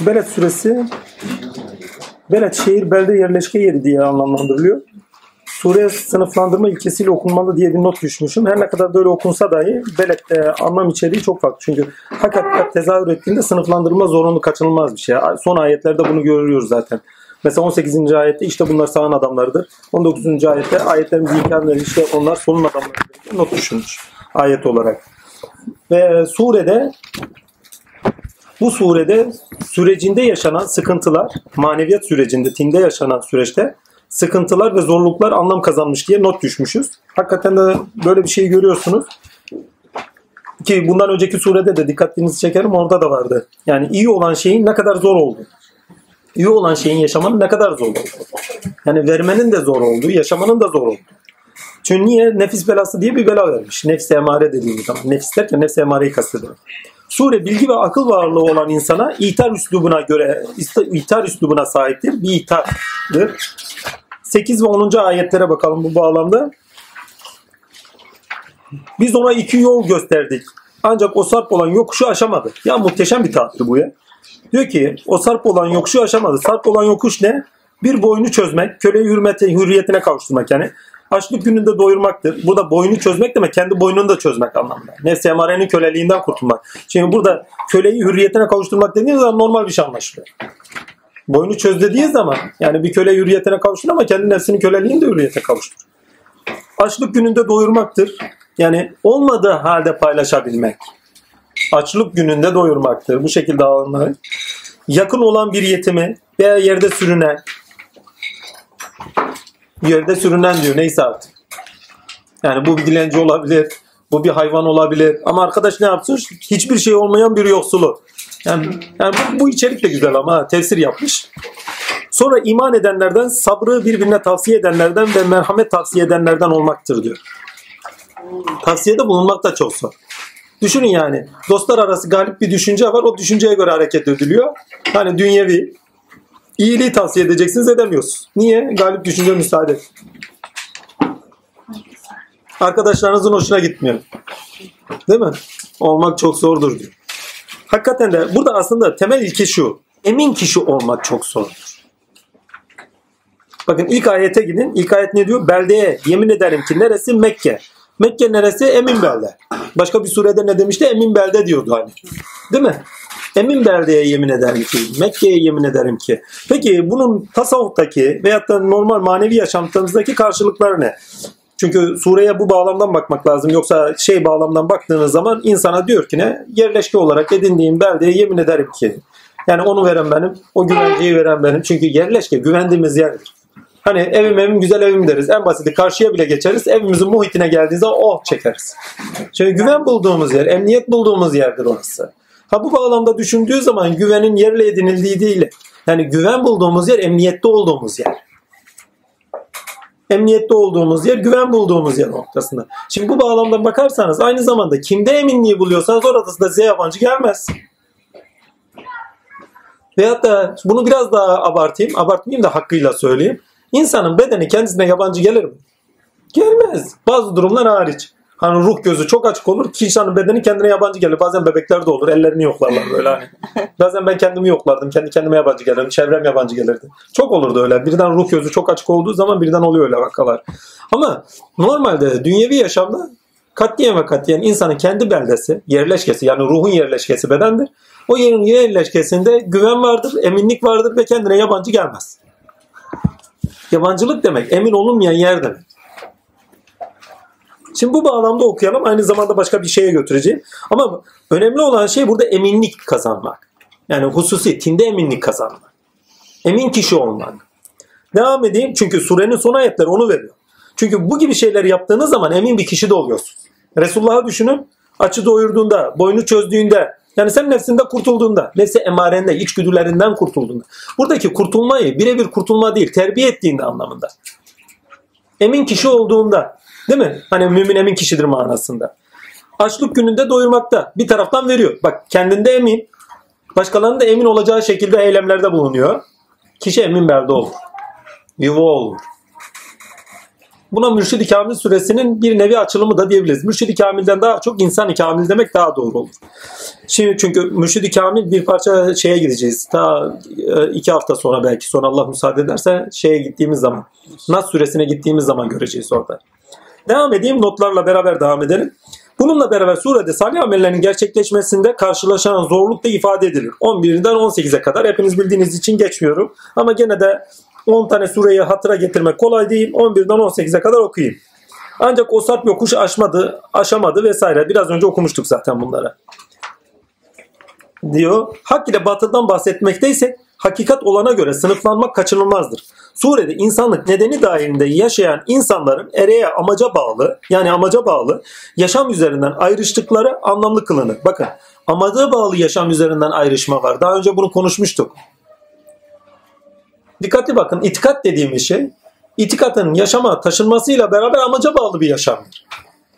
Beled suresi, Beled şehir, belde, yerleşke yeri diye anlamlandırılıyor. Sure sınıflandırma ilkesiyle okunmalı diye bir not düşmüşüm. Her ne kadar böyle okunsa dahi Beled'de anlam içeriği çok farklı. Çünkü hakikat tezahür ettiğinde sınıflandırma zorunlu, kaçınılmaz bir şey. Son ayetlerde bunu görüyoruz zaten. Mesela 18. ayette işte bunlar sağın adamlarıdır. 19. ayette ayetlerin zikâneleri işte onlar solun adamlarıdır diye not düşmüş ayet olarak. Ve surede, bu surede sürecinde yaşanan sıkıntılar, maneviyat sürecinde yaşanan süreçte sıkıntılar ve zorluklar anlam kazanmış diye not düşmüşüz. Hakikaten de böyle bir şey görüyorsunuz. Ki bundan önceki surede de dikkatinizi çekerim, orada da vardı. Yani iyi olan şeyin ne kadar zor olduğu. İyi olan şeyin yaşamanın ne kadar zor olduğu. Yani vermenin de zor olduğu, yaşamanın da zor olduğu. Çünkü niye? Nefis belası diye bir bela vermiş. Nefs-i emare dediğimiz zaman. Nefis derken nefs-i emareyi kastediyor. Sure bilgi ve akıl varlığı olan insana ihtar üslubuna göre, ihtar üslubuna sahiptir. Bir ihtardır. 8 ve 10. ayetlere bakalım bu bağlamda. Biz ona iki yol gösterdik. Ancak o sarp olan yokuşu aşamadı. Ya muhteşem bir taattı bu ya. Diyor ki o sarp olan yokuşu aşamadı. Sarp olan yokuş ne? Bir boynu çözmek, köleyi hürriyetine kavuşturmak yani. Açlık gününde doyurmaktır. Burada boynu çözmek demek, kendi boynunu da çözmek anlamında. Nefs-i emarenin köleliğinden kurtulmak. Şimdi burada köleyi hürriyetine kavuşturmak dediğiniz zaman normal bir şey anlaşılıyor. Boynu çöz dediği zaman yani bir köle hürriyetine kavuştur ama kendi nefsinin köleliğini de hürriyete kavuştur. Açlık gününde doyurmaktır. Yani olmadığı halde paylaşabilmek. Açlık gününde doyurmaktır. Bu şekilde alınır. Yakın olan bir yetimi veya yerde sürünen, diyor neyse artık. Yani bu bir dilenci olabilir, bu bir hayvan olabilir ama arkadaş ne yapsın? Hiçbir şey olmayan bir yoksulu. Yani bu içerik de güzel ama tefsir yapmış. Sonra iman edenlerden, sabrı birbirine tavsiye edenlerden ve merhamet tavsiye edenlerden olmaktır diyor. Tavsiyede bulunmak da çok zor. Düşünün yani dostlar arası galip bir düşünce var, o düşünceye göre hareket ediliyor. Hani dünyevi iyiliği tavsiye edeceksiniz, edemiyorsunuz. Niye? Galip düşünce müsaade et. Arkadaşlarınızın hoşuna gitmiyor. Değil mi? Olmak çok zordur diyor. Hakikaten de burada aslında temel ilke şu. Emin kişi olmak çok zordur. Bakın ilk ayete gidin. İlk ayet ne diyor? Beldeye. Yemin ederim ki neresi? Mekke. Mekke neresi? Emin belde. Başka bir surede ne demişti? Emin belde diyordu hani. Değil mi? Emin beldeye yemin ederim ki. Mekke'ye yemin ederim ki. Peki bunun tasavvuftaki veyahut da normal manevi yaşantımızdaki karşılıkları ne? Çünkü sureye bu bağlamdan bakmak lazım. Yoksa bağlamdan baktığınız zaman insana diyor ki ne? Yerleşke olarak edindiğim beldeye yemin ederim ki. Yani onu veren benim, o güvenceyi veren benim. Çünkü yerleşke güvendiğimiz yerdir. Hani evim güzel evim deriz. En basiti karşıya bile geçeriz. Evimizin muhitine geldiğinde oh çekeriz. Çünkü güven bulduğumuz yer, emniyet bulduğumuz yerdir orası. Bu bağlamda düşündüğü zaman güvenin yerle edinildiği değil. Yani güven bulduğumuz yer, emniyette olduğumuz yer. Emniyette olduğumuz yer, güven bulduğumuz yer noktasında. Şimdi bu bağlamdan bakarsanız aynı zamanda kimde eminliği buluyorsanız orası da size yabancı gelmez. Veyahut da bunu biraz daha abartmayayım da hakkıyla söyleyeyim. İnsanın bedeni kendisine yabancı gelir mi? Gelmez. Bazı durumlar hariç. Hani ruh gözü çok açık olur ki insanın bedeni kendine yabancı gelir. Bazen bebekler de olur. Ellerini yoklarlar böyle hani. Bazen ben kendimi yoklardım. Kendi kendime yabancı gelirdim. Çevrem yabancı gelirdi. Çok olurdu öyle. Birden ruh gözü çok açık olduğu zaman birden oluyor öyle vakalar. Ama normalde dünyevi yaşamda katiyen insanın kendi beldesi, yerleşkesi yani ruhun yerleşkesi bedendir. O yerin yerleşkesinde güven vardır, eminlik vardır ve kendine yabancı gelmez. Yabancılık demek emin olunmayan yer demek. Şimdi bu bağlamda okuyalım. Aynı zamanda başka bir şeye götüreceğim. Ama önemli olan şey burada eminlik kazanmak. Yani hususiyetinde eminlik kazanmak. Emin kişi olmak. Devam edeyim. Çünkü surenin son ayetleri onu veriyor. Çünkü bu gibi şeyler yaptığınız zaman emin bir kişi de oluyorsun. Resulullah'ı düşünün. Açı doyurduğunda, boynu çözdüğünde, yani sen nefsinde kurtulduğunda, nefsi emarende, içgüdülerinden kurtulduğunda. Buradaki kurtulmayı birebir kurtulma değil, terbiye ettiğinde anlamında. Emin kişi olduğunda. Değil mi? Hani mümin emin kişidir manasında. Açlık gününde doyurmakta. Bir taraftan veriyor. Bak kendinde emin. Başkalarının da emin olacağı şekilde eylemlerde bulunuyor. Kişi emin belde olur. Yuva olur. Buna Mürşid-i Kamil suresinin bir nevi açılımı da diyebiliriz. Mürşid-i Kamil'den daha çok insan-ı Kamil demek daha doğru olur. Şimdi çünkü Mürşid-i Kamil bir parça şeye gideceğiz. Ta 2 hafta sonra belki, sonra Allah müsaade ederse şeye gittiğimiz zaman, Nas suresine gittiğimiz zaman göreceğiz orada. Devam edeyim, notlarla beraber devam edelim. Bununla beraber surede salih amellerinin gerçekleşmesinde karşılaşan zorluk da ifade edilir. 11'den 18'e kadar hepiniz bildiğiniz için geçmiyorum. Ama gene de 10 tane sureyi hatıra getirmek kolay değil. 11'den 18'e kadar okuyayım. Ancak o sarp yokuş aşamadı vesaire. Biraz önce okumuştuk zaten bunları. Diyor. Hak ile batıldan bahsetmekteyse hakikat olana göre sınıflanmak kaçınılmazdır. Surede insanlık nedeni dahilinde yaşayan insanların ereğe amaca bağlı yaşam üzerinden ayrıştıkları anlamlı kılınır. Bakın, amaca bağlı yaşam üzerinden ayrışma var. Daha önce bunu konuşmuştuk. Dikkatli bakın, itikat dediğimiz şey, itikatın yaşama taşınmasıyla beraber amaca bağlı bir yaşamdır.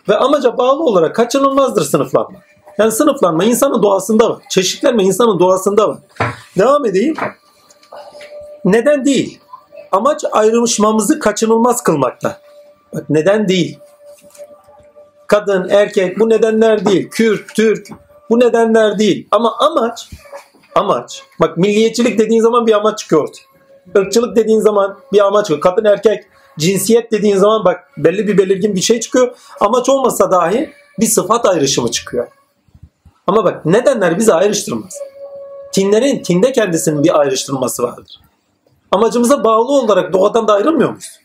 Ve amaca bağlı olarak kaçınılmazdır sınıflanma. Yani sınıflanma insanın doğasında var. Çeşitlenme insanın doğasında var. Devam edeyim. Neden değil? Amaç ayrışmamızı kaçınılmaz kılmakta. Bak, neden değil? Kadın, erkek bu nedenler değil. Kürt, Türk bu nedenler değil. Ama amaç. Bak, milliyetçilik dediğin zaman bir amaç çıkıyor ortaya. Irkçılık dediğin zaman bir amaç çıkıyor. Kadın, erkek, cinsiyet dediğin zaman bak belli bir belirgin bir şey çıkıyor. Amaç olmasa dahi bir sıfat ayrışımı çıkıyor. Ama bak, nedenler bizi ayrıştırmaz. Tinde kendisinin bir ayrıştırması vardır. Amacımıza bağlı olarak doğadan da ayrılmıyor muyuz?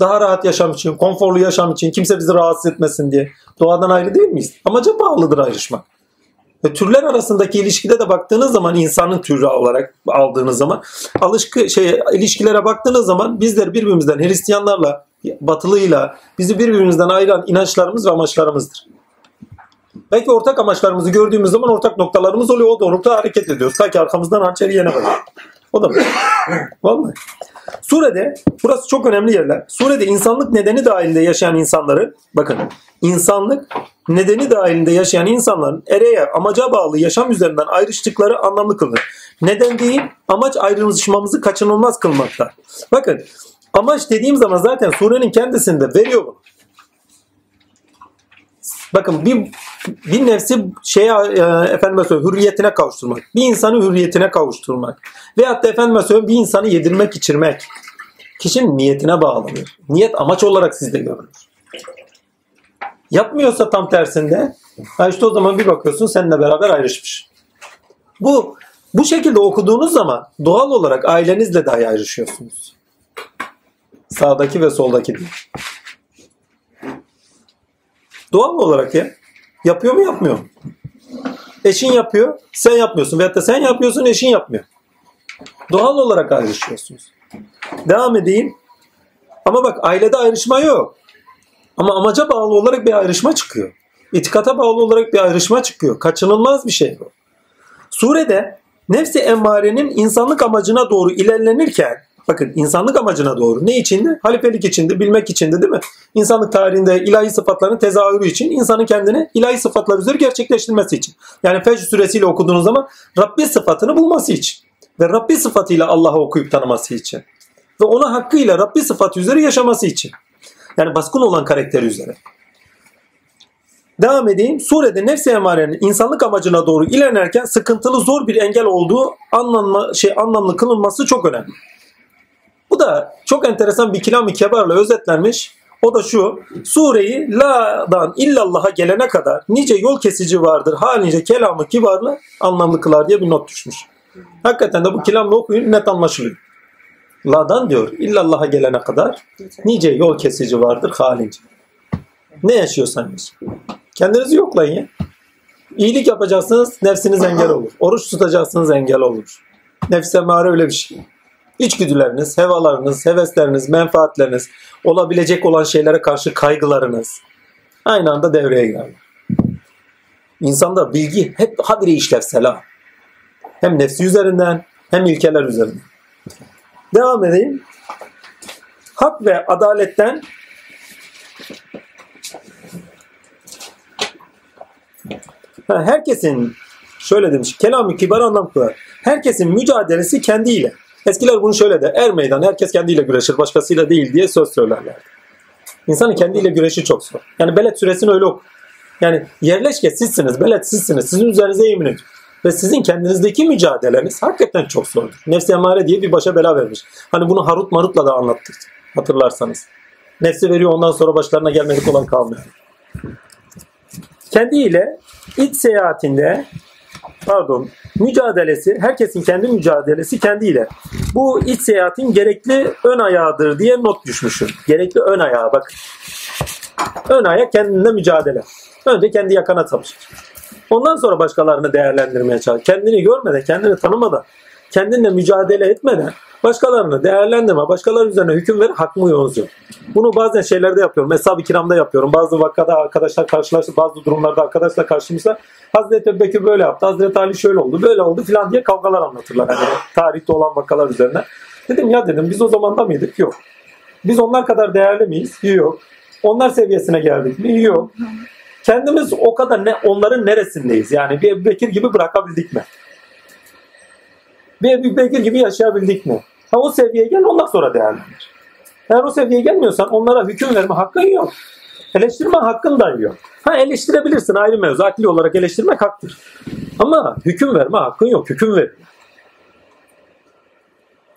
Daha rahat yaşam için, konforlu yaşam için, kimse bizi rahatsız etmesin diye doğadan ayrı değil miyiz? Amaca bağlıdır ayrışmak. Ve türler arasındaki ilişkide de baktığınız zaman, insanın türü olarak aldığınız zaman, ilişkilere baktığınız zaman bizler birbirimizden, Hristiyanlarla, Batılıyla, bizi birbirimizden ayıran inançlarımız ve amaçlarımızdır. Belki ortak amaçlarımızı gördüğümüz zaman ortak noktalarımız oluyor. O doğrultuda hareket ediyoruz. Sanki arkamızdan hançeri yene bakıyor. O da böyle. Vallahi. Surede, burası çok önemli yerler. Surede insanlık nedeni dahilinde yaşayan insanların, bakın, insanlık nedeni dahilinde yaşayan insanların ereğe, amaca bağlı yaşam üzerinden ayrıştıkları anlamlı kılınır. Neden değil, amaç ayrışmamızı kaçınılmaz kılmakta. Bakın, amaç dediğim zaman zaten surenin kendisinde veriyor bunu. Bakın, bir nefsi hürriyetine kavuşturmak. Bir insanı hürriyetine kavuşturmak. Veyahut da bir insanı yedirmek, içirmek. Kişinin niyetine bağlanıyor. Niyet amaç olarak sizde görünür. Yapmıyorsa tam tersinde, işte o zaman bir bakıyorsun seninle beraber ayrışmış. Bu şekilde okuduğunuz zaman doğal olarak ailenizle dahi ayrışıyorsunuz. Sağdaki ve soldaki değil. Doğal olarak ya. Yapıyor mu, yapmıyor mu? Eşin yapıyor, sen yapmıyorsun. Veyahut da sen yapıyorsun, eşin yapmıyor. Doğal olarak ayrışıyorsunuz. Devam edeyim. Ama bak, ailede ayrışma yok. Ama amaca bağlı olarak bir ayrışma çıkıyor. İtikata bağlı olarak bir ayrışma çıkıyor. Kaçınılmaz bir şey bu. Surede nefsi emmarenin insanlık amacına doğru ilerlenirken, bakın, insanlık amacına doğru. Ne içindi? Halifelik içindi, bilmek içindi, değil mi? İnsanlık tarihinde ilahi sıfatların tezahürü için, insanın kendini ilahi sıfatlar üzeri gerçekleştirmesi için. Yani Fecr suresiyle okuduğunuz zaman Rabbi sıfatını bulması için ve Rabbi sıfatıyla Allah'ı okuyup tanıması için ve ona hakkıyla Rabbi sıfatı üzeri yaşaması için. Yani baskın olan karakteri üzere. Devam edeyim. Surede nefs-i emarenin insanlık amacına doğru ilerlerken sıkıntılı, zor bir engel olduğu anlamlı kılınması çok önemli. Bu da çok enteresan bir kelam-ı kebarla özetlenmiş. O da şu: sureyi la'dan illallah'a gelene kadar nice yol kesici vardır halince kelam-ı kibarla anlamlı kılar diye bir not düşmüş. Hakikaten de bu kelamla okuyun, net anlaşılıyor. La'dan diyor, illallah'a gelene kadar nice yol kesici vardır halince. Ne yaşıyorsanız kendinizi yoklayın ya. İyilik yapacaksınız, nefsiniz engel olur. Oruç tutacaksınız, engel olur. Nefs-i emare öyle bir şey. İçgüdüleriniz, hevalarınız, hevesleriniz, menfaatleriniz, olabilecek olan şeylere karşı kaygılarınız aynı anda devreye girer. İnsanda bilgi hep habire işlevsel ha. Hem nefsi üzerinden hem ilkeler üzerinden. Devam edeyim. Hak ve adaletten herkesin, şöyle demiş, kelam-ı kibar anlamlı. Herkesin mücadelesi kendiyle. Eskiler bunu şöyle de, er meydan, herkes kendiyle güreşir, başkasıyla değil diye söz söylerlerdi. İnsanın kendiyle güreşi çok zor. Yani Beled suresini öyle oku. Yani yerleşke sizsiniz, Beled sizsiniz, sizin üzerinize yemin ediyorum. Ve sizin kendinizdeki mücadeleniz hakikaten çok zordur. Nefs-i emmare diye bir başa bela vermiş. Hani bunu Harut Marut'la da anlattık hatırlarsanız. Nefsi veriyor, ondan sonra başlarına gelmedik olan kalmıyor. Kendiyle iç seyahatinde, mücadelesi, herkesin kendi mücadelesi kendiyle. Bu iç seyahatin gerekli ön ayağıdır diye not düşmüşüm. Gerekli ön ayağı, bak. Ön ayak kendine mücadele. Önce kendi yakana çalışır. Ondan sonra başkalarını değerlendirmeye çalışır. Kendini görmeden, kendini tanımadan, kendinle mücadele etmeden başkalarını değerlendirme, başkaları üzerine hüküm ver, hak mı yonzuyor. Bunu bazen şeylerde yapıyorum, Eshab-ı Kiram'da yapıyorum. Bazı vakada arkadaşlar karşılaştı, bazı durumlarda arkadaşlar karşılaşmışlar. Hazreti Ebubekir böyle yaptı, Hazreti Ali şöyle oldu, böyle oldu filan diye kavgalar anlatırlar. Yani tarihte olan vakalar üzerine. Dedim ya, dedim biz o zamanda mıydık? Yok. Biz onlar kadar değerli miyiz? Yok. Onlar seviyesine geldik mi? Yok. Kendimiz o kadar onların neresindeyiz? Yani bir Ebubekir gibi bırakabildik mi? Bir Ebubekir gibi yaşayabildik mi? Ha, o seviyeye gel, ondan sonra değerlendir. Eğer o seviyeye gelmiyorsan onlara hüküm verme hakkın yok. Eleştirme hakkın da yok. Ha, eleştirebilirsin, ayrı mevzu. Akli olarak eleştirmek haktır. Ama hüküm verme hakkın yok. Hüküm ver.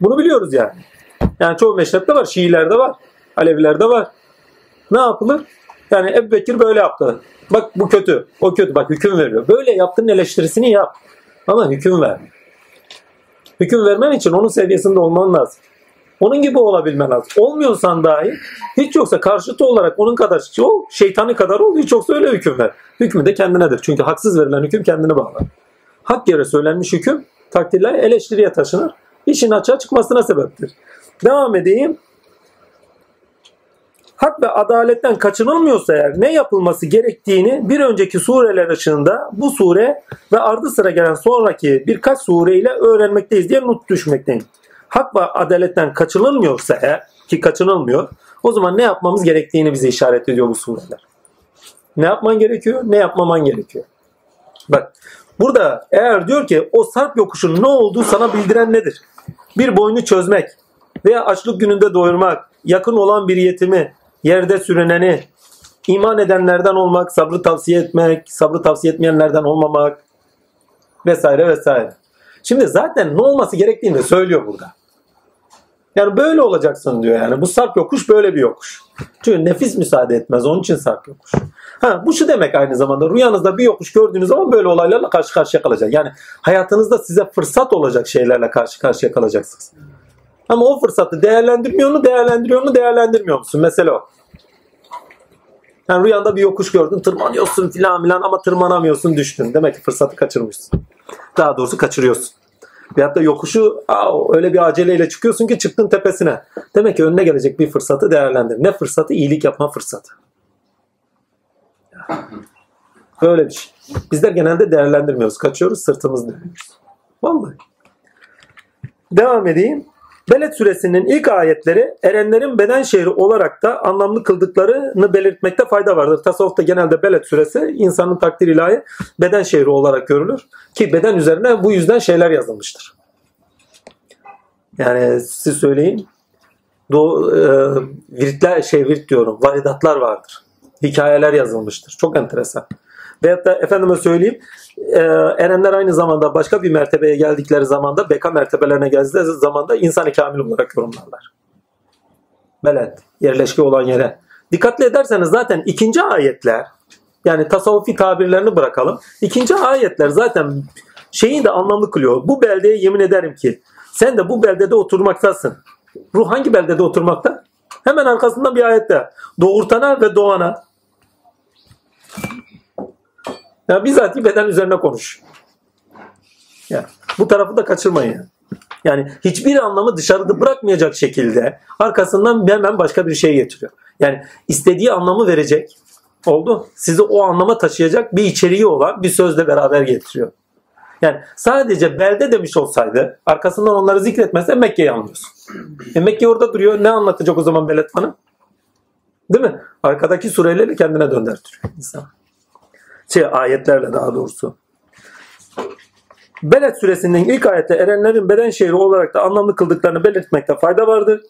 Bunu biliyoruz yani. Yani çoğu meşrepte var. Şiilerde var. Alevilerde var. Ne yapılır? Yani Ebubekir böyle yaptı. Bak bu kötü. O kötü. Bak hüküm veriyor. Böyle yaptığın eleştirisini yap. Ama hüküm ver. Hüküm vermen için onun seviyesinde olman lazım. Onun gibi olabilmen lazım. Olmuyorsan dahi hiç yoksa karşıtı olarak onun kadar ol, şeytanı kadar ol, hiç yoksa öyle hüküm ver. Hükmü de kendinedir. Çünkü haksız verilen hüküm kendini bağlar. Hak yere söylenmiş hüküm takdirler eleştiriye taşınır. İşin açığa çıkmasına sebeptir. Devam edeyim. Hak ve adaletten kaçınılmıyorsa eğer ne yapılması gerektiğini bir önceki sureler ışığında bu sure ve ardı sıra gelen sonraki birkaç sureyle öğrenmekteyiz diye not düşmekteyim. Hak ve adaletten kaçınılmıyorsa eğer, ki kaçınılmıyor, o zaman ne yapmamız gerektiğini bize işaret ediyor bu sureler. Ne yapman gerekiyor, ne yapmaman gerekiyor. Bak burada eğer diyor ki o sarp yokuşun ne olduğu sana bildiren nedir? Bir boynu çözmek veya açlık gününde doyurmak, yakın olan bir yetimi, yerde sürüneni, iman edenlerden olmak, sabrı tavsiye etmek, sabrı tavsiye etmeyenlerden olmamak vesaire vesaire. Şimdi zaten ne olması gerektiğini de söylüyor burada. Yani böyle olacaksın diyor yani. Bu sarp yokuş böyle bir yokuş. Çünkü nefis müsaade etmez. Onun için sarp yokuş. Ha, bu şu demek aynı zamanda. Rüyanızda bir yokuş gördüğünüz zaman böyle olaylarla karşı karşıya kalacak. Yani hayatınızda size fırsat olacak şeylerle karşı karşıya kalacaksınız. Ama o fırsatı değerlendiriyor musun? Mesela o. Yani rüyanda bir yokuş gördün, tırmanıyorsun filan filan ama tırmanamıyorsun, düştün. Demek ki fırsatı kaçırmışsın. Daha doğrusu kaçırıyorsun. Veyahut da yokuşu öyle bir aceleyle çıkıyorsun ki çıktın tepesine. Demek ki önüne gelecek bir fırsatı değerlendir. Ne fırsatı? İyilik yapma fırsatı. Böyle bir şey. Bizler genelde değerlendirmiyoruz. Kaçıyoruz, sırtımız dönüyoruz. Vallahi. Devam edeyim. Beled suresinin ilk ayetleri erenlerin beden şehri olarak da anlamlı kıldıklarını belirtmekte fayda vardır. Tasavvufta genelde Beled suresi insanın takdir ilahi beden şehri olarak görülür. Ki beden üzerine bu yüzden şeyler yazılmıştır. Yani size söyleyeyim. Varidatlar vardır. Hikayeler yazılmıştır. Çok enteresan. Veyahut da efendime söyleyeyim, erenler aynı zamanda başka bir mertebeye geldikleri zamanda, beka mertebelerine geldikleri zamanda insan-ı kamil olarak yorumlarlar. Beled, yerleşke olan yere. Dikkatli ederseniz zaten ikinci ayetler, yani tasavvufi tabirlerini bırakalım, ikinci ayetler zaten şeyi de anlamlı kılıyor. Bu beldeye yemin ederim ki, sen de bu beldede oturmaktasın. Ruh hangi beldede oturmakta? Hemen arkasından bir ayette. Doğurtana ve doğana. Yani bizatihi beden üzerine konuş. Yani bu tarafı da kaçırmayın. Yani hiçbir anlamı dışarıda bırakmayacak şekilde arkasından hemen başka bir şey getiriyor. Yani istediği anlamı verecek, oldu. Sizi o anlama taşıyacak bir içeriği olan bir sözle beraber getiriyor. Yani sadece belde demiş olsaydı, arkasından onları zikretmezse Mekke'yi anlıyorsun. Mekke orada duruyor. Ne anlatacak o zaman Beled bana? Değil mi? Arkadaki sureleri kendine döndürtüyor insan. Ayetlerle daha doğrusu. Beled suresinin ilk ayette erenlerin beden şehri olarak da anlamlı kıldıklarını belirtmekte fayda vardır.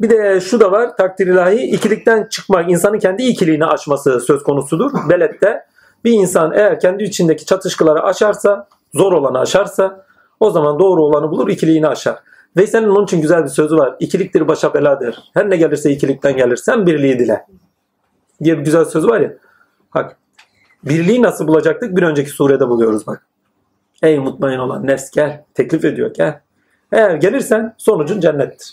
Bir de şu da var, takdir ilahi ikilikten çıkmak, insanın kendi ikiliğini aşması söz konusudur. Beled'de bir insan eğer kendi içindeki çatışkıları aşarsa, zor olanı aşarsa o zaman doğru olanı bulur, ikiliğini aşar. Veysel'in onun için güzel bir sözü var. İkiliktir başa beladır. Her ne gelirse ikilikten gelir. Sen birliği dile. Diye bir güzel sözü var ya. Bak, birliği nasıl bulacaktık? Bir önceki surede buluyoruz bak. Ey mutmain olan nefs gel. Teklif ediyor gel. Eğer gelirsen sonucun cennettir.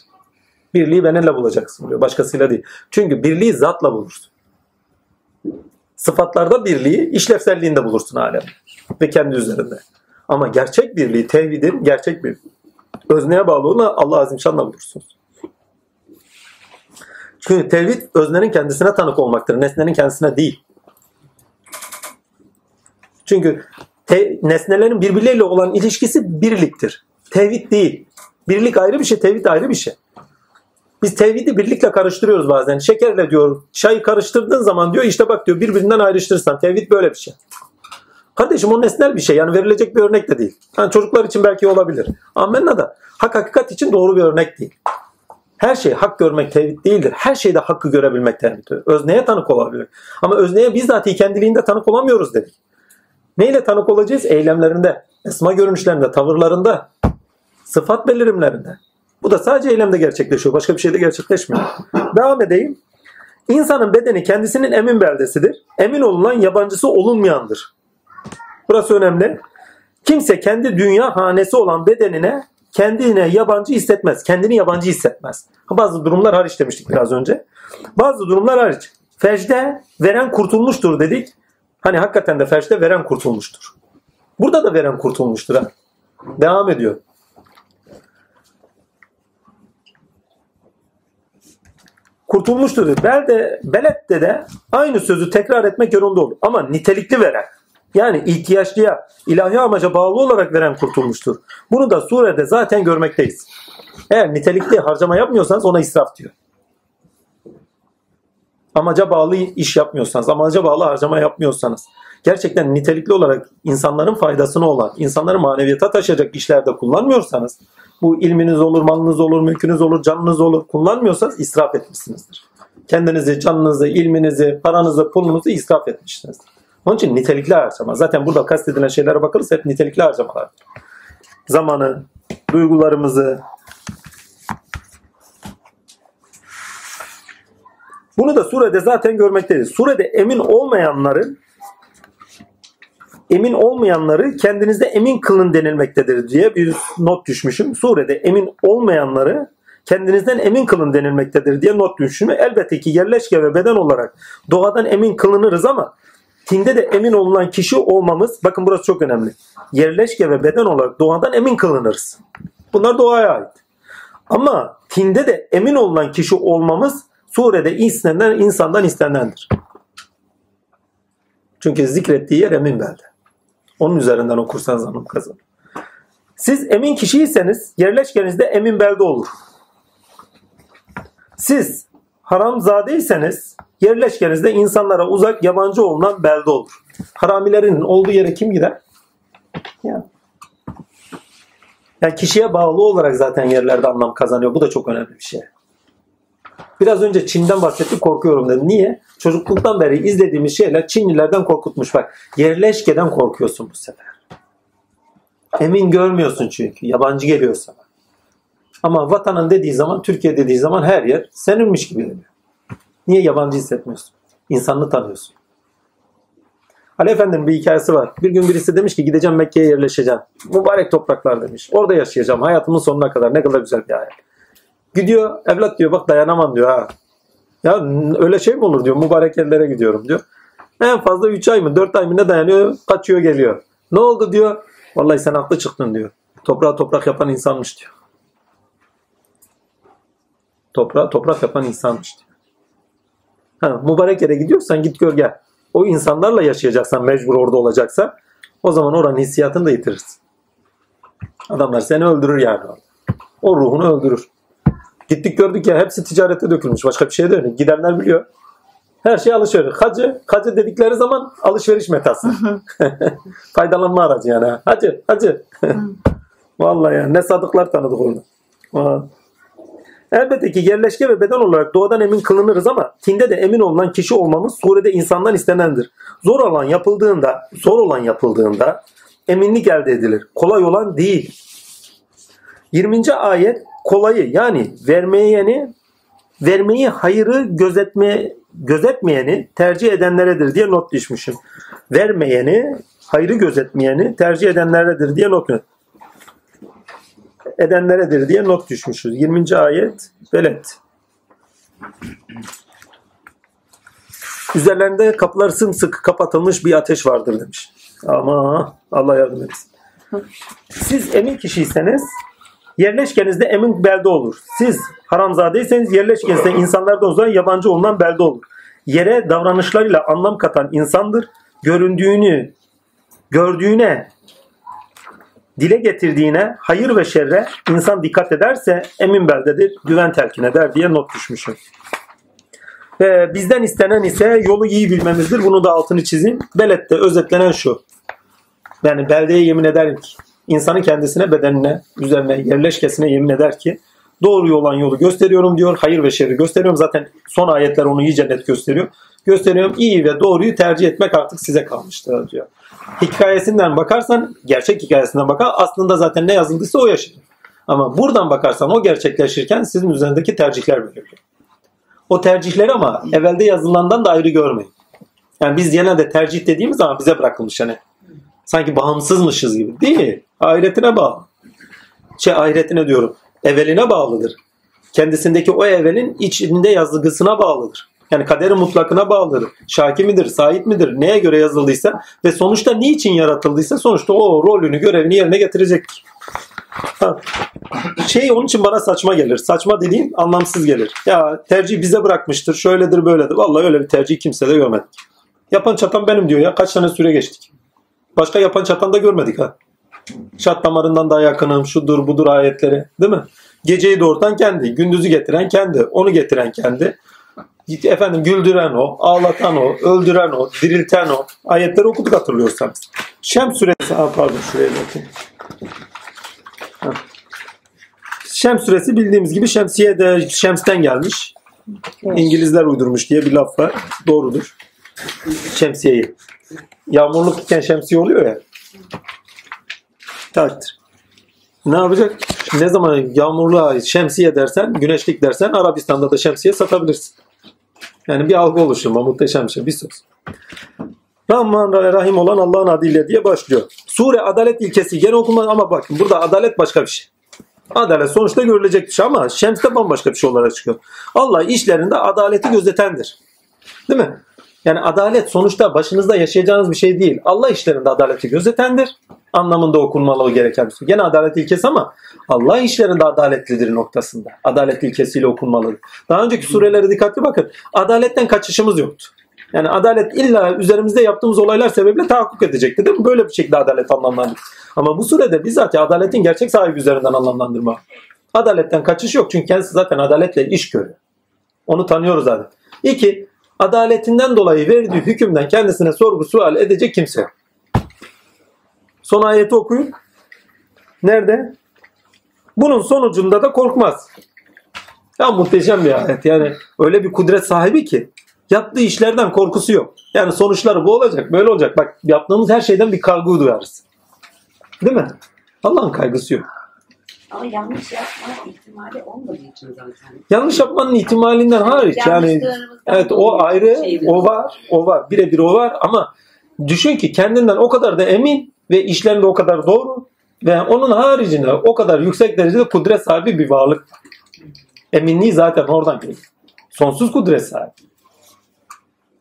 Birliği benimle bulacaksın diyor. Başkasıyla değil. Çünkü birliği zatla bulursun. Sıfatlarda birliği, işlevselliğinde bulursun alem. Ve kendi üzerinde. Ama gerçek birliği, tevhidin gerçek birliği, özneye bağlı olan Allah azimşanla bulursunuz. Çünkü tevhid öznenin kendisine tanık olmaktır. Nesnenin kendisine değil. Çünkü nesnelerin birbirleriyle olan ilişkisi birliktir. Tevhid değil. Birlik ayrı bir şey, tevhid ayrı bir şey. Biz tevhidi birlikle karıştırıyoruz bazen. Şekerle diyor, çayı karıştırdığın zaman diyor işte bak diyor birbirinden ayrıştırırsan. Tevhid böyle bir şey. Kardeşim o nesnel bir şey. Yani verilecek bir örnek de değil. Yani çocuklar için belki olabilir. Amenna da hak hakikat için doğru bir örnek değil. Her şeyi hak görmek tevhid değildir. Her şeyde hakkı görebilmek tevhiddir. Özneye tanık olabilir. Ama özneye bizzat kendiliğinde tanık olamıyoruz dedik. Neyle tanık olacağız? Eylemlerinde, esma görünüşlerinde, tavırlarında, sıfat belirimlerinde. Bu da sadece eylemde gerçekleşiyor. Başka bir şeyde gerçekleşmiyor. Devam edeyim. İnsanın bedeni kendisinin emin beldesidir. Emin olunan yabancısı olunmayandır. Burası önemli. Kimse kendi dünya hanesi olan bedenine kendine yabancı hissetmez. Kendini yabancı hissetmez. Bazı durumlar hariç demiştik biraz önce. Bazı durumlar hariç. Fecde veren kurtulmuştur dedik. Hani hakikaten de fecde veren kurtulmuştur. Burada da veren kurtulmuştur. Ha. Devam ediyor. Kurtulmuştur dedi. Beled'de de aynı sözü tekrar etmek yolunda olur. Ama nitelikli veren. Yani ihtiyaçlıya, ilahi amaca bağlı olarak veren kurtulmuştur. Bunu da surede zaten görmekteyiz. Eğer nitelikli harcama yapmıyorsanız ona israf diyor. Amaca bağlı iş yapmıyorsanız, amaca bağlı harcama yapmıyorsanız, gerçekten nitelikli olarak insanların faydasına olan, insanları maneviyata taşıyacak işlerde kullanmıyorsanız, bu ilminiz olur, malınız olur, mülkünüz olur, canınız olur, kullanmıyorsanız israf etmişsinizdir. Kendinizi, canınızı, ilminizi, paranızı, pulunuzu israf etmişsinizdir. Onun için nitelikli harcama. Zaten burada kastedilen şeylere bakılırsa hep nitelikli harcamalar. Zamanı, duygularımızı. Bunu da surede zaten görmekteyiz. Surede emin olmayanları kendinizde emin kılın denilmektedir diye bir not düşmüşüm. Surede emin olmayanları kendinizden emin kılın denilmektedir diye not düşmüşüm. Elbette ki yerleşke ve beden olarak doğadan emin kılınırız ama dinde de emin olunan kişi olmamız, bakın burası çok önemli. Yerleşke ve beden olarak doğadan emin kılınırız. Bunlar doğaya ait. Ama dinde de emin olunan kişi olmamız surede istenilen insandan istenendir. Çünkü zikrettiği yer emin belde. Onun üzerinden okursanız anlam kazanır. Siz emin kişiyseniz yerleşkenizde emin belde olur. Siz haramzadeyseniz yerleşkenizde insanlara uzak, yabancı olunan belde olur. Haramilerin olduğu yere kim gider? Yani kişiye bağlı olarak zaten yerlerde anlam kazanıyor. Bu da çok önemli bir şey. Biraz önce Çin'den bahsettik, korkuyorum dedi. Niye? Çocukluktan beri izlediğimiz şeyler Çinlilerden korkutmuş. Bak, yerleşkeden korkuyorsun bu sefer. Emin görmüyorsun çünkü. Yabancı geliyor sana. Ama vatanın dediği zaman, Türkiye dediği zaman her yer seninmiş gibi geliyor. Niye yabancı hissetmiyorsun? İnsanını tanıyorsun. Ali Efendi'nin bir hikayesi var. Bir gün birisi demiş ki gideceğim Mekke'ye yerleşeceğim. Mübarek topraklar demiş. Orada yaşayacağım hayatımın sonuna kadar. Ne kadar güzel bir hayat. Gidiyor evlat diyor bak dayanamam diyor ha. Ya öyle şey mi olur diyor. Mübarek yerlere gidiyorum diyor. En fazla 3 ay mı 4 ay mı ne dayanıyor? Kaçıyor geliyor. Ne oldu diyor. Vallahi sen haklı çıktın diyor. Toprağı toprak yapan insanmış diyor. Toprağı toprak yapan insanmış diyor. Ha, mübarek yere gidiyorsan git gör gel. O insanlarla yaşayacaksan mecbur orada olacaksa o zaman oranın hissiyatını da yitirirsin. Adamlar seni öldürür yani. O ruhunu öldürür. Gittik gördük ya hepsi ticarete dökülmüş. Başka bir şeye dönüyor. Gidenler biliyor. Her şey alışveriş. Hacı dedikleri zaman alışveriş metası. Faydalanma aracı yani. Hacı. Vallahi ya, ne sadıklar tanıdık orada. Elbette ki yerleşke ve beden olarak doğadan emin kılınırız ama tinde de emin olunan kişi olmamız surede insandan istenendir. Zor olan yapıldığında eminlik elde edilir. Kolay olan değil. 20. ayet kolayı yani vermeyi hayırı gözetmeyeni tercih edenleredir diye not düşmüşüm. Vermeyeni hayrı gözetmeyeni tercih edenleredir diye not edenleredir diye not düşmüşüz. 20. ayet Beled. Üzerlerinde kapılar sımsıkı kapatılmış bir ateş vardır demiş. Ama Allah yardım etsin. Siz emin kişiyseniz yerleşkenizde emin belde olur. Siz haramzadeyseniz yerleşkenizde insanlardan uzak yabancı olunan belde olur. Yere davranışlarıyla anlam katan insandır. Gördüğüne dile getirdiğine hayır ve şerre insan dikkat ederse emin beldedir, güven telkin eder diye not düşmüşüm. Bizden istenen ise yolu iyi bilmemizdir. Bunu da altını çizeyim. Beled'de özetlenen şu. Yani beldeye yemin ederim ki insanın kendisine, bedenine, üzerine, yerleşkesine yemin eder ki doğru olan yolu gösteriyorum diyor. Hayır ve şerri gösteriyorum. Zaten son ayetler onu iyice net gösteriyor. Gösteriyorum. İyi ve doğruyu tercih etmek artık size kalmıştır diyor. Hikayesinden bakarsan, gerçek hikayesinden bakar. Aslında zaten ne yazıldıysa o yaşanır. Ama buradan bakarsan o gerçekleşirken sizin üzerindeki tercihler belirliyor. O tercihleri ama evvelde yazılandan da ayrı görmeyin. Yani biz genelde tercih dediğimiz zaman bize bırakılmış yani. Sanki bağımsızmışız gibi değil. Ahiretine bağlı. Ahiretine diyorum. Evveline bağlıdır. Kendisindeki o evvelin içinde yazılgısına bağlıdır. Yani kaderi mutlakına bağlıdır. Şaki midir, sahip midir, neye göre yazıldıysa ve sonuçta niçin yaratıldıysa sonuçta o rolünü, görevini yerine getirecektir. Onun için bana saçma gelir. Saçma dediğim anlamsız gelir. Ya tercih bize bırakmıştır, şöyledir, böyledir. Vallahi öyle bir tercih kimse de görmedik. Yapan çatan benim diyor ya. Kaç tane süre geçtik. Başka yapan çatan da görmedik ha. Şat damarından daha yakınım, şudur budur ayetleri. Değil mi? Geceyi doğurtan kendi, gündüzü getiren kendi, onu getiren kendi. Efendim güldüren o, ağlatan o, öldüren o, dirilten o. Ayetleri okuduk hatırlıyorsanız. Şems suresi, şuraya bakayım. Şems suresi bildiğimiz gibi şemsiye de Şems'ten gelmiş. İngilizler uydurmuş diye bir laf var. Doğrudur. Şemsiyeyi. Yağmurluk iken şemsiye oluyor ya. Takdir. Ne yapacak? Ne zaman yağmurluğa şemsiye dersen, güneşlik dersen Arabistan'da da şemsiye satabilirsin. Yani bir algı oluşturma, muhteşem bir şey, bir söz. Rahman ve Rahim olan Allah'ın adıyla diye başlıyor. Sure adalet ilkesi gene okunmaz ama bakın burada adalet başka bir şey. Adalet sonuçta görülecek bir şey ama Şems'te bambaşka bir şey olarak çıkıyor. Allah işlerinde adaleti gözetendir. Değil mi? Yani adalet sonuçta başınızda yaşayacağınız bir şey değil. Allah işlerinde adaleti gözetendir. Anlamında okunmalı gereken bir şey. Gene adalet ilkesi ama Allah işlerinde adaletlidir noktasında. Adalet ilkesiyle okunmalıdır. Daha önceki surelere dikkatli bakın. Adaletten kaçışımız yoktu. Yani adalet illa üzerimizde yaptığımız olaylar sebebiyle tahakkuk edecekti değil mi? Böyle bir şekilde adalet anlamlandırır. Ama bu surede bizzat adaletin gerçek sahibi üzerinden anlamlandırma. Adaletten kaçış yok çünkü kendisi zaten adaletle iş görüyor. Onu tanıyoruz zaten. İki, adaletinden dolayı verdiği hükümden kendisine sorgu sual edecek kimse yok. Son ayeti okuyun. Nerede? Bunun sonucunda da korkmaz. Ya muhteşem bir ayet. Yani öyle bir kudret sahibi ki yaptığı işlerden korkusu yok. Yani sonuçları bu olacak, böyle olacak. Bak yaptığımız her şeyden bir kaygı duyarız. Değil mi? Allah'ın kaygısı yok. Ama yanlış yapmanın ihtimali olmadığı için zaten. Yanlış yapmanın ihtimalinden hariç. Yani evet o ayrı, o var. Birebir o var ama düşün ki kendinden o kadar da emin ve işlerinde o kadar doğru ve onun haricinde o kadar yüksek derecede kudret sahibi bir varlık. Eminliği zaten oradan geliyor. Sonsuz kudret sahibi.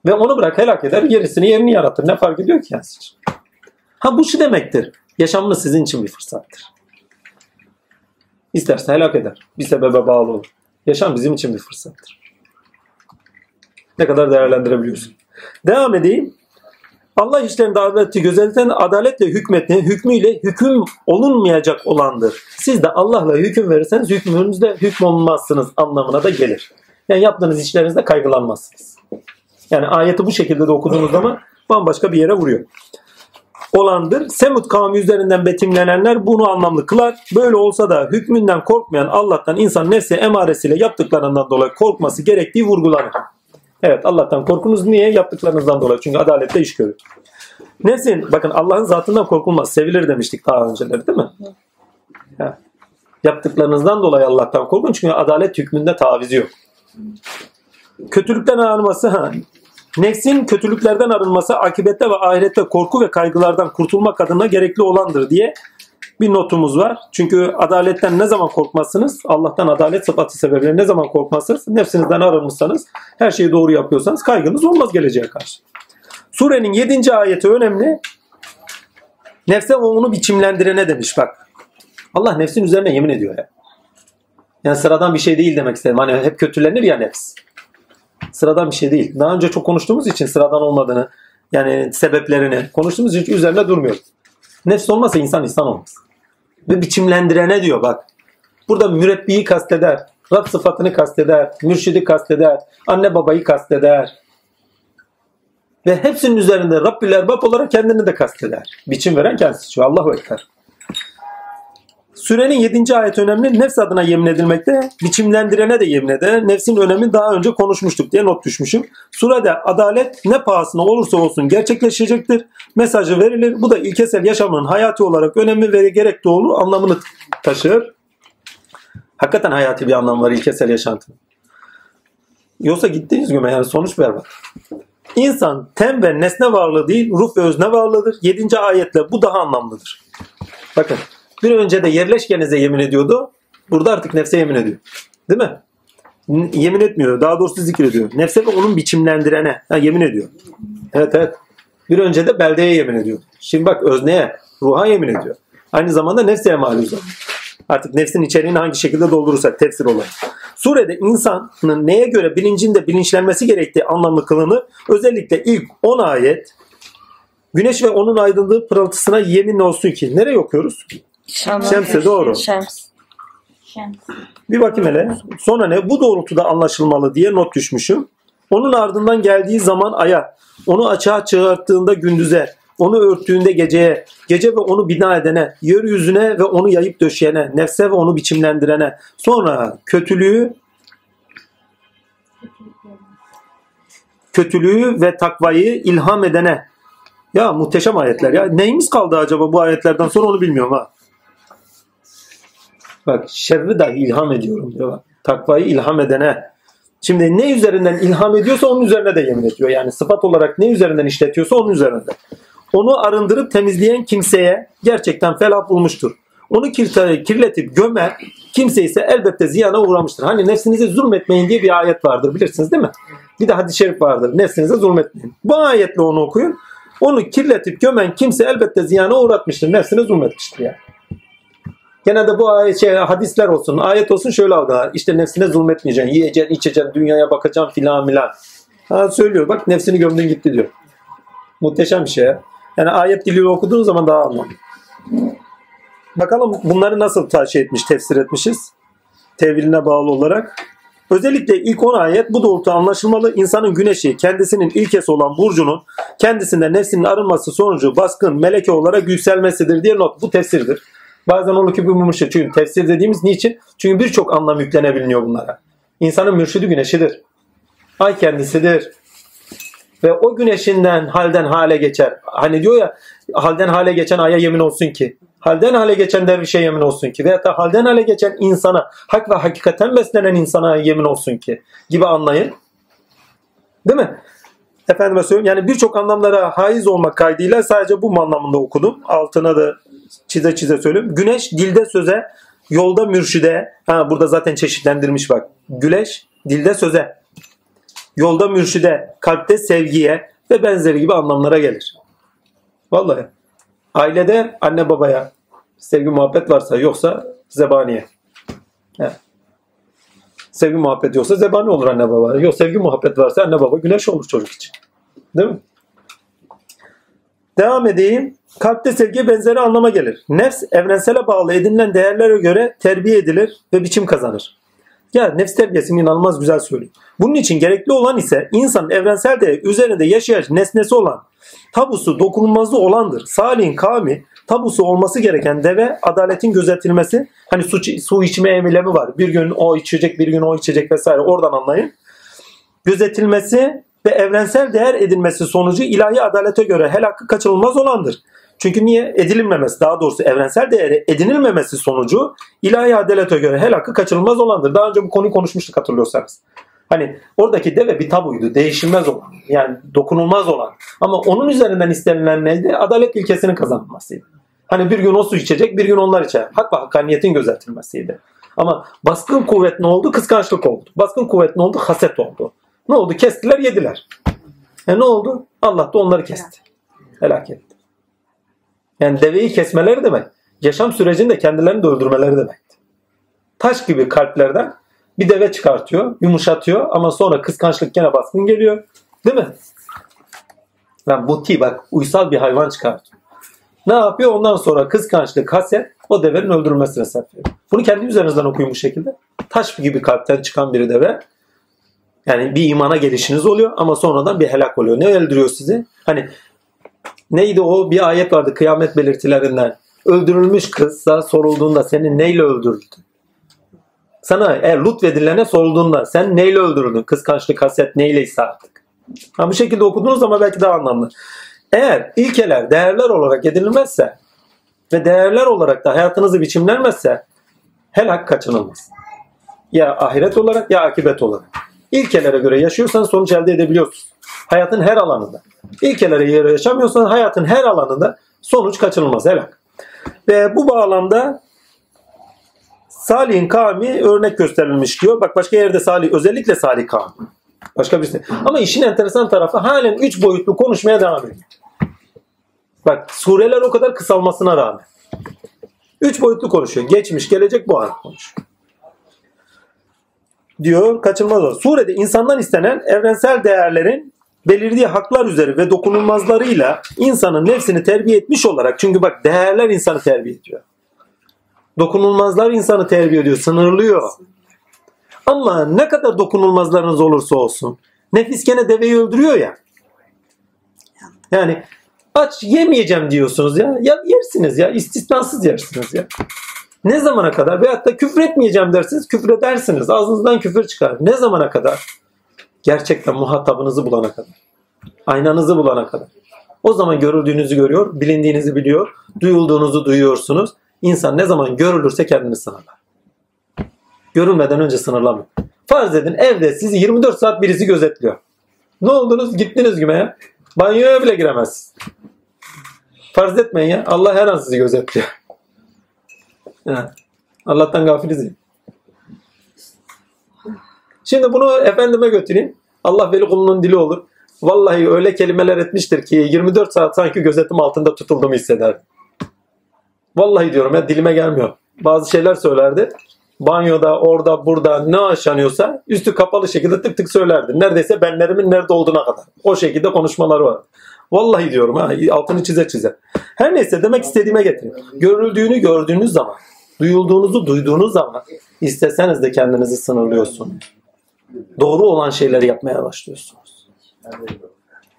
Ve onu bırak helak eder, gerisini yerini yaratır. Ne fark ediyor ki kendisi için? Bu şu demektir. Yaşamınız sizin için bir fırsattır. İsterse helak eder. Bir sebebe bağlı olur. Yaşam bizim için bir fırsattır. Ne kadar değerlendirebiliyorsun. Devam edeyim. Allah işlerinde adaleti gözeten adaletle hükmüyle hüküm olunmayacak olandır. Siz de Allah'la hüküm verirseniz hükmünüzde hükmolunmazsınız anlamına da gelir. Yani yaptığınız işlerinizde kaygılanmazsınız. Yani ayeti bu şekilde de okuduğunuz zaman bambaşka bir yere vuruyor. Olandır. Semud kavmi üzerinden betimlenenler bunu anlamlı kılar. Böyle olsa da hükmünden korkmayan Allah'tan insan nefsi emaresiyle yaptıklarından dolayı korkması gerektiği vurgulanır. Evet, Allah'tan korkunuz niye? Yaptıklarınızdan dolayı. Çünkü adalette iş görür. Nefsin, bakın Allah'ın zatından korkulmaz. Sevilir demiştik daha önceleri değil mi? Ha. Yaptıklarınızdan dolayı Allah'tan korkun. Çünkü adalet hükmünde taviz yok. Kötülükten arınması, nefsin kötülüklerden arınması akibette ve ahirette korku ve kaygılardan kurtulmak adına gerekli olandır diye bir notumuz var. Çünkü adaletten ne zaman korkmazsınız? Allah'tan adalet sıfatı sebebiyle ne zaman korkmazsınız? Nefsinizden arınmışsanız, her şeyi doğru yapıyorsanız kaygınız olmaz geleceğe karşı. Surenin 7. ayeti önemli. Nefse ve onu biçimlendirene demiş bak. Allah nefsin üzerine yemin ediyor ya. Yani sıradan bir şey değil demek istedim. Hani hep kötülenir ya nefs. Sıradan bir şey değil. Daha önce çok konuştuğumuz için sıradan olmadığını, yani sebeplerini konuştuğumuz için üzerine durmuyoruz. Nefs olmazsa insan olmaz. Ve biçimlendirene diyor bak. Burada mürebbiyi kasteder, Rab sıfatını kasteder, mürşidi kasteder, anne babayı kasteder. Ve hepsinin üzerinde Rabbül Erbab olarak kendini de kasteder. Biçim veren kendisi. Allahu Ekber. Sürenin 7. ayet önemli. Nefs adına yemin edilmekte, biçimlendirene de yemin eder. Nefsin önemini daha önce konuşmuştuk diye not düşmüşüm. Surede adalet ne pahasına olursa olsun gerçekleşecektir. Mesajı verilir. Bu da ilkesel yaşamın hayati olarak önemli ve gerek doğru anlamını taşır. Hakikaten hayati bir anlam var ilkesel yaşantının. Yoksa gittiğiniz gibi yani sonuç berbat. İnsan tem ve nesne varlığı değil, ruh ve özne varlığıdır. 7. ayetle bu daha anlamlıdır. Bakın. Bir önce de yerleşkenize yemin ediyordu. Burada artık nefse yemin ediyor. Değil mi? Yemin etmiyor. Daha doğrusu zikrediyor. Nefse ve onun biçimlendirene yemin ediyor. Evet. Bir önce de beldeye yemin ediyor. Şimdi bak özneye, ruha yemin ediyor. Aynı zamanda nefseye mal ediyor. Artık nefsin içeriğini hangi şekilde doldurursak tefsir olarak. Surede insanın neye göre bilincinde bilinçlenmesi gerektiği anlamlı kılınır. Özellikle ilk 10 ayet güneş ve onun aydınlığı pırıltısına yemin olsun ki. Nereye okuyoruz? Şems'e doğru. Şems. Bir bakayım hele. Sonra ne? Bu doğrultuda anlaşılmalı diye not düşmüşüm. Onun ardından geldiği zaman aya, onu açığa çıkarttığında gündüze, onu örttüğünde geceye, gece ve onu bina edene, yeryüzüne ve onu yayıp döşeyene, nefse ve onu biçimlendirene, sonra kötülüğü ve takvayı ilham edene. Ya muhteşem ayetler ya. Neyimiz kaldı acaba bu ayetlerden sonra onu bilmiyorum ha. Bak şerri dahi ilham ediyorum diyor. Takvayı ilham edene. Şimdi ne üzerinden ilham ediyorsa onun üzerine de yemin ediyor. Yani sıfat olarak ne üzerinden işletiyorsa onun üzerine de. Onu arındırıp temizleyen kimseye gerçekten felah bulmuştur. Onu kirletip gömer kimse ise elbette ziyana uğramıştır. Hani nefsinize zulmetmeyin diye bir ayet vardır bilirsiniz değil mi? Bir de hadis-i şerif vardır. Nefsinize zulmetmeyin. Bu ayetle onu okuyun. Onu kirletip gömen kimse elbette ziyana uğratmıştır. Nefsine zulmetmiştir yani. Genelde bu hadisler olsun, ayet olsun şöyle algılar. İşte nefsine zulmetmeyeceksin, yiyeceksin, içeceksin, dünyaya bakacaksın filan filan. Söylüyor bak nefsini gömdün gitti diyor. Muhteşem bir şey ya. Yani ayet diliyle okuduğun zaman daha anlamlı. Bakalım bunları nasıl tefsir etmişiz? Teviline bağlı olarak. Özellikle ilk 10 ayet bu doğrultuda anlaşılmalı. İnsanın güneşi kendisinin ilkesi olan burcunun kendisinde nefsinin arınması sonucu baskın meleke olarak yükselmesidir diye not. Bu tefsirdir. Bazen onu küpümümüştür. Çünkü tefsir dediğimiz niçin? Çünkü birçok anlam yüklenebiliniyor bunlara. İnsanın mürşidi güneşidir. Ay kendisidir. Ve o güneşinden halden hale geçer. Hani diyor ya halden hale geçen aya yemin olsun ki. Halden hale geçen dervişe yemin olsun ki. Veyahut da halden hale geçen insana, hak ve hakikaten beslenen insana yemin olsun ki. Gibi anlayın. Değil mi? Efendime söyleyeyim. Yani birçok anlamlara haiz olmak kaydıyla sadece bu anlamında okudum. Altına da çize söyleyeyim. Güneş dilde söze, yolda mürşide. Burada zaten çeşitlendirmiş bak. Güneş dilde söze, yolda mürşide, kalpte sevgiye ve benzeri gibi anlamlara gelir. Vallahi. Ailede anne babaya sevgi muhabbet varsa, yoksa zebaniye. Sevgi muhabbet yoksa zebani olur anne baba. Yok sevgi muhabbet varsa anne baba güneş olur çocuk için. Değil mi? Devam edeyim. Kalpte sevgi benzeri anlama gelir. Nefs evrensele bağlı edinilen değerlere göre terbiye edilir ve biçim kazanır. Yani nefs terbiyesini inanılmaz güzel söylüyor. Bunun için gerekli olan ise insanın evrensel de üzerinde yaşayan nesnesi olan, tabusu dokunulmazlığı olandır. Salih'in kavmi tabusu olması gereken deve, adaletin gözetilmesi. Hani su içme eylemi var. Bir gün o içecek, bir gün o içecek vesaire. Oradan anlayın. Gözetilmesi ve evrensel değer edilmesi sonucu ilahi adalete göre helakı kaçınılmaz olandır. Çünkü niye? Edinilmemesi, daha doğrusu evrensel değeri edinilmemesi sonucu ilahi adalete göre helakı kaçınılmaz olandır. Daha önce bu konuyu konuşmuştuk hatırlıyorsanız. Hani oradaki deve bir tabuydu. Değişilmez olan. Yani dokunulmaz olan. Ama onun üzerinden istenilen neydi? Adalet ilkesinin kazanılmasıydı. Hani bir gün o su içecek, bir gün onlar içer. Hak ve hakkaniyetin gözetilmesiydi. Ama baskın kuvvet ne oldu? Kıskançlık oldu. Baskın kuvvet ne oldu? Haset oldu. Ne oldu? Kestiler, yediler. Ne oldu? Allah da onları kesti. Helak etti. Yani deveyi kesmeleri demek, yaşam sürecinde kendilerini de öldürmeleri demekti. Taş gibi kalplerden bir deve çıkartıyor, yumuşatıyor ama sonra kıskançlık gene baskın geliyor. Değil mi? Yani buti bak, uysal bir hayvan çıkartıyor. Ne yapıyor? Ondan sonra kıskançlık, haset o devenin öldürülmesine sebep veriyor. Bunu kendi üzerinizden okuyun bu şekilde. Taş gibi kalpten çıkan bir deve. Yani bir imana gelişiniz oluyor ama sonradan bir helak oluyor. Ne öldürüyor sizi? Hani neydi o? Bir ayet vardı kıyamet belirtilerinden. Öldürülmüş kızsa sorulduğunda seni neyle öldürdü? Sana lütfedilene sorulduğunda sen neyle öldürüldün? Kıskançlık, haset neyleyse artık. Ha, bu şekilde okudunuz ama belki daha anlamlı. Eğer ilkeler değerler olarak edinilmezse ve değerler olarak da hayatınızı biçimlenmezse helak kaçınılmaz. Ya ahiret olarak ya akibet olarak. İlkelere göre yaşıyorsanız sonuç elde edebiliyorsunuz. Hayatın her alanında. İlkelere göre yaşamıyorsanız hayatın her alanında sonuç kaçınılmaz helak. Ve bu bağlamda Salih'in kavmi örnek gösterilmiş diyor. Bak başka yerde Salih, özellikle Salih kavmi. Başka birisi. Ama işin enteresan tarafı halen 3 boyutlu konuşmaya devam ediyor. Bak sureler o kadar kısalmasına rağmen. 3 boyutlu konuşuyor. Geçmiş, gelecek, bu an konuşuyor. Diyor kaçınılmaz olur. Surede insandan istenen evrensel değerlerin belirlediği haklar üzeri ve dokunulmazlarıyla insanın nefsini terbiye etmiş olarak, çünkü bak değerler insanı terbiye ediyor. Dokunulmazlar insanı terbiye ediyor, sınırlıyor. Ama ne kadar dokunulmazlarınız olursa olsun nefis gene deveyi öldürüyor ya. Yani aç yemeyeceğim diyorsunuz ya. Ya yersiniz ya. İstisnasız yersiniz ya. Ne zamana kadar? Veyahut da küfretmeyeceğim dersiniz, küfredersiniz. Ağzınızdan küfür çıkar. Ne zamana kadar? Gerçekten muhatabınızı bulana kadar. Aynanızı bulana kadar. O zaman görüldüğünüzü görüyor, bilindiğinizi biliyor, duyulduğunuzu duyuyorsunuz. İnsan ne zaman görülürse kendini sınırlar. Görülmeden önce sınırlamıyor. Farz edin evde sizi 24 saat birisi gözetliyor. Ne oldunuz? Gittiniz güme. Banyoya bile giremezsiniz. Farz etmeyin ya. Allah her an sizi gözetliyor. Ya, Allah'tan gafiliz. Şimdi bunu efendime götüreyim. Allah veli kulunun dili olur. Vallahi öyle kelimeler etmiştir ki 24 saat sanki gözetim altında tutulduğumu hisseder. Vallahi diyorum ya, dilime gelmiyor. Bazı şeyler söylerdi. Banyoda, orada, burada ne yaşanıyorsa üstü kapalı şekilde tık tık söylerdi. Neredeyse benlerimin nerede olduğuna kadar. O şekilde konuşmaları var. Vallahi diyorum ha, altını çize çize. Her neyse demek istediğime getireyim. Görüldüğünü gördüğünüz zaman, duyulduğunuzu duyduğunuz zaman isteseniz de kendinizi sınırlıyorsunuz. Doğru olan şeyleri yapmaya başlıyorsunuz.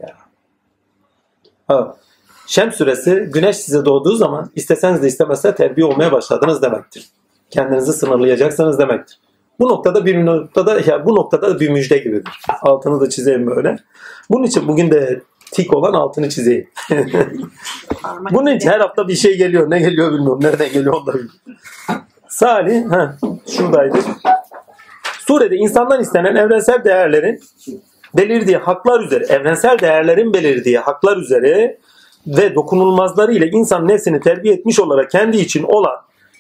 Evet. Şems suresi, güneş size doğduğu zaman isteseniz de istemezse terbiye olmaya başladınız demektir. Kendinizi sınırlayacaksınız demektir. Bu noktada bir müjde gibidir. Altını da çizeyim böyle. Bunun için bugün de tik olan altını çizeyim. Bunun için her hafta bir şey geliyor. Ne geliyor bilmiyorum. Nereden geliyor onu da bilmiyorum. Salih, şuradaydı. Surede insandan istenen evrensel değerlerin belirdiği haklar üzere, evrensel değerlerin belirdiği haklar üzere ve dokunulmazları ile insan nefsini terbiye etmiş olarak kendi için olan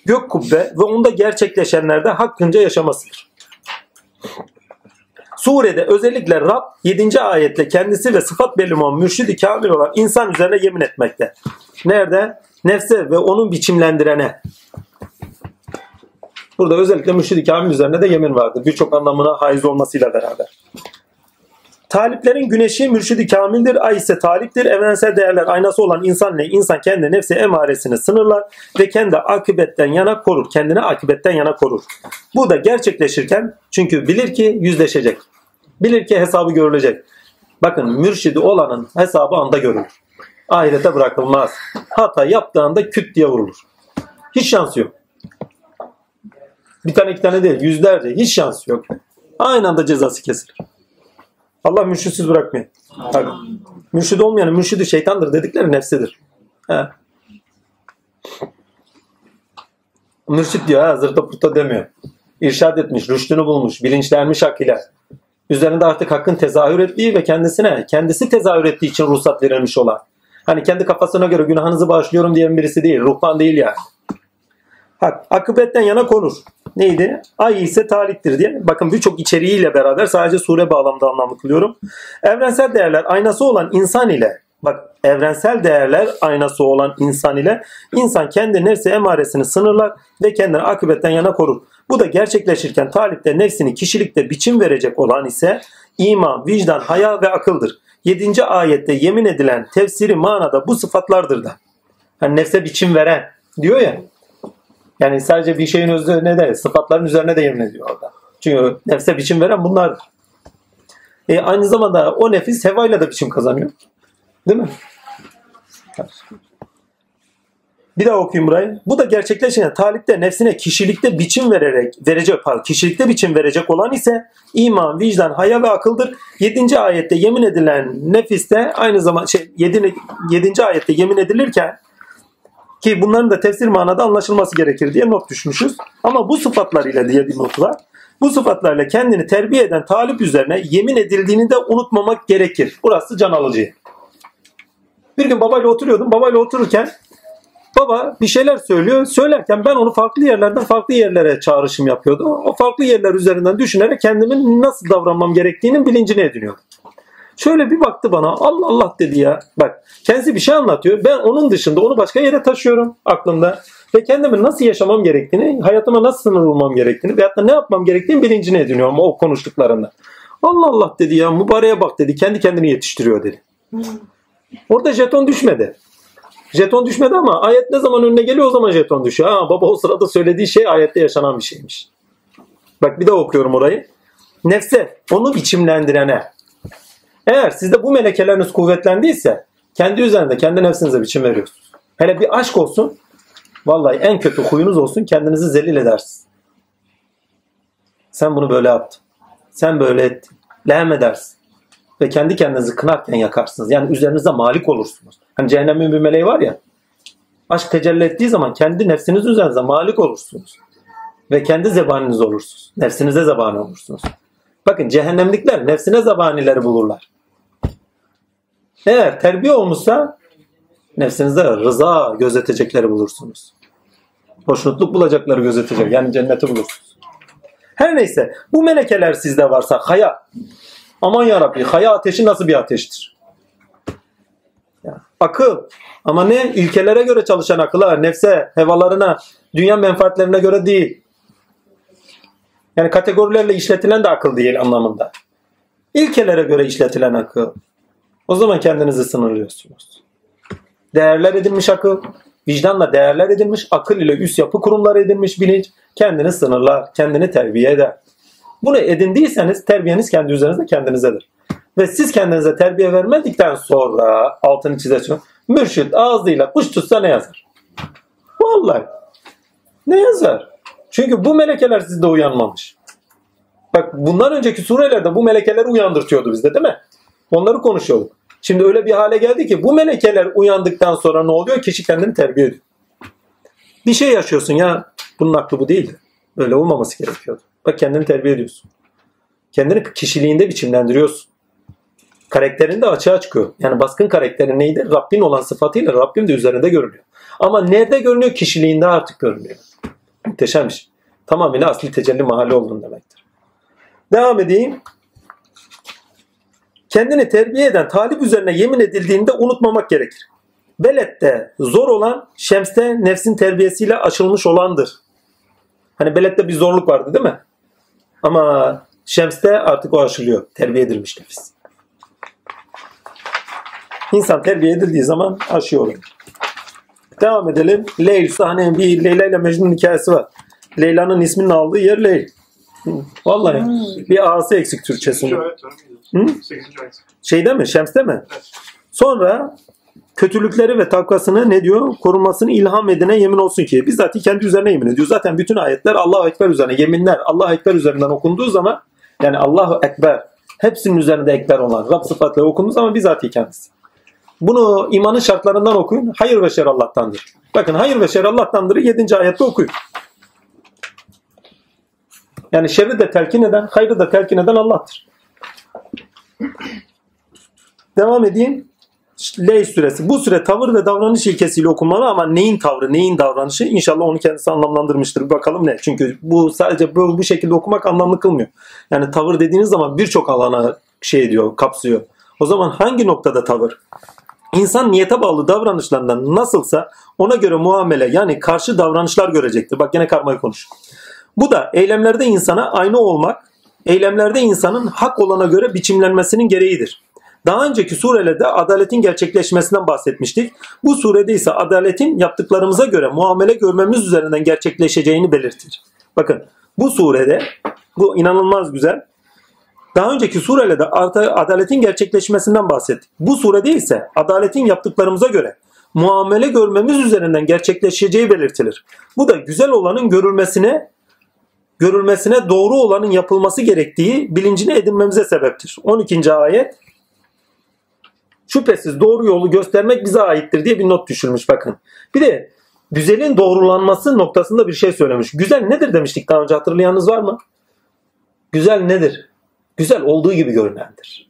gök kubbe ve onda gerçekleşenlerde hakkınca yaşamasıdır. Surede özellikle Rab 7. ayetle kendisi ve sıfat belirme mürşidi kamil olan insan üzerine yemin etmekte. Nerede? Nefse ve onun biçimlendirene. Burada özellikle mürşidi kamil üzerine de yemin vardır. Birçok anlamına haiz olmasıyla beraber. Taliplerin güneşi mürşidi kamildir, ay ise taliptir. Evrensel değerler aynası olan insan ne? İnsan kendi nefsi emaresini sınırlar ve kendi akıbetten yana korur. Kendini akıbetten yana korur. Bu da gerçekleşirken çünkü bilir ki yüzleşecek. Bilir ki hesabı görülecek. Bakın mürşidi olanın hesabı anda görülür. Ahirete bırakılmaz. Hata yaptığında küt diye vurulur. Hiç şansı yok. Bir tane iki tane değil, yüzlerce, hiç şansı yok. Aynı anda cezası kesilir. Allah mürşidsiz bırakmıyor. Mürşid olmayanın mürşidi şeytandır dedikleri nefsidir. He. Mürşid diyor, zırta pırta demiyor. İrşad etmiş, rüştünü bulmuş, bilinçlenmiş hakkıyla. Üzerinde artık hakkın tezahür ettiği ve kendisi tezahür ettiği için ruhsat verilmiş olan. Hani kendi kafasına göre günahınızı bağışlıyorum diyen birisi değil, ruhban değil yani. Hak, akıbetten yana konur. Neydi? Ay ise taliptir diye. Bakın birçok içeriğiyle beraber sadece sure bağlamda anlamlı kılıyorum. Evrensel değerler aynası olan insan ile, bak evrensel değerler aynası olan insan ile insan kendi nefsi emaresini sınırlar ve kendini akıbetten yana korur. Bu da gerçekleşirken talipte nefsini kişilikte biçim verecek olan ise iman, vicdan, haya ve akıldır. 7. ayette yemin edilen tefsiri manada bu sıfatlardır da. Yani nefse biçim veren diyor ya. Yani sadece bir şeyin özüne de, sıfatların üzerine de yemin ediyor orada. Çünkü nefse biçim veren bunlardır. Aynı zamanda o nefis hevayla da biçim kazanıyor. Değil mi? Bir daha okuyayım burayı. Bu da gerçekleşen talipte nefsine kişilikte biçim verecek olan ise iman, vicdan, haya ve akıldır. 7. ayette yemin edilen nefiste aynı zamanda 7. ayette yemin edilirken ki bunların da tefsir manada anlaşılması gerekir diye not düşmüşüz. Ama bu sıfatlarıyla diye bir not var. Bu sıfatlarla kendini terbiye eden talip üzerine yemin edildiğini de unutmamak gerekir. Burası can alıcı. Bir gün babayla oturuyordum. Babayla otururken baba bir şeyler söylüyor. Söylerken ben onu farklı yerlerden farklı yerlere çağrışım yapıyordum. O farklı yerler üzerinden düşünerek kendimin nasıl davranmam gerektiğinin bilincini ediniyordum. Şöyle bir baktı bana, Allah Allah dedi ya. Bak kendisi bir şey anlatıyor. Ben onun dışında onu başka yere taşıyorum aklımda. Ve kendimi nasıl yaşamam gerektiğini, hayatıma nasıl sınır bulmam gerektiğini veyahut da ne yapmam gerektiğini bilincine ediniyorum o konuştuklarında. Allah Allah dedi ya, mübareğe bak dedi. Kendi kendini yetiştiriyor dedi. Orada jeton düşmedi. Jeton düşmedi ama ayet ne zaman önüne geliyor o zaman jeton düşüyor. Baba o sırada söylediği şey ayette yaşanan bir şeymiş. Bak bir daha okuyorum orayı. Nefse, onu biçimlendirene. Eğer sizde bu melekeleriniz kuvvetlendiyse kendi üzerinde, kendi nefsinize biçim veriyorsunuz. Hele bir aşk olsun, vallahi en kötü huyunuz olsun, kendinizi zelil edersiniz. Sen bunu böyle yaptın. Sen böyle ettin. Lehem edersin. Ve kendi kendinizi kınarken yakarsınız. Yani üzerinize malik olursunuz. Hani cehennemin bir meleği var ya, aşk tecelli ettiği zaman kendi nefsiniz üzerinize malik olursunuz. Ve kendi zebaniniz olursunuz. Nefsinize zebani olursunuz. Bakın cehennemlikler nefsine zebanileri bulurlar. Eğer terbiye olmuşsa nefsinize rıza gözetecekleri bulursunuz. Hoşnutluk bulacakları gözetecek. Yani cenneti bulursunuz. Her neyse bu melekeler sizde varsa haya. Aman yarabbi, haya ateşi nasıl bir ateştir? Akıl. Ama ne? İlkelere göre çalışan akıllar. Nefse, hevalarına, dünya menfaatlerine göre değil. Yani kategorilerle işletilen de akıl değil anlamında. İlkelere göre işletilen akıl. O zaman kendinizi sınırlıyorsunuz. Değerler edilmiş akıl, vicdanla değerler edilmiş, akıl ile üst yapı kurumları edilmiş bilinç kendini sınırlar, kendini terbiye eder. Bunu edindiyseniz terbiyeniz kendi üzerinizde kendinizedir. Ve siz kendinize terbiye vermedikten sonra altını çizelim. Mürşid ağzıyla kuş tutsa ne yazar? Vallahi ne yazar? Çünkü bu melekeler sizde uyanmamış. Bak bundan önceki surelerde bu melekeleri uyandırtıyordu bizde değil mi? Onları konuşuyorduk. Şimdi öyle bir hale geldi ki bu melekeler uyandıktan sonra ne oluyor? Kişi kendini terbiye ediyor. Bir şey yaşıyorsun ya, bunun aklı bu değildi. Öyle olmaması gerekiyordu. Bak kendini terbiye ediyorsun. Kendini kişiliğinde biçimlendiriyorsun. Karakterin de açığa çıkıyor. Yani baskın karakterin neydi? Rabbin olan sıfatıyla Rabbim de üzerinde görünüyor. Ama nerede görünüyor? Kişiliğinde artık görünüyor. Muhteşem bir şey. Tamamıyla asli tecelli mahalli olduğunu demektir. Devam edeyim. Kendini terbiye eden talip üzerine yemin edildiğinde unutmamak gerekir. Beled'de zor olan, Şems'te nefsin terbiyesiyle aşılmış olandır. Hani Beled'de bir zorluk vardı değil mi? Ama Şems'te artık o aşılıyor. Terbiye edilmiş nefis. İnsan terbiye edildiği zaman aşıyor olur. Devam edelim. Leyl sahne, bir Leyla ile Mecnun hikayesi var. Leyla'nın isminin aldığı yer Leyl. Vallahi bir A'sı eksik Türkçesinde. Şeyde mi? Şems'te mi? Evet. Sonra kötülükleri ve takvasını ne diyor? Korunmasını ilham edene yemin olsun ki. Bizzat kendi üzerine yemin ediyor. Zaten bütün ayetler Allah-u Ekber üzerine. Yeminler Allah-u Ekber üzerinden okunduğu zaman, yani Allah-u Ekber, hepsinin üzerinde ekber olan Rab sıfatla okunduğu zaman bizzat kendisi. Bunu imanın şartlarından okuyun. Hayır ve şer Allah'tandır. Bakın hayır ve şer Allah'tandır 7. ayette okuyun. Yani şerri de telkin eden, hayrı da telkin eden Allah'tır. Devam edeyim. Leyl suresi. Bu süre tavır ve davranış ilkesiyle okunmalı ama neyin tavrı, neyin davranışı? İnşallah onu kendisi anlamlandırmıştır. Bir bakalım ne? Çünkü bu sadece böyle bu şekilde okumak anlamlı kılmıyor. Yani tavır dediğiniz zaman birçok alana şey diyor, kapsıyor. O zaman hangi noktada tavır? İnsan niyete bağlı davranışlarından nasılsa ona göre muamele, yani karşı davranışlar görecektir. Bak yine karmayı konuş. Bu da eylemlerde insana aynı olmak, eylemlerde insanın hak olana göre biçimlenmesinin gereğidir. Daha önceki surelerde adaletin gerçekleşmesinden bahsetmiştik. Bu surede ise adaletin yaptıklarımıza göre muamele görmemiz üzerinden gerçekleşeceğini belirtir. Bakın bu surede, bu inanılmaz güzel. Daha önceki surelerde adaletin gerçekleşmesinden bahsettik. Bu surede ise adaletin yaptıklarımıza göre muamele görmemiz üzerinden gerçekleşeceği belirtilir. Bu da güzel olanın görülmesine doğru olanın yapılması gerektiği bilincini edinmemize sebeptir. 12. ayet. Şüphesiz doğru yolu göstermek bize aittir diye bir not düşürmüş bakın. Bir de güzelin doğrulanması noktasında bir şey söylemiş. Güzel nedir demiştik daha önce, hatırlayanınız var mı? Güzel nedir? Güzel olduğu gibi görünendir.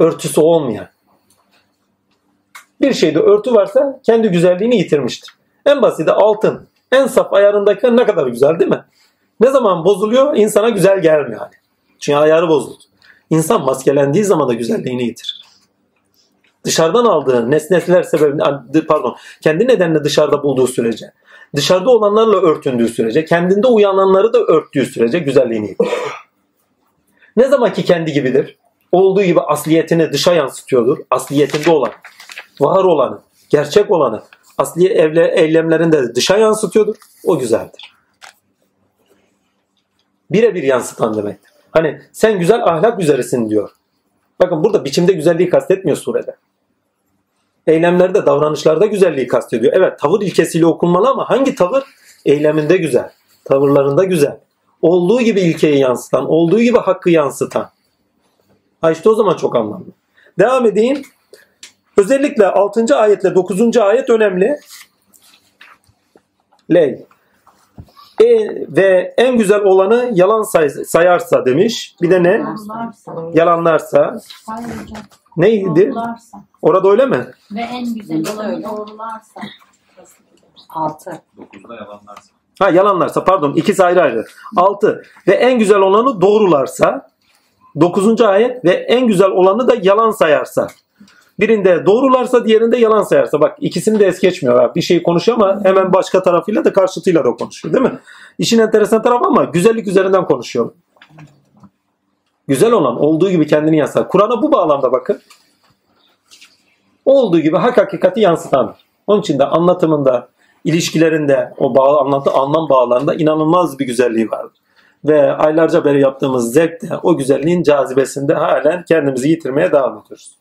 Örtüsü olmayan. Bir şeyde örtü varsa kendi güzelliğini yitirmiştir. En basiti altın, en saf ayarındaki ne kadar güzel değil mi? Ne zaman bozuluyor? İnsana güzel gelmiyor yani. Çünkü ayarı bozuldu. İnsan maskelendiği zaman da güzelliğini yitirir. Dışarıdan aldığı nesneler sebebiyle, kendi nedenle dışarıda bulduğu sürece, dışarıda olanlarla örtündüğü sürece, kendinde uyananları da örttüğü sürece güzelliğini yitirir. Ne zaman ki kendi gibidir, olduğu gibi asliyetini dışa yansıtıyordur. Asliyetinde olan, var olanı, gerçek olanı, asli eylemlerinde dışa yansıtıyordur. O güzeldir. Birebir yansıtan demektir. Hani sen güzel ahlak üzeresin diyor. Bakın burada biçimde güzelliği kastetmiyor surede. Eylemlerde, davranışlarda güzelliği kastediyor. Evet tavır ilkesiyle okunmalı ama hangi tavır? Eyleminde güzel, tavırlarında güzel. Olduğu gibi ilkeyi yansıtan, olduğu gibi hakkı yansıtan. Ha işte o zaman çok anlamlı. Devam edeyim. Özellikle 6. ayetle 9. ayet önemli. Leyl. Ve en güzel olanı yalan sayarsa demiş. Bir de ne? Yalanlarsa. Neydi? Doğrularsa. Orada öyle mi? Ve en güzel olanı doğrularsa. 6. 9'da yalanlarsa. Ha yalanlarsa pardon. İkisi ayrı ayrı. 6. Ve en güzel olanı doğrularsa. 9. ayet. Ve en güzel olanı da yalan sayarsa. Birinde doğrularsa diğerinde yalan sayarsa. Bak ikisini de es geçmiyor. Bir şey konuşuyor ama hemen başka tarafıyla da karşıtıyla da konuşuyor değil mi? İşin enteresan tarafı ama güzellik üzerinden konuşuyor. Güzel olan olduğu gibi kendini yansıtar. Kur'an'a bu bağlamda bakın. Olduğu gibi hak hakikati yansıtandır. Onun için de anlatımında, ilişkilerinde, o anlam bağlarında inanılmaz bir güzelliği vardır. Ve aylarca beri yaptığımız zevk de o güzelliğin cazibesinde halen kendimizi yitirmeye devam ediyoruz.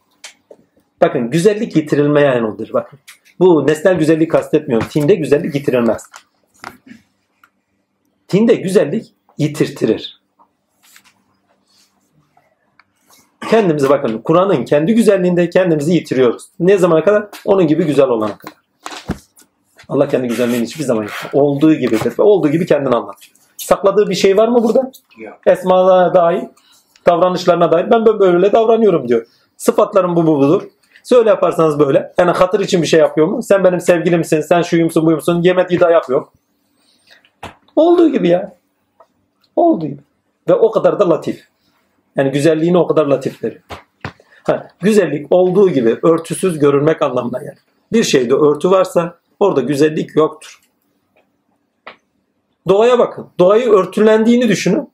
Bakın güzellik yitirilmeye yanıldır. Bakın. Bu nesnel güzellik kastetmiyor. Tinde güzellik yitirilmez. Tinde güzellik yitirtirir. Kendimizi bakın Kur'an'ın kendi güzelliğinde kendimizi yitiriyoruz. Ne zamana kadar? Onun gibi güzel olana kadar. Allah kendi güzelliğini hiçbir zaman yitirmez. Olduğu gibi ve olduğu gibi kendini anlatıyor. Sakladığı bir şey var mı burada? Esma'ya dair, davranışlarına dair. Ben böyle davranıyorum diyor. Sıfatların budur. Söyle yaparsanız böyle. Yani hatır için bir şey yapıyor mu? Sen benim sevgilimsin, sen şuyumsun, buyumsun. Yemek gıda yapıyor. Olduğu gibi ya. Olduğu gibi. Ve o kadar da latif. Yani güzelliğini o kadar latif veriyor. Güzellik olduğu gibi örtüsüz görünmek anlamına gelir. Bir şeyde örtü varsa orada güzellik yoktur. Doğaya bakın. Doğayı örtülendiğini düşünün.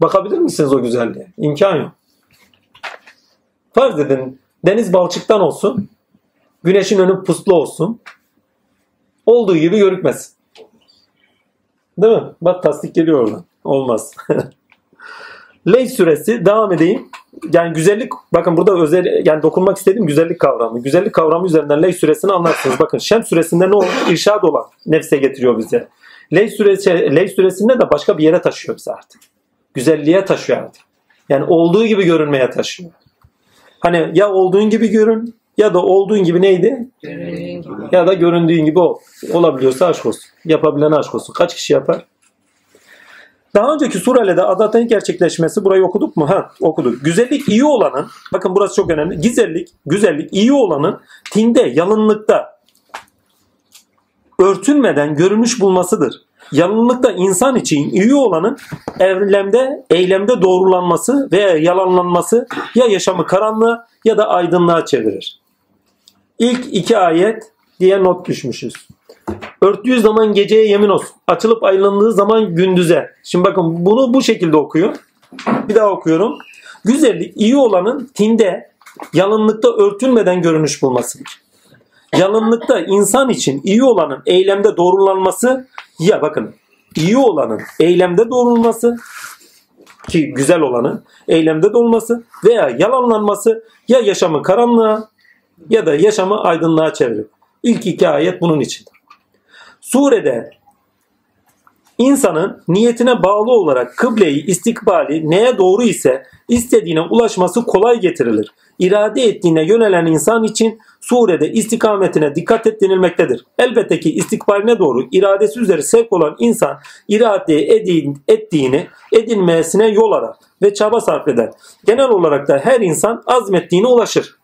Bakabilir misiniz o güzelliğe? İmkan yok. Farz edin Deniz balçıktan olsun. Güneşin önü puslu olsun. Olduğu gibi görükmesin. Değil mi? Bak tasdik geliyor oradan. Olmaz. Leyl suresi, devam edeyim. Yani güzellik, bakın burada özel, yani dokunmak istediğim güzellik kavramı. Güzellik kavramı üzerinden Leyl suresini anlarsınız. Bakın Şems suresinde ne olur? İrşad olan nefse getiriyor bize. Leyl suresinde de başka bir yere taşıyor bizi artık. Güzelliğe taşıyor artık. Yani olduğu gibi görünmeye taşıyor. Hani ya olduğun gibi görün ya da olduğun gibi neydi? Ya da göründüğün gibi ol. Olabiliyorsa aşk olsun. Yapabilen aşk olsun. Kaç kişi yapar? Daha önceki surelerde adaletinin gerçekleşmesi, burayı okuduk mu? Ha, okuduk. Güzellik iyi olanın, bakın burası çok önemli. Güzellik iyi olanın tinde, yalınlıkta örtünmeden görünüş bulmasıdır. Yalınlıkta insan için iyi olanın eylemde doğrulanması veya yalanlanması ya yaşamı karanlığa ya da aydınlığa çevirir. İlk iki ayet diye not düşmüşüz. Örttüğü zaman geceye yemin olsun. Açılıp aydınlandığı zaman gündüze. Şimdi bakın bunu bu şekilde okuyor. Bir daha okuyorum. Güzellik iyi olanın tinde, yalınlıkta örtünmeden görünüş bulmasıdır. Yalınlıkta insan için iyi olanın eylemde doğrulanması ya bakın iyi olanın eylemde doğrulması ki güzel olanın eylemde doğrulması veya yalanlanması ya yaşamı karanlığa ya da yaşamı aydınlığa çevirir. İlk iki ayet bunun için. Surede insanın niyetine bağlı olarak kıbleyi, istikbali neye doğru ise istediğine ulaşması kolay getirilir. İrade ettiğine yönelen insan için surede istikametine dikkat et denilmektedir. Elbette ki istikbaline doğru iradesi üzere sevk olan insan irade ettiğini edinmesine yol arar ve çaba sarf eder. Genel olarak da her insan azmettiğine ulaşır.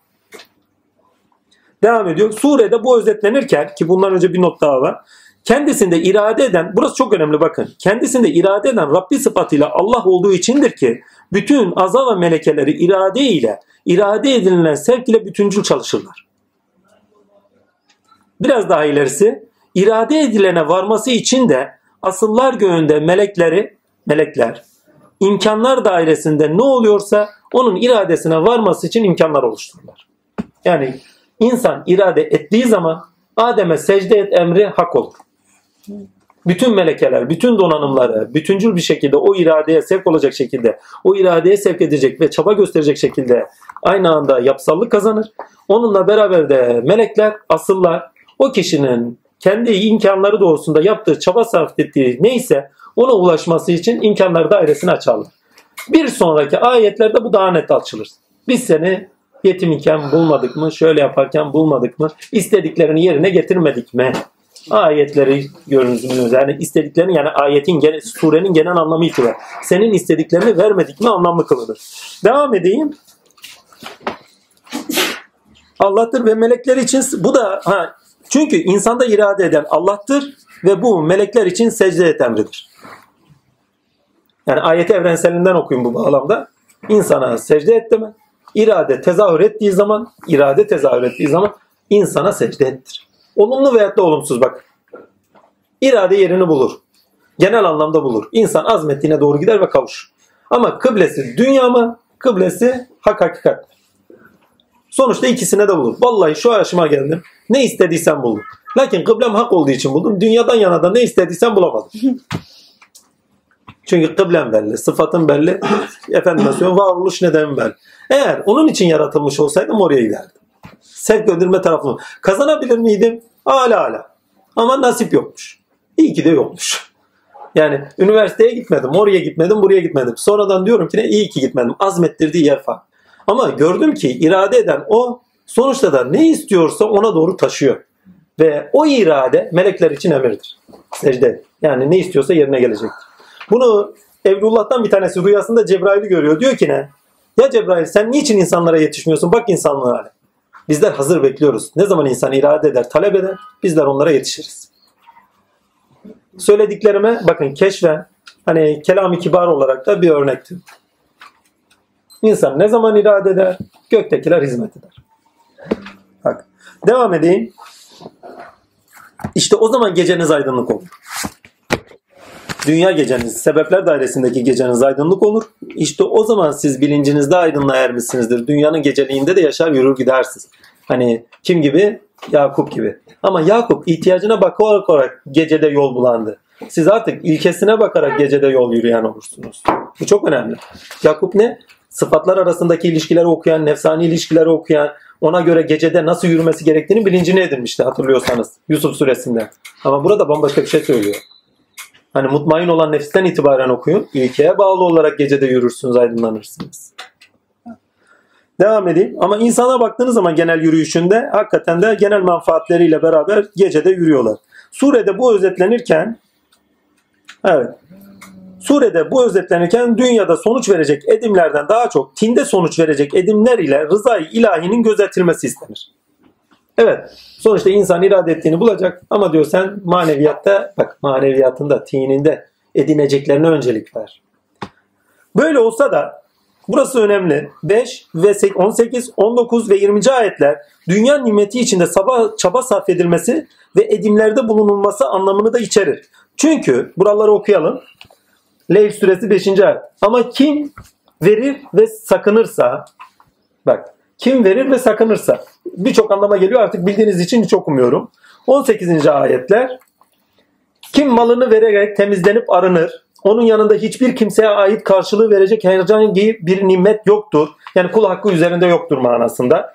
Devam ediyor. Surede bu özetlenirken ki bundan önce bir not daha var. Kendisinde irade eden, burası çok önemli bakın. Kendisinde irade eden Rabbi sıfatıyla Allah olduğu içindir ki bütün aza ve melekeleri irade edinilen sevk ile bütüncül çalışırlar. Biraz daha ilerisi, irade edilene varması için de asıllar göğünde melekler, imkanlar dairesinde ne oluyorsa onun iradesine varması için imkanlar oluştururlar. Yani insan irade ettiği zaman Adem'e secde et emri hak olur. Bütün melekeler, bütün donanımları, bütüncül bir şekilde o iradeye sevk olacak şekilde, o iradeye sevk edecek ve çaba gösterecek şekilde aynı anda yapsallık kazanır. Onunla beraber de melekler, asıllar, o kişinin kendi imkanları doğrusunda yaptığı, çaba sarf ettiği neyse ona ulaşması için imkanlar dairesini açarlar. Bir sonraki ayetlerde bu daha net açılır. Biz seni yetim iken bulmadık mı? Şöyle yaparken bulmadık mı? İstediklerini yerine getirmedik mi? Ayetleri görürsünüz. Yani istediklerini yani surenin genel anlamı itibariyle. Senin istediklerini vermedik mi anlamlı kılınır. Devam edeyim. Allah'tır ve melekler için bu da çünkü insanda irade eden Allah'tır ve bu melekler için secde et emridir. Yani ayeti evrenselinden okuyun bu bağlamda. İnsana secde et deme. İrade tezahür ettiği zaman insana secde ettir. Olumlu veyahut da olumsuz bak. İrade yerini bulur. Genel anlamda bulur. İnsan azmettiğine doğru gider ve kavuşur. Ama kıblesi dünya mı? Kıblesi hakikat. Sonuçta ikisine de bulur. Vallahi şu aşama geldim. Ne istediysem buldum. Lakin kıblem hak olduğu için buldum. Dünyadan yana da ne istediysem bulamadım. Çünkü kıblem belli, sıfatım belli, efendime söylüyorum varoluş nedenim belli. Eğer onun için yaratılmış olsaydım oraya giderdim. Sevk öldürme tarafını. Kazanabilir miydim? Ala. Ama nasip yokmuş. İyi ki de yokmuş. Yani üniversiteye gitmedim, oraya gitmedim, buraya gitmedim. Sonradan diyorum ki iyi ki gitmedim. Azmettirdiği yer farklı. Ama gördüm ki irade eden o sonuçta da ne istiyorsa ona doğru taşıyor. Ve o irade melekler için emirdir. Secde. Yani ne istiyorsa yerine gelecektir. Bunu Evlullah'tan bir tanesi rüyasında Cebrail'i görüyor. Diyor ki Ya Cebrail sen niçin insanlara yetişmiyorsun? Bak insanlara. Bizler hazır bekliyoruz. Ne zaman insan irade eder, talep eder, bizler onlara yetişiriz. Söylediklerime bakın keşfen kelam-ı kibar olarak da bir örnektir. İnsan ne zaman irade eder? Göktekiler hizmet eder. Bak, devam edeyim. İşte o zaman geceniz aydınlık olur. dünya geceniz, sebepler dairesindeki geceniz aydınlık olur. İşte o zaman siz bilincinizde aydınlığa ermişsinizdir. Dünyanın geceliğinde de yaşar yürür gidersiniz. Hani kim gibi? Yakup gibi. Ama Yakup ihtiyacına bakarak gecede yol bulandı. Siz artık ilkesine bakarak gecede yol yürüyen olursunuz. Bu çok önemli. Yakup ne? Sıfatlar arasındaki ilişkileri okuyan, nefsani ilişkileri okuyan, ona göre gecede nasıl yürümesi gerektiğini bilincine edinmişti hatırlıyorsanız Yusuf suresinde. Ama burada bambaşka bir şey söylüyor. Hani mutmain olan nefisten itibaren okuyun. İlkeye bağlı olarak gecede yürürsünüz, aydınlanırsınız. Devam edeyim. Ama insana baktığınız zaman genel yürüyüşünde hakikaten de genel menfaatleriyle beraber gecede yürüyorlar. Surede bu özetlenirken dünyada sonuç verecek edimlerden daha çok tinde sonuç verecek edimler ile rızayı ilahinin gözetilmesi istenir. Evet, sonuçta insan irade ettiğini bulacak ama diyor sen maneviyatta, bak maneviyatında, tininde edineceklerine öncelik ver. Böyle olsa da burası önemli. 5 ve 18, 19 ve 20. ayetler dünya nimeti içinde çaba sarf edilmesi ve edimlerde bulunulması anlamını da içerir. Çünkü buraları okuyalım. Leyl suresi 5. ayet. Ama kim verir ve sakınırsa, bak kim verir ve sakınırsa birçok anlama geliyor, artık bildiğiniz için hiç okumuyorum. 18. ayetler. Kim malını vererek temizlenip arınır, onun yanında hiçbir kimseye ait karşılığı verecek herhangi bir nimet yoktur. Yani kul hakkı üzerinde yoktur manasında.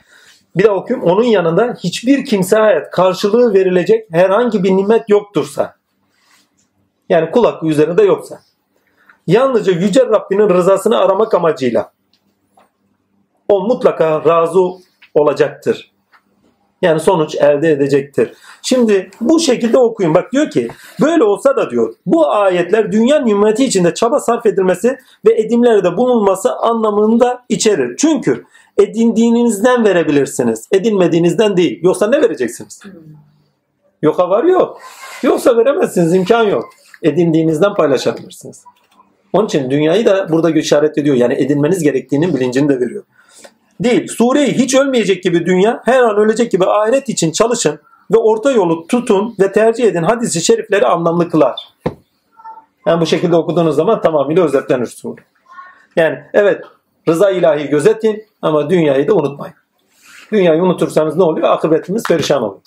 Bir de okuyayım. Onun yanında hiçbir kimseye ait karşılığı verilecek herhangi bir nimet yoktursa. Yani kul hakkı üzerinde yoksa. Yalnızca Yüce Rabbinin rızasını aramak amacıyla o mutlaka razı olacaktır. Yani sonuç elde edecektir. Şimdi bu şekilde okuyun. Bak diyor ki böyle olsa da diyor bu ayetler dünya nimeti içinde çaba sarf edilmesi ve edimlerde bulunması anlamında içerir. Çünkü edindiğinizden verebilirsiniz. Edinmediğinizden değil. Yoksa ne vereceksiniz? Yoka var yok. Yoksa veremezsiniz. İmkan yok. Edindiğinizden paylaşabilirsiniz. Onun için dünyayı da burada işaret ediyor. Yani edinmeniz gerektiğinin bilincini de veriyor. Değil. Sureyi hiç ölmeyecek gibi dünya, her an ölecek gibi ahiret için çalışın ve orta yolu tutun ve tercih edin. Hadis-i şerifleri anlamlı kılar. Yani bu şekilde okuduğunuz zaman tamamıyla özetlenir sure. Yani evet rıza ilahi gözetin ama dünyayı da unutmayın. Dünyayı unutursanız ne oluyor? Akıbetimiz perişan oluyor.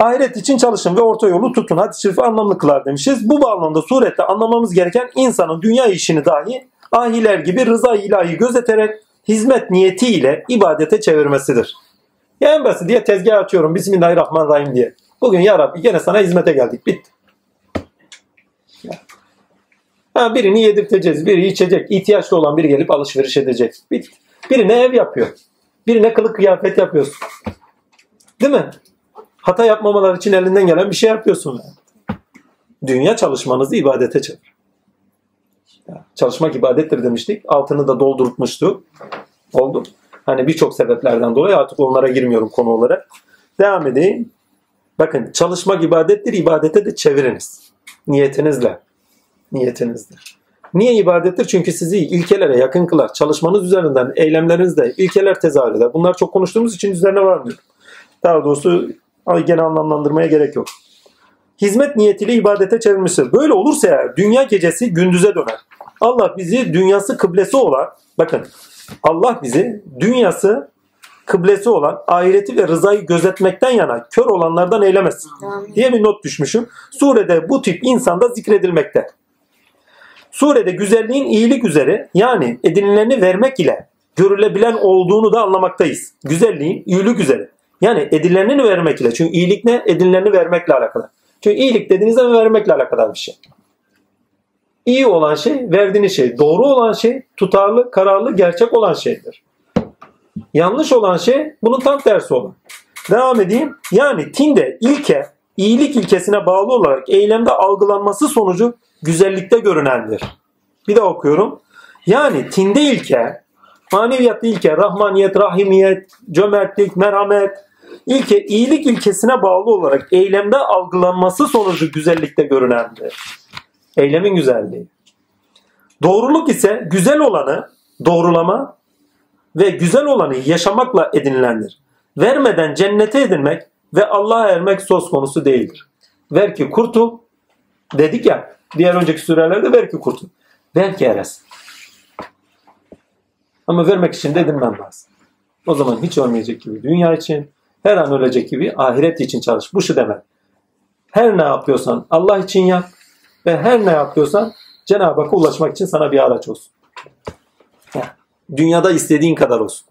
Ahiret için çalışın ve orta yolu tutun. Hadis-i şerifi anlamlı kılar demişiz. Bu bağlamda surette anlamamız gereken insanın dünya işini dahi ahiler gibi rıza-i ilahi gözeterek hizmet niyetiyle ibadete çevirmesidir. Ya en basit diye tezgah açıyorum Bismillahirrahmanirrahim diye. Bugün ya Rabbi gene sana hizmete geldik. Bitti. Ha, birini yedirteceğiz, biri içecek. İhtiyaçlı olan biri gelip alışveriş edecek. Bitti. Birine ev yapıyor. Birine kılık kıyafet yapıyorsun. Değil mi? Hata yapmamalar için elinden gelen bir şey yapıyorsun. Dünya çalışmanızı ibadete çevir. Çalışmak ibadettir demiştik. Altını da doldurtmuştu. Oldu. Hani birçok sebeplerden dolayı artık onlara girmiyorum konu olarak. Devam edeyim. Bakın çalışmak ibadettir. İbadete de çeviriniz. Niyetinizle. Niyetinizle. Niye ibadettir? Çünkü sizi ilkelere yakın kılar. Çalışmanız üzerinden, eylemlerinizle ilkeler tezahür eder. Bunlar çok konuştuğumuz için üzerine varmıyorum. Daha doğrusu gene anlamlandırmaya gerek yok. Hizmet niyetiyle ibadete çevirmiştir. Böyle olursa eğer dünya gecesi gündüze döner. Allah bizi dünyası kıblesi olan, bakın Allah bizi dünyası kıblesi olan ahireti ve rızayı gözetmekten yana kör olanlardan eylemesin diye bir not düşmüşüm. Surede bu tip insanda zikredilmekte. Surede güzelliğin iyilik üzere yani edinileni vermek ile görülebilen olduğunu da anlamaktayız. Güzelliğin iyilik üzere yani edinileni vermek ile, çünkü iyilik ne? Edinileni vermekle alakalı. Çünkü iyilik dediğinizde vermekle alakalı bir şey. İyi olan şey, verdiğiniz şey. Doğru olan şey, tutarlı, kararlı, gerçek olan şeydir. Yanlış olan şey, bunun tam tersi olan. Devam edeyim. Yani tinde ilke, iyilik ilkesine bağlı olarak eylemde algılanması sonucu güzellikte görünendir. Bir de okuyorum. Yani tinde ilke, maneviyatta ilke, rahmaniyet, rahimiyet, cömertlik, merhamet, ilke, iyilik ilkesine bağlı olarak eylemde algılanması sonucu güzellikte görünendir. Eylemin güzelliği. Doğruluk ise güzel olanı doğrulama ve güzel olanı yaşamakla edinilendir. Vermeden cennete edinmek ve Allah'a ermek söz konusu değildir. Ver ki kurtul, Dedik ya, diğer önceki sürelerde belki kurtul. Belki eres. Ama vermek için de edinmem lazım. O zaman hiç ölmeyecek gibi dünya için, her an ölecek gibi ahiret için çalış. Bu şu demek. Her ne yapıyorsan Allah için yap ve her ne yapıyorsan Cenab-ı Hakk'a ulaşmak için sana bir araç olsun. Dünyada istediğin kadar olsun.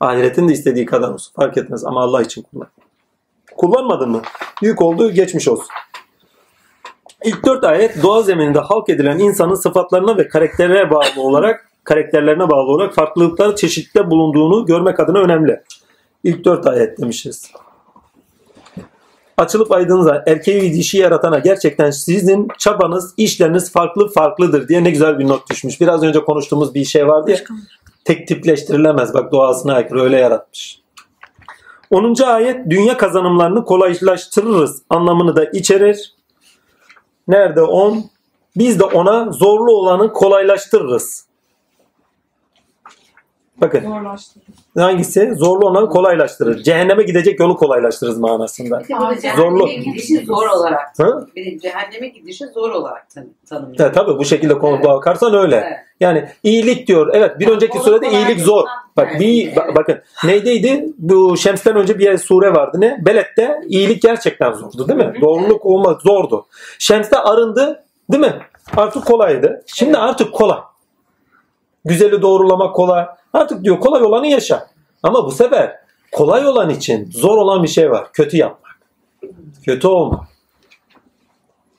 Ahiretin de istediği kadar olsun. Fark etmez ama Allah için kullan. Kullanmadın mı? Yük oldu, geçmiş olsun. İlk 4 ayet doğa zemininde halk edilen insanın sıfatlarına ve karakterlerine bağlı olarak farklılıkları çeşitli bulunduğunu görmek adına önemli. İlk 4 ayet demişiz. Açılıp aydınıza, erkeği ve dişi yaratana gerçekten sizin çabanız, işleriniz farklı farklıdır diye ne güzel bir not düşmüş. Biraz önce konuştuğumuz bir şey vardı ya. Tek tipleştirilemez. Bak doğasına aykırı öyle yaratmış. 10. ayet dünya kazanımlarını kolaylaştırırız anlamını da içerir. Nerede 10? Biz de ona zorlu olanı kolaylaştırırız. Bakın. Hangisi? Zorlu olanı kolaylaştırır. Cehenneme gidecek yolu kolaylaştırırız manasında. Zorlu. Gidişi zor olarak. Ha? Cehenneme gidişi zor olarak tanımlıyor. Tabii bu şekilde konuya bakarsan öyle. Evet. Yani iyilik diyor. Evet, bir önceki surede iyilik zor. Bak bakın neydeydi? Bu Şems'ten önce bir sure vardı ne? Beled'de iyilik gerçekten zordu değil mi? Hı-hı. Doğruluk olmak zordu. Şems'te arındı değil mi? Artık kolaydı. Şimdi artık kolay. Güzeli doğrulamak kolay. Artık diyor kolay olanı yaşa. Ama bu sefer kolay olan için zor olan bir şey var. Kötü yapmak. Kötü olmak.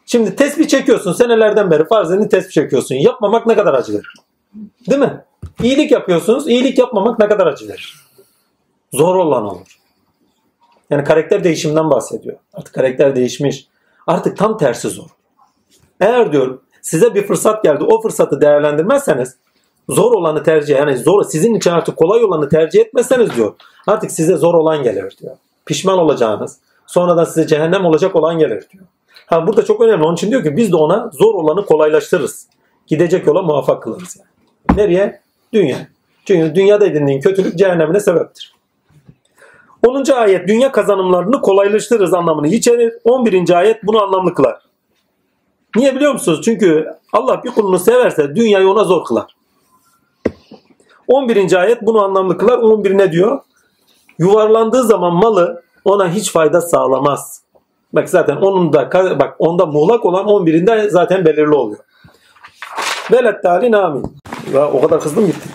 Şimdi tesbih çekiyorsun. Senelerden beri farzını tesbih çekiyorsun. Yapmamak ne kadar acı verir. Değil mi? İyilik yapıyorsunuz. İyilik yapmamak ne kadar acı verir. Zor olan olur. Yani karakter değişiminden bahsediyor. Artık karakter değişmiş. Artık tam tersi zor. Eğer diyor size bir fırsat geldi. O fırsatı değerlendirmezseniz zor olanı tercih, yani zor sizin için artık kolay olanı tercih etmezseniz diyor. Artık size zor olan gelir diyor. Pişman olacağınız, sonradan size cehennem olacak olan gelir diyor. Ha burada çok önemli. Onun için diyor ki biz de ona zor olanı kolaylaştırırız. Gidecek yola muvaffak kılırız yani. Nereye? Dünya. Çünkü dünyada edindiğin kötülük cehennemine sebeptir. 10. ayet dünya kazanımlarını kolaylaştırırız anlamını içerir. 11. ayet bunu anlamlı kılar. Niye biliyor musunuz? Çünkü Allah bir kulunu severse dünyayı ona zor kılar. 11. ayet bunu anlamlı kılar. 11 ne diyor? Yuvarlandığı zaman malı ona hiç fayda sağlamaz. Bak zaten onda muğlak olan 11'inde zaten belirli oluyor. Veled talin amin. Ya o kadar hızlı mı gitti?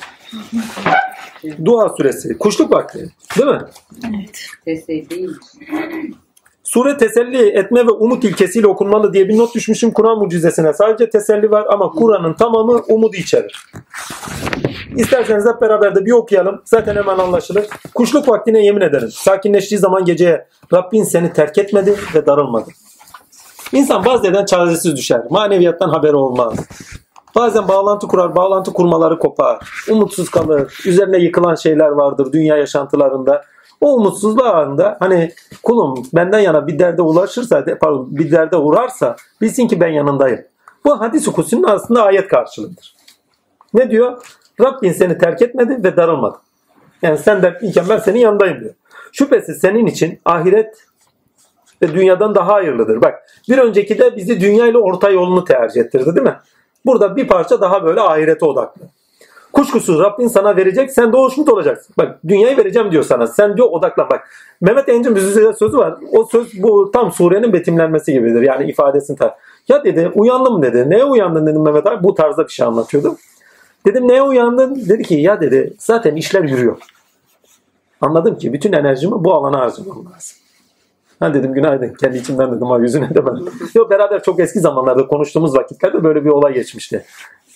Duha suresi. Kuşluk vakti. Değil mi? Evet. Teselli. Sure teselli etme ve umut ilkesiyle okunmalı diye bir not düşmüşüm. Kur'an mucizesine sadece teselli var ama Kur'an'ın tamamı umudu içerir. İsterseniz hep beraber de bir okuyalım. Zaten hemen anlaşılır. Kuşluk vaktine yemin ederim. Sakinleştiği zaman geceye Rabbin seni terk etmedi ve darılmadı. İnsan bazen çaresiz düşer. Maneviyattan haberi olmaz. Bazen bağlantı kurar, bağlantı kurmaları kopar. Umutsuz kalır. Üzerine yıkılan şeyler vardır dünya yaşantılarında. O umutsuzluğu anında hani kulum benden yana bir derde uğrarsa bilsin ki ben yanındayım. Bu hadis-i kutsunun aslında ayet karşılığıdır. Ne diyor? Rabbin seni terk etmedi ve darılmadı. Yani sen dertliyken ben senin yanındayım diyor. Şüphesiz senin için ahiret ve dünyadan daha hayırlıdır. Bak bir önceki de bizi dünya ile orta yolunu tercih ettirdi değil mi? Burada bir parça daha böyle ahirete odaklı. Kuşkusuz Rabbin sana verecek, sen de hoşnut olacaksın. Bak dünyayı vereceğim diyor sana. Sen diyor odaklan bak. Mehmet Engin Müzü'de sözü var. O söz bu tam surenin betimlenmesi gibidir. Yani ifadesini Ya dedi uyandım dedi. Neye uyandın dedim Mehmet abi. Bu tarzda bir şey anlatıyordu. Dedim neye uyandın? Dedi ki ya dedi zaten işler yürüyor. Anladım ki bütün enerjimi bu alana harcamam lazım. Ha dedim günaydın. Kendi içimden dedim ha yüzüne de ben. Yo beraber çok eski zamanlarda konuştuğumuz vakitlerde böyle bir olay geçmişti.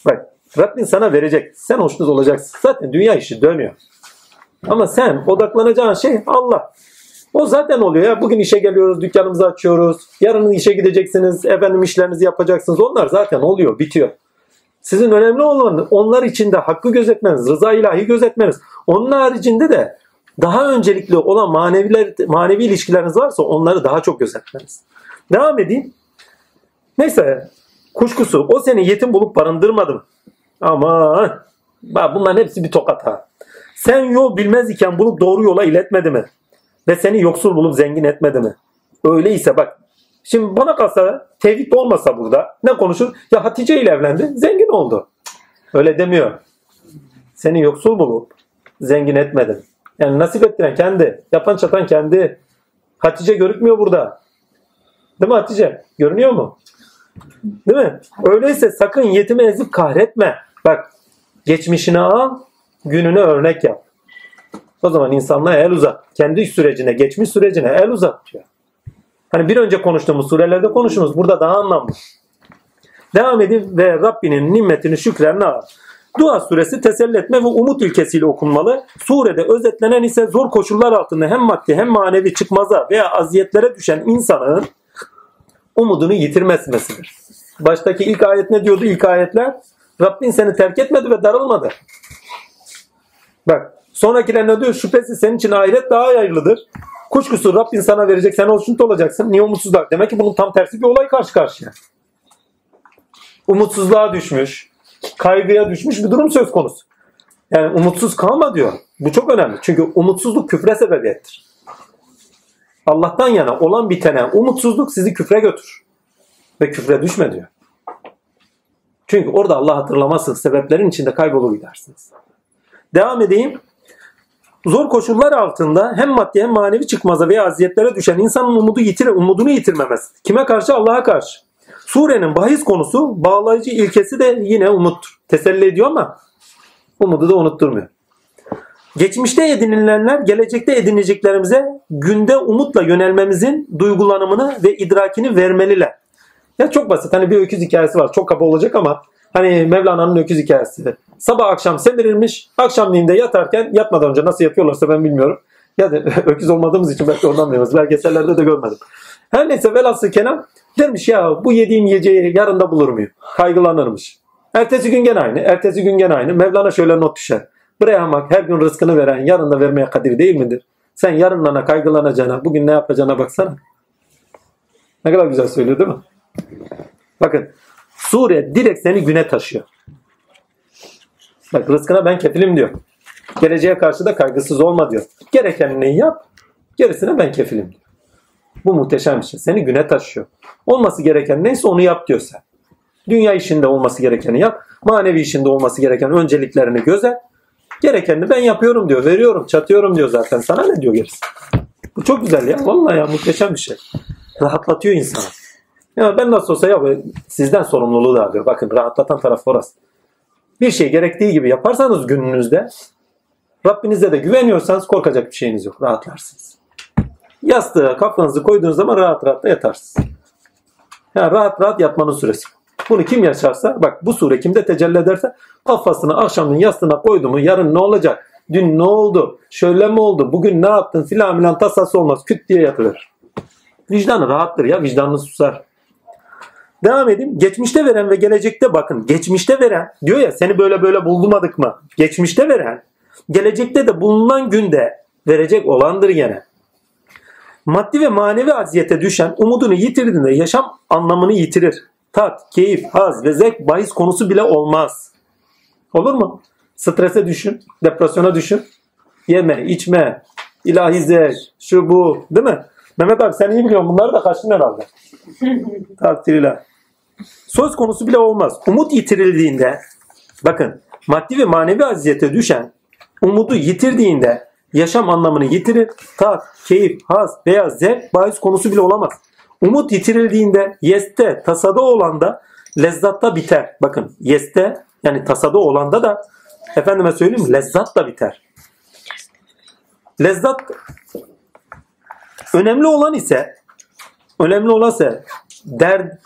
Bak Rabbin sana verecek. Sen hoşnut olacaksın. Zaten dünya işi dönüyor. Ama sen odaklanacağın şey Allah. O zaten oluyor ya. Bugün işe geliyoruz, dükkanımızı açıyoruz. Yarın işe gideceksiniz. Efendim işlerinizi yapacaksınız. Onlar zaten oluyor, bitiyor. Sizin önemli olan onlar için de hakkı gözetmeniz, rıza ilahi gözetmeniz. Onun haricinde de daha öncelikli olan manevi ilişkileriniz varsa onları daha çok gözetmeniz. Devam edeyim. Neyse kuşkusu o seni yetim bulup barındırmadı mı? Aman bunların hepsi bir tokat ha. Sen yol bilmez iken bulup doğru yola iletmedi mi? Ve seni yoksul bulup zengin etmedi mi? Öyleyse bak Şimdi bana kalsa tevhid olmasa burada ne konuşur? Ya Hatice ile evlendi, zengin oldu. Öyle demiyor. Seni yoksul bulup zengin etmedim. Yani nasip ettiren kendi, yapan çatan kendi. Hatice görükmüyor burada. Değil mi Hatice? Görünüyor mu? Değil mi? Öyleyse sakın yetimi ezip kahretme. Bak, geçmişini al, gününü örnek yap. O zaman insanlığa el uzat. Kendi sürecine, geçmiş sürecine el uzat diyor. Hani bir önce konuştuğumuz surelerde konuştuğumuz burada daha anlamlı. Devam edin ve Rabbinin nimetini şükrenle al. Duha suresi teselli etme ve umut ülkesiyle okunmalı. Surede özetlenen ise zor koşullar altında hem maddi hem manevi çıkmaza veya aziyetlere düşen insanın umudunu yitirmesidir. Baştaki ilk ayet ne diyordu? İlk ayetler Rabbin seni terk etmedi ve darılmadı. Bak sonrakiler ne diyor? Şüphesiz senin için ahiret daha hayırlıdır. Kuşkusuz Rabbin sana verecek, sen hoşnut olacaksın. Niye umutsuzlar? Demek ki bunun tam tersi bir olay karşı karşıya. Umutsuzluğa düşmüş, kaygıya düşmüş bir durum söz konusu. Yani umutsuz kalma diyor. Bu çok önemli. Çünkü umutsuzluk küfre sebebiyettir. Allah'tan yana olan bitene umutsuzluk sizi küfre götür. Ve küfre düşme diyor. Çünkü orada Allah hatırlamazsınız. Sebeplerin içinde kaybolur gidersiniz. Devam edeyim. Zor koşullar altında hem maddi hem manevi çıkmaza veya aziyetlere düşen insanın umudunu yitirmemesi. Kime karşı? Allah'a karşı. Surenin bahis konusu, bağlayıcı ilkesi de yine umuttur. Teselli ediyor ama umudu da unutturmuyor. Geçmişte edinilenler gelecekte edineceklerimize günde umutla yönelmemizin duygulanımını ve idrakini vermeliler. Ya çok basit. Hani bir öküz hikayesi var. Çok kaba olacak ama hani Mevlana'nın öküz hikayesi. Sabah akşam semirilmiş. Akşamleyin de yatarken, yatmadan önce nasıl yapıyorlarsa ben bilmiyorum. Ya da öküz olmadığımız için belki oradan bilmiyoruz. Belgesellerde de görmedim. Her neyse velhasıl kelam demiş ya bu yediğim yiyeceği yarın da bulur muyum? Kaygılanırmış. Ertesi gün gene aynı. Ertesi gün gene aynı. Mevlana şöyle not düşer. Bre hamak, her gün rızkını veren yarın da vermeye kadir değil midir? Sen yarınlana kaygılanacağına, bugün ne yapacağına baksana. Ne kadar güzel söylüyor değil mi? Bakın sure direkt seni güne taşıyor. Bak rızkına ben kefilim diyor. Geleceğe karşı da kaygısız olma diyor. Gerekenini yap, gerisine ben kefilim diyor. Bu muhteşem bir şey. Seni güne taşıyor. Olması gereken neyse onu yap diyor sen. Dünya işinde olması gerekeni yap. Manevi işinde olması gereken önceliklerini göze. Gerekenini ben yapıyorum diyor. Veriyorum, çatıyorum diyor zaten. Sana ne diyor gerisi? Bu çok güzel ya. Vallahi ya muhteşem bir şey. Rahatlatıyor insanı. Ya ben nasıl olsa ya sizden sorumluluğu da diyor. Bakın rahatlatan taraf orası. Bir şey gerektiği gibi yaparsanız gününüzde Rabbinize de güveniyorsanız korkacak bir şeyiniz yok. Rahatlarsınız. Yastığa kafanızı koyduğunuz zaman rahat rahat da yatarsınız. Yani rahat rahat yatmanın süresi. Bunu kim yaşarsa, bak bu sure kimde tecelli ederse kafasını akşamın yastığına koydu mu yarın ne olacak? Dün ne oldu? Şöyle mi oldu? Bugün ne yaptın? Filan filan tasası olmaz. Küt diye yatılır. Vicdanı rahattır ya. Vicdanını susar. Devam edeyim. Geçmişte veren ve gelecekte bakın. Geçmişte veren diyor ya seni böyle böyle bulmadık mı? Geçmişte veren gelecekte de bulunan günde verecek olandır gene. Maddi ve manevi aziyete düşen umudunu yitirdiğinde yaşam anlamını yitirir. Tat, keyif, haz ve zevk bahis konusu bile olmaz. Olur mu? Strese düşün, depresyona düşün. Yeme, içme, ilahi zevk, şu bu değil mi? Mehmet abi sen iyi biliyorsun bunları da kaçtın herhalde. Takdirler. Söz konusu bile olmaz. Umut yitirildiğinde, bakın maddi ve manevi aziyete düşen umudu yitirdiğinde yaşam anlamını yitirir. Tat, keyif, haz veya zevk bahis konusu bile olamaz. Umut yitirildiğinde yeste, tasada olan da lezzatta biter. Bakın yeste yani tasada olan da efendime söyleyeyim lezzat da biter. Lezzat önemli olan ise derdin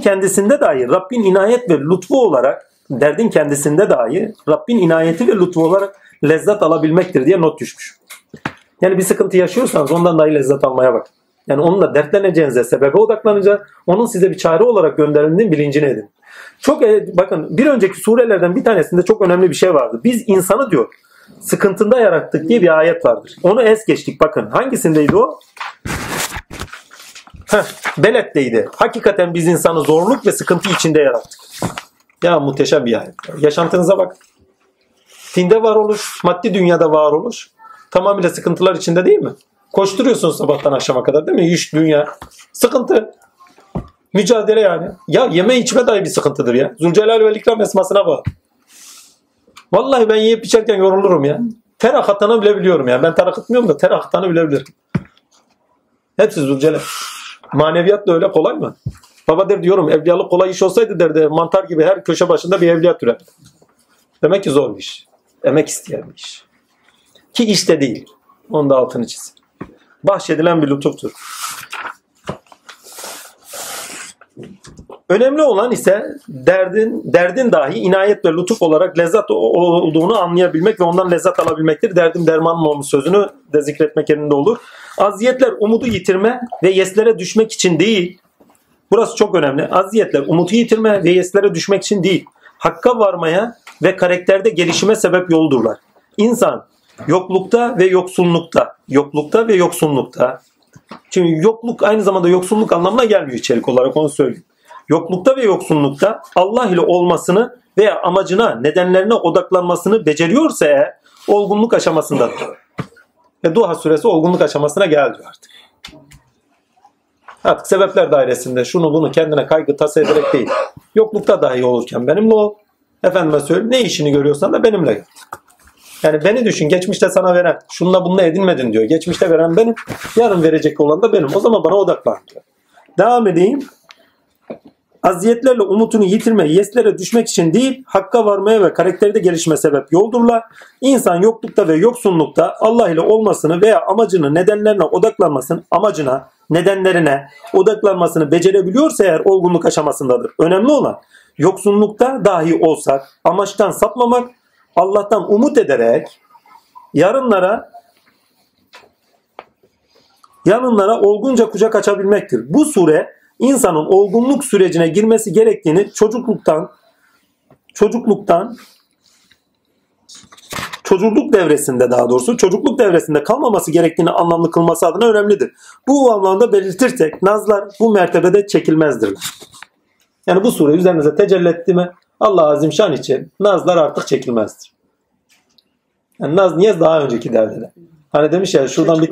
kendisinde dair Rabbin inayet ve lütfu olarak lezzat alabilmektir diye not düşmüş. Yani bir sıkıntı yaşıyorsanız ondan dahi lezzet almaya bak. Yani onunla dertleneceğinize, sebebe odaklanınca onun size bir çare olarak gönderildiğinin bilincini edin. Çok bakın bir önceki surelerden bir tanesinde çok önemli bir şey vardı. Biz insanı diyor sıkıntında yarattık diye bir ayet vardır. Onu es geçtik bakın. Hangisindeydi o? Beled'deydi. Hakikaten biz insanı zorluk ve sıkıntı içinde yarattık. Ya muhteşem bir ayet. Yaşantınıza bak. Dinde varoluş, maddi dünyada varoluş. Tamamıyla sıkıntılar içinde değil mi? Koşturuyorsunuz sabahtan akşama kadar değil mi? İş, dünya. Sıkıntı. Mücadele yani. Ya yeme içme dahi bir sıkıntıdır ya. Zülcelal ve İkram esmasına bak. Vallahi ben yiyip içerken yorulurum ya. Ter akıttığını bile biliyorum ya. Ben ter akıtmıyorum da ter akıttığını bile bilirim. Hepsi Zülcelal. Maneviyat da öyle kolay mı? Baba der diyorum, evliyalık kolay iş olsaydı derdi mantar gibi her köşe başında bir evliya türer. Demek ki zor bir iş. Emek isteyen bir iş. Ki iş de değil. Onun da altını çiz. Bahşedilen bir lütuftur. Önemli olan ise derdin dahi inayet ve lütuf olarak lezzat olduğunu anlayabilmek ve ondan lezzat alabilmektir. Derdim dermanım olmuş sözünü de zikretmek yerinde olur. Aziyetler umudu yitirme ve yeslere düşmek için değil. Burası çok önemli. Aziyetler umudu yitirme ve yeslere düşmek için değil. Hakka varmaya ve karakterde gelişime sebep yoldurlar. İnsan yoklukta ve yoksunlukta. Çünkü yokluk aynı zamanda yoksunluk anlamına gelmiyor içerik olarak, onu söyleyeyim. Yoklukta ve yoksunlukta Allah ile olmasını veya amacına, nedenlerine odaklanmasını beceriyorsa olgunluk aşamasındadır. Ve Duha suresi olgunluk aşamasına geldi artık. Artık sebepler dairesinde şunu bunu kendine kaygı tas ederek değil. Yoklukta dahi olurken benimle ol. Efendime söyleyeyim, ne işini görüyorsan da benimle gel. Yani beni düşün, geçmişte sana veren, şununla bununla edinmedin diyor. Geçmişte veren benim, yarın verecek olan da benim. O zaman bana odaklan diyor. Devam edeyim. Aziyetlerle umutunu yitirme, yeslere düşmek için değil, hakka varmaya ve karakterde gelişme sebep yoldurlar. İnsan yoklukta ve yoksunlukta Allah ile olmasını veya amacını, nedenlerine odaklanmasını, nedenlerine odaklanmasını becerebiliyorsa olgunluk aşamasındadır. Önemli olan yoksunlukta dahi olsak amaçtan sapmamak, Allah'tan umut ederek yarınlara olgunca kucak açabilmektir. Bu sure insanın olgunluk sürecine girmesi gerektiğini çocukluk devresinde kalmaması gerektiğini anlamlı kılması adına önemlidir. Bu anlamda belirtirsek nazlar bu mertebede çekilmezdirler. Yani bu sure üzerinize tecelli etti mi Allah azimşan için nazlar artık çekilmezdir. Yani naz niye daha önceki derdi? Hani demiş ya şuradan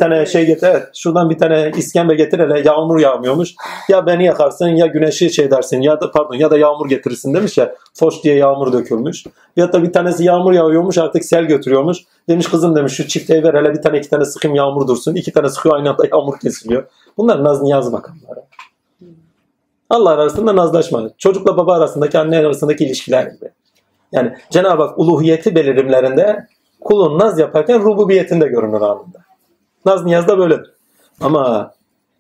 bir tane iskembe getir hele, yağmur yağmıyormuş. Ya beni yakarsın ya güneşi dersin ya da yağmur getirirsin demiş ya. Foş diye yağmur dökülmüş. Ya da bir tanesi yağmur yağıyormuş artık sel götürüyormuş. Demiş kızım demiş şu çiftliğe ver hele bir tane iki tane sıkayım yağmur dursun. İki tane sıkıyor aynı anda yağmur kesiliyor. Bunlar naz niyaz makamları. Allah arasında nazlaşma. Çocukla baba arasındaki, anne arasındaki ilişkiler gibi. Yani Cenab-ı Hak uluhiyeti belirimlerinde kulun naz yaparken rububiyetinde görünür anında. Naz niyaz da böyledir. Ama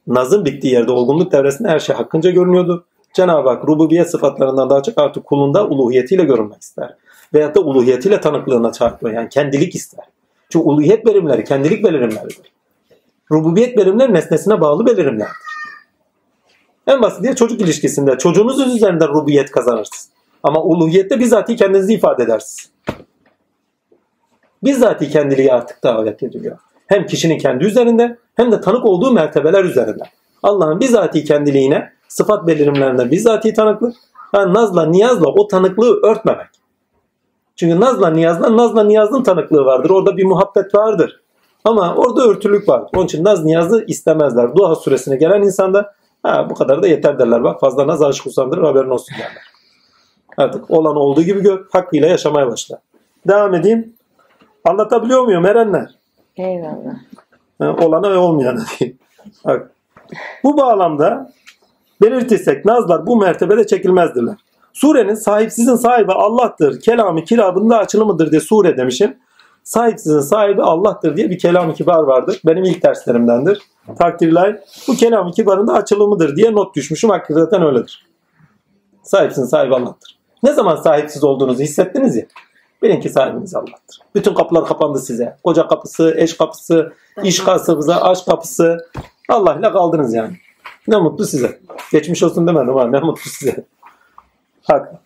nazın bittiği yerde olgunluk devresinde her şey hakkınca görünüyordu. Cenab-ı Hak rububiyet sıfatlarından daha çok artık kulunda uluhiyetiyle görünmek ister. Veyahut da uluhiyetiyle tanıklığına çarpıyor. Yani kendilik ister. Çünkü uluhiyet belirimleri kendilik belirimleridir. Rububiyet belirimleri nesnesine bağlı belirimlerdir. En basit diye çocuk ilişkisinde çocuğunuzun üzerinden rububiyet kazanırsınız. Ama uluhiyette bizatihi kendinizi ifade edersiniz. Bizzati kendiliği artık davet ediliyor. Hem kişinin kendi üzerinde hem de tanık olduğu mertebeler üzerinde. Allah'ın bizzati kendiliğine, sıfat belirimlerinde bizzati tanıklık, yani nazla niyazla o tanıklığı örtmemek. Çünkü nazla niyazın tanıklığı vardır. Orada bir muhabbet vardır. Ama orada örtülük vardır. Onun için naz niyazı istemezler. Duha suresine gelen insanda bu kadar da yeter derler. Bak fazla naz aşık usandırır haberin olsun derler. Artık olan olduğu gibi gör, hakkıyla yaşamaya başlar. Devam edeyim. Anlatabiliyor muyum erenler? Eyvallah. Olana ve olmayana diyeyim. Bak, bu bağlamda belirtirsek nazlar bu mertebede çekilmezdirler. Surenin sahipsizin sahibi Allah'tır, kelamı kirabında açılımıdır diye sure demişim. Sahipsizin sahibi Allah'tır diye bir kelam-ı kibar vardır. Benim ilk derslerimdendir. Takdirler bu kelam-ı kibarında açılımıdır diye not düşmüşüm. Hakikaten öyledir. Sahipsizin sahibi Allah'tır. Ne zaman sahipsiz olduğunuzu hissettiniz ya. Bilin ki sahibiniz Allah'tır. Bütün kapılar kapandı size. Koca kapısı, eş kapısı, iş kapısı, aşk kapısı. Allah ile kaldınız yani. Ne mutlu size. Geçmiş olsun demedim ama ne mutlu size. Hadi.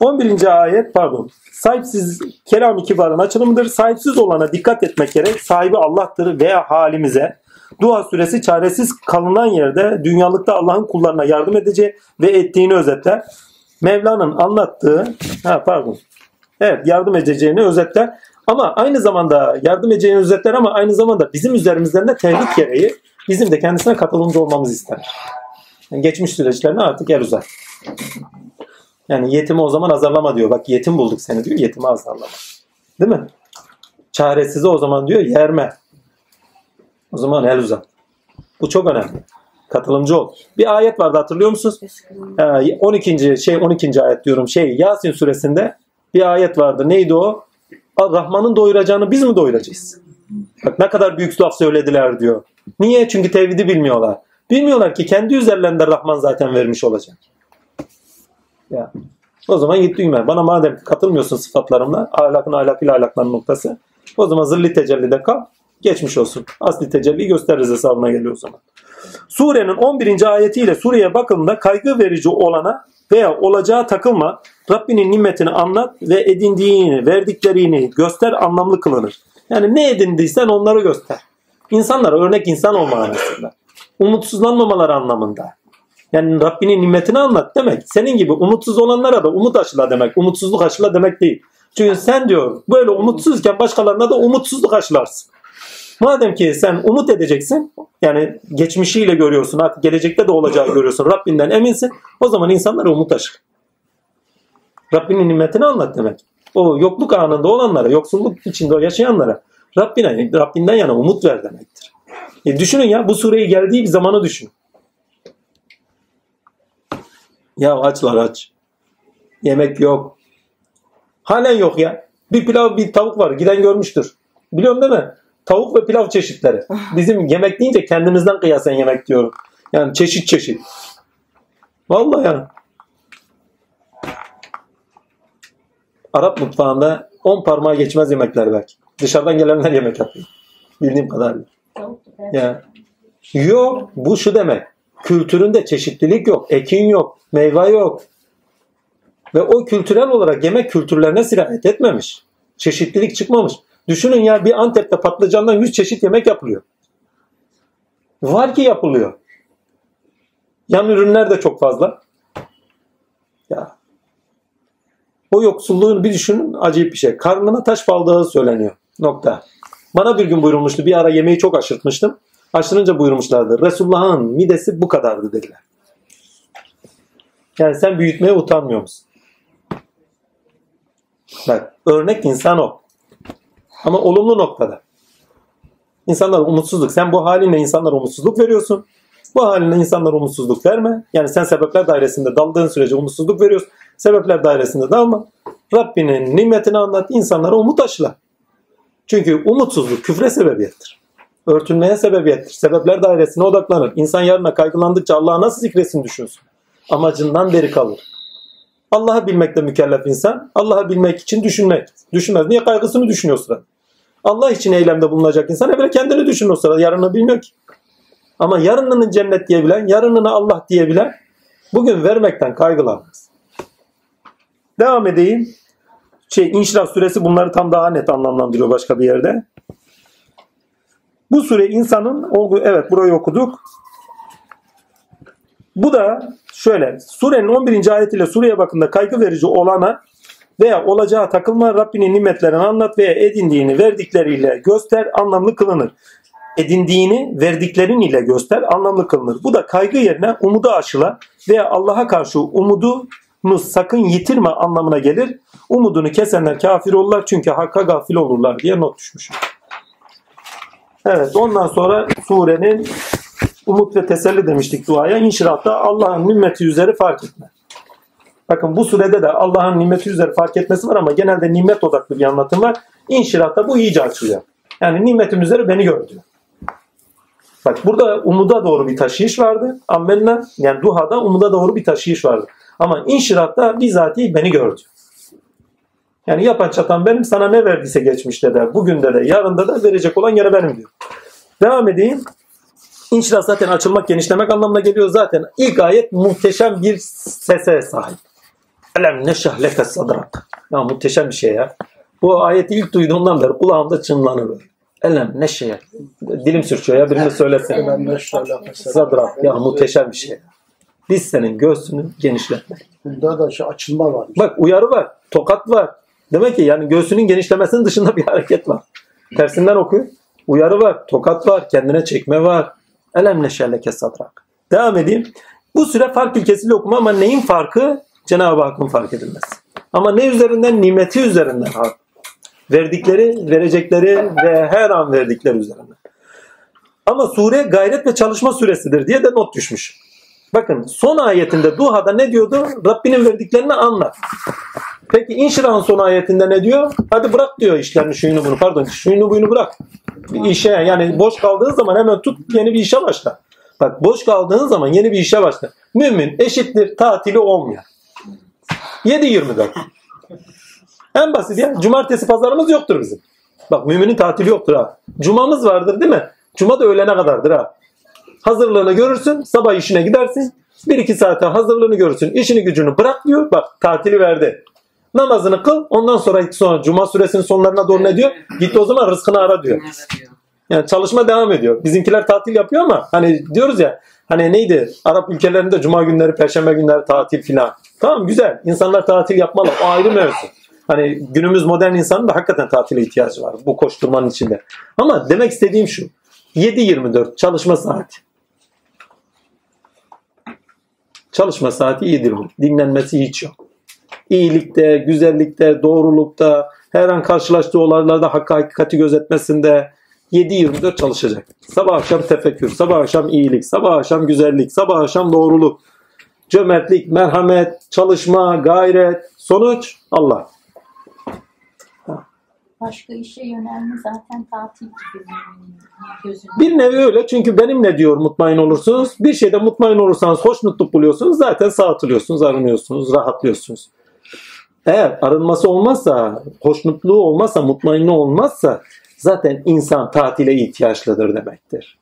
11. ayet pardon. Sahipsiz kelam-ı kibarın açılımıdır. Sahipsiz olana dikkat etmek gerek. Sahibi Allah'tır veya halimize. Duha suresi çaresiz kalınan yerde dünyalıkta Allah'ın kullarına yardım edeceği ve ettiğini özetler. Mevla'nın anlattığı yardım edeceğini özetler. Ama aynı zamanda yardım edeceğini özetler ama aynı zamanda bizim üzerimizden de tehlike gereği bizim de kendisine katılımcı olmamız ister. Yani geçmiş süreçlerine artık el uzar. Yani yetimi o zaman azarlama diyor. Bak yetim bulduk seni diyor. Yetimi azarlama. Değil mi? Çaresizi o zaman diyor yerme. O zaman el uzat. Bu çok önemli. Katılımcı ol. Bir ayet vardı hatırlıyor musunuz? 12. ayet diyorum. Yasin suresinde bir ayet vardı. Neydi o? Rahman'ın doyuracağını biz mi doyuracağız? Bak ne kadar büyük laf söylediler diyor. Niye? Çünkü tevhidi bilmiyorlar. Bilmiyorlar ki kendi üzerlerinde Rahman zaten vermiş olacak. Ya. O zaman git düğme. Bana madem katılmıyorsun sıfatlarımla, ahlakın ahlakıyla ahlakların noktası. O zaman zilli tecellide kal. Geçmiş olsun. Asli tecelli gösteririz hesabına geliyor o zaman. Surenin 11. ayetiyle Suriye bakımında kaygı verici olana veya olacağa takılma, Rabbinin nimetini anlat ve edindiğini, verdiklerini göster anlamlı kılınır. Yani ne edindiysen onları göster. İnsanlara örnek insan olma anlamında. Umutsuzlanmamaları anlamında. Yani Rabbinin nimetini anlat demek. Senin gibi umutsuz olanlara da umut aşıla demek. Umutsuzluk aşıla demek değil. Çünkü sen diyor böyle umutsuzken başkalarına da umutsuzluk aşılarsın. Madem ki sen umut edeceksin, yani geçmişiyle görüyorsun, artık gelecekte de olacağı görüyorsun, Rabbinden eminsin, o zaman insanlara umut aşıl. Rabbinin nimetini anlat demek. O yokluk anında olanlara, yoksulluk içinde yaşayanlara Rabbinden yana umut ver demektir. Düşünün ya, bu sureyi geldiği bir zamanı düşünün. Ya açlar aç. Yemek yok. Halen yok ya. Bir pilav, bir tavuk var. Giden görmüştür. Biliyorsun değil mi? Tavuk ve pilav çeşitleri. Bizim yemek deyince kendimizden kıyasen yemek diyorum. Yani çeşit çeşit. Vallahi yani. Arap mutfağında 10 parmağa geçmez yemekler belki. Dışarıdan gelenler yemek yapıyor. Bildiğim kadarıyla. Yani. Yok. Bu şu demek. Kültüründe çeşitlilik yok. Ekin yok. Meyve yok. Ve o kültürel olarak yemek kültürlerine sirayet etmemiş. Çeşitlilik çıkmamış. Düşünün ya, bir Antep'te patlıcandan 100 çeşit yemek yapılıyor. Var ki yapılıyor. Yan ürünler de çok fazla. Ya. O yoksulluğunu bir düşünün, acayip bir şey. Karnına taş baldığı söyleniyor. Nokta. Bana bir gün buyurulmuştu. Bir ara yemeği çok aşırtmıştım. Aşırınca buyurmuşlardı. Resulullah'ın midesi bu kadardı dediler. Yani sen büyütmeye utanmıyor musun? Bak, örnek insan o. Ama olumlu noktada. İnsanlar umutsuzluk. Sen bu halinle insanlara umutsuzluk veriyorsun. Bu halinle insanlara umutsuzluk verme. Yani sen sebepler dairesinde daldığın sürece umutsuzluk veriyorsun. Sebepler dairesinde dalma. Rabbinin nimetini anlat. İnsanlara umut aşıla. Çünkü umutsuzluk küfre sebebiyettir. Örtünmeye sebebiyettir. Sebepler dairesine odaklanır. İnsan yarına kaygılandıkça Allah'a nasıl zikresin düşünsün. Amacından beri kalır. Allah'ı bilmekle mükellef insan. Allah'ı bilmek için düşünmek. Düşünmez. Niye kaygısını düşünüyor sırada? Allah için eylemde bulunacak insan evvel kendini düşünüyor sırada. Yarını bilmiyor ki. Ama yarınını cennet diyebilen, yarınını Allah diyebilen bugün vermekten kaygılanmaz. Devam edeyim. İnşirah suresi bunları tam daha net anlamlandırıyor başka bir yerde. Bu sure insanın, evet burayı okuduk. Bu da şöyle, surenin 11. ayetiyle Suriye bakımında kaygı verici olana veya olacağa takılma, Rabbinin nimetlerini anlat veya edindiğini verdikleriyle göster, anlamlı kılınır. Edindiğini verdikleriyle göster, anlamlı kılınır. Bu da kaygı yerine umudu aşıla veya Allah'a karşı umudunu sakın yitirme anlamına gelir. Umudunu kesenler kafir olurlar çünkü hakka gafil olurlar diye not düşmüş. Evet, ondan sonra surenin umut ve teselli demiştik duaya. İnşirah'ta Allah'ın nimeti üzeri fark etme. Bakın bu surede de Allah'ın nimeti üzeri fark etmesi var ama genelde nimet odaklı bir anlatım var. İnşirah'ta bu iyice açılıyor. Yani nimetim üzeri beni gördü. Bak burada umuda doğru bir taşıyış vardı. Ammenna, yani duhada umuda doğru bir taşıyış vardı. Ama İnşirah'ta bizatihi beni gördü. Yani yapan çatan benim, sana ne verdiyse geçmişte de, bugün de, yarında da verecek olan yere benim diyor. Devam edeyim. İnşirah zaten açılmak, genişlemek anlamına geliyor. Zaten ilk ayet muhteşem bir sese sahip. Elem neşrah leke sadrak. Ya muhteşem bir şey ya. Bu ayeti ilk duyduğumdan beri kulağımda çınlanıyor. Elem neşrah. Dilim sürçüyor ya, birini söylesene. Elem neşrah leke sadrak. Ya muhteşem bir şey. Biz senin göğsünü genişletmek. Bunda da şu açılma var. Bak uyarı var, tokat var. Demek ki yani göğsünün genişlemesinin dışında bir hareket var. Tersinden okuyor. Uyarı var, tokat var, kendine çekme var. Elemle şerleke sadrak. Devam edeyim. Bu süre fark ilkesiyle okuma ama neyin farkı? Cenab-ı Hakk'ın fark edilmez. Ama ne üzerinden? Nimeti üzerinden. Verdikleri, verecekleri ve her an verdikleri üzerinden. Ama sure gayret ve çalışma suresidir diye de not düşmüş. Bakın son ayetinde Duha'da ne diyordu? Rabbinin verdiklerini anlat. Peki İnşirah'ın son ayetinde ne diyor? Hadi bırak diyor işlerini, şuyunu bunu, pardon şuyunu buyunu bırak. Bir işe, yani boş kaldığın zaman hemen tut yeni bir işe başla. Bak boş kaldığın zaman yeni bir işe başla. Mümin eşittir tatili olmayan. 7-24. En basit ya. Cumartesi pazarımız yoktur bizim. Bak müminin tatili yoktur ha. Cumamız vardır değil mi? Cuma da öğlene kadardır ha. Hazırlığını görürsün. Sabah işine gidersin. 1-2 saate hazırlığını görürsün. İşini gücünü bırak diyor. Bak tatili verdi. Namazını kıl. Ondan sonra Cuma suresinin sonlarına doğru ne diyor? Gitti o zaman rızkını ara diyor. Yani çalışma devam ediyor. Bizimkiler tatil yapıyor ama hani diyoruz ya hani neydi? Arap ülkelerinde Cuma günleri, Perşembe günleri tatil filan. Tamam güzel. İnsanlar tatil yapmalı. O ayrı mevzu. Hani günümüz modern insanın da hakikaten tatile ihtiyacı var. Bu koşturmanın içinde. Ama demek istediğim şu. 7-24 çalışma saati. Çalışma saati iyidir bu. Dinlenmesi hiç yok. İyilikte, güzellikte, doğrulukta, her an karşılaştığı olaylarda hakikati gözetmesinde 7-24 çalışacak. Sabah akşam tefekkür, sabah akşam iyilik, sabah akşam güzellik, sabah akşam doğruluk, cömertlik, merhamet, çalışma, gayret, sonuç Allah. Başka işe yönelme zaten tatil gibi. Bir nevi öyle çünkü benim ne diyor mutmain olursunuz. Bir şeyde mutmain olursanız hoşnutluk buluyorsunuz. Zaten sağıtılıyorsunuz, arınıyorsunuz, rahatlıyorsunuz. Eğer arınması olmazsa, hoşnutluğu olmazsa, mutmainliği olmazsa zaten insan tatile ihtiyaçlıdır demektir.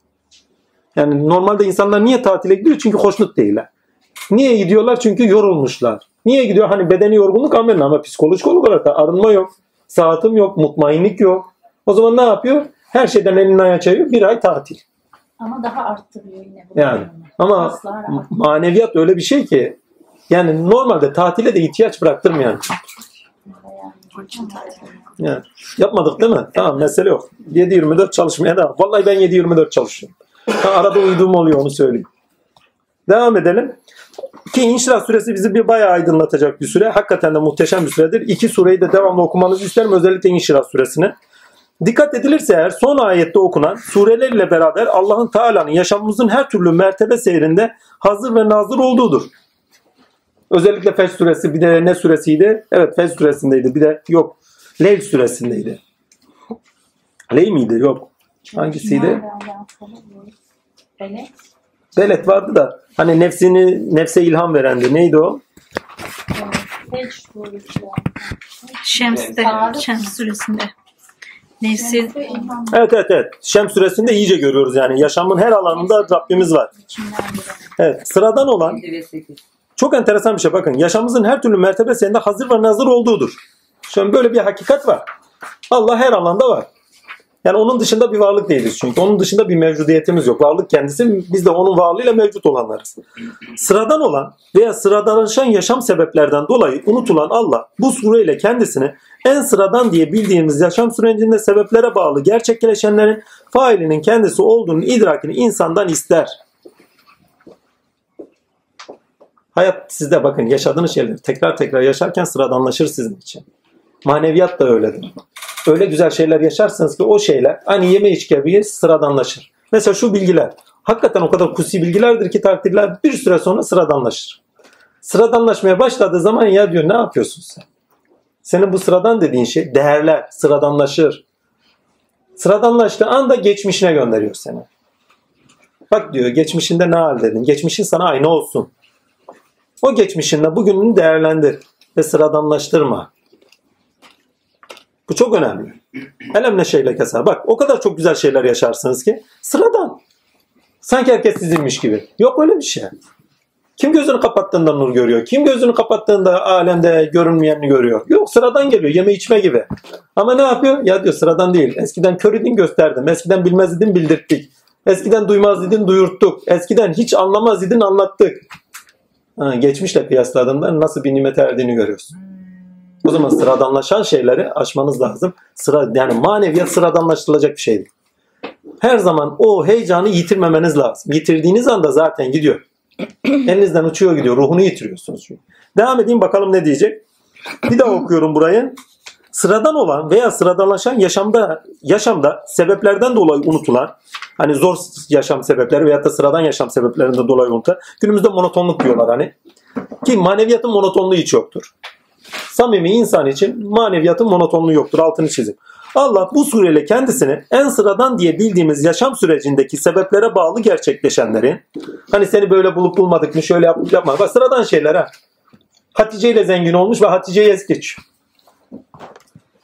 Yani normalde insanlar niye tatile gidiyor? Çünkü hoşnut değiller. Niye gidiyorlar? Çünkü yorulmuşlar. Niye gidiyor? Hani bedeni yorgunluk amenna ama psikolojik olarak da arınma yok. Saatim yok, mutmainlik yok. O zaman ne yapıyor? Her şeyden elini ayağa çeviriyor. Bir ay tatil. Ama daha arttırıyor yine. Yani. Ama maneviyat öyle bir şey ki yani normalde tatile de ihtiyaç bıraktırmayan. Yani. Yapmadık değil mi? Tamam mesele yok. 7-24 çalışmaya devam. Vallahi ben 7-24 çalışıyorum. Arada uyuduğum oluyor onu söyleyeyim. Devam edelim. Ki İnşirah suresi bizi bir bayağı aydınlatacak bir süre. Hakikaten de muhteşem bir süredir. İki sureyi de devamlı okumanızı isterim. Özellikle İnşirah suresini. Dikkat edilirse eğer son ayette okunan surelerle beraber Allah'ın Teala'nın yaşamımızın her türlü mertebe seyrinde hazır ve nazır olduğudur. Özellikle Fecr suresi bir de ne suresiydi? Evet Fecr suresindeydi. Bir de yok. Leyl suresindeydi. Leyl miydi? Yok. Hangisiydi? Beled vardı da hani nefse ilham verendi. Neydi o? Şems suresinde. Evet. Şems suresinde iyice görüyoruz yani. Yaşamın her alanında Rabbimiz var. Evet. Sıradan olan çok enteresan bir şey. Bakın yaşamımızın her türlü mertebesinde hazır ve nazır olduğudur. Şimdi böyle bir hakikat var. Allah her alanda var. Yani onun dışında bir varlık değiliz çünkü. Onun dışında bir mevcudiyetimiz yok. Varlık kendisi, biz de onun varlığıyla mevcut olanlarız. Sıradan olan veya sıradanlaşan yaşam sebeplerden dolayı unutulan Allah bu sureyle kendisini en sıradan diye bildiğimiz yaşam sürecinde sebeplere bağlı gerçekleşenlerin failinin kendisi olduğunun idrakini insandan ister. Hayat sizde bakın yaşadığınız şeyleri tekrar yaşarken sıradanlaşır sizin için. Maneviyat da öyledir. Öyle güzel şeyler yaşarsınız ki o şeyler hani yeme içki sıradanlaşır. Mesela şu bilgiler hakikaten o kadar kutsi bilgilerdir ki takdirler bir süre sonra sıradanlaşır. Sıradanlaşmaya başladığı zaman ya diyor ne yapıyorsun sen? Senin bu sıradan dediğin şey değerler sıradanlaşır. Sıradanlaştığı anda geçmişine gönderiyor seni. Bak diyor geçmişinde ne halledin? Geçmişin sana aynı olsun. O geçmişinle bugününü değerlendir ve sıradanlaştırma. Bu çok önemli. Elemle şeyle keser. Bak o kadar çok güzel şeyler yaşarsınız ki sıradan. Sanki herkes sizinmiş gibi. Yok öyle bir şey. Kim gözünü kapattığında nur görüyor? Kim gözünü kapattığında alemde görünmeyenini görüyor? Yok sıradan geliyor. Yeme içme gibi. Ama ne yapıyor? Ya diyor sıradan değil. Eskiden kör idin gösterdim. Eskiden bilmez idin bildirttik. Eskiden duymaz idin duyurttuk. Eskiden hiç anlamaz idin anlattık. Geçmişle kıyasladığında nasıl bir nimete erdiğini görüyorsun. O zaman sıradanlaşan şeyleri aşmanız lazım. Yani maneviyat sıradanlaştırılacak bir şeydir. Her zaman o heyecanı yitirmemeniz lazım. Yitirdiğiniz anda zaten gidiyor. Elinizden uçuyor gidiyor. Ruhunu yitiriyorsunuz çünkü. Devam edeyim bakalım ne diyecek. Bir daha okuyorum burayı. Sıradan olan veya sıradanlaşan yaşamda sebeplerden dolayı unutulan, hani zor yaşam sebepleri veyahut da sıradan yaşam sebeplerinden dolayı unutulan, günümüzde monotonluk diyorlar hani. Ki maneviyatın monotonluğu hiç yoktur. Samimi insan için maneviyatın monotonluğu yoktur. Altını çizim. Allah bu sureyle kendisini en sıradan diye bildiğimiz yaşam sürecindeki sebeplere bağlı gerçekleşenlerin, hani seni böyle bulup bulmadık mı, şöyle yapıp yapmadık mı, sıradan şeyler ha. Hatice ile zengin olmuş ve Hatice'yi es geçiyor.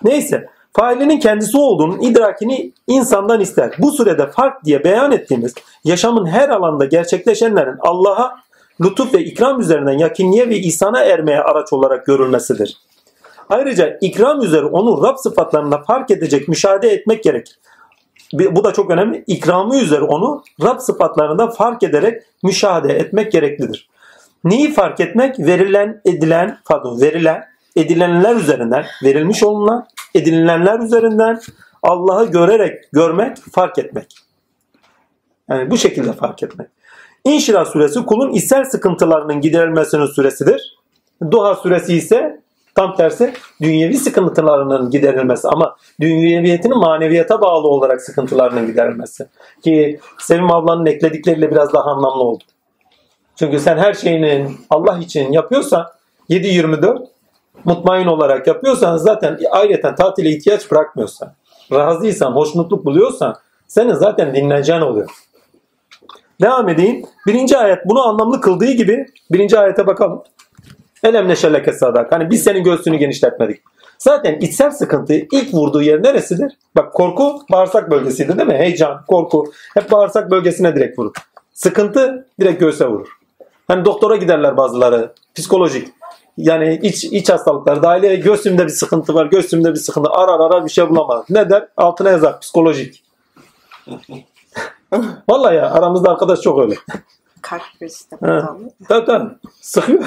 Neyse, failinin kendisi olduğunun idrakini insandan ister. Bu sürede fark diye beyan ettiğimiz yaşamın her alanda gerçekleşenlerin Allah'a lütuf ve ikram üzerinden yakinliğe ve ihsana ermeye araç olarak görülmesidir. Ayrıca ikram üzeri onu Rab sıfatlarında fark edecek, müşahede etmek gerekir. Bu da çok önemli. İkramı üzeri onu Rab sıfatlarında fark ederek müşahede etmek gereklidir. Neyi fark etmek? Edilenler üzerinden, verilmiş olunan, edinilenler üzerinden Allah'ı görerek, görmek, fark etmek. Yani bu şekilde fark etmek. İnşirah suresi kulun içsel sıkıntılarının giderilmesinin süresidir. Duha suresi ise tam tersi dünyevi sıkıntılarının giderilmesi ama dünyeviyetinin maneviyata bağlı olarak sıkıntılarının giderilmesi. Ki Sevim ablanın ekledikleriyle biraz daha anlamlı oldu. Çünkü sen her şeyini Allah için yapıyorsan 7-24 mutmain olarak yapıyorsan zaten ayrıca tatile ihtiyaç bırakmıyorsan, razıysan, hoşnutluk buluyorsan senin zaten dinleneceğin oluyor. Devam edeyim. 1. ayet bunu anlamlı kıldığı gibi 1. ayete bakalım. Elemneşelleke sadak. Hani biz senin göğsünü genişletmedik. Zaten içsel sıkıntı ilk vurduğu yer neresidir? Bak korku bağırsak bölgesiydi değil mi? Heyecan, korku hep bağırsak bölgesine direkt vurur. Sıkıntı direkt göğse vurur. Hani doktora giderler bazıları. Psikolojik. Yani iç hastalıklar dahil. Göğsümde bir sıkıntı var. Göğsümde bir sıkıntı. Arar bir şey bulamaz. Ne der? Altına yazar. Psikolojik. Vallahi ya aramızda arkadaş çok öyle. Kalp krizi de bakalım. Tabii. Sıkıyor.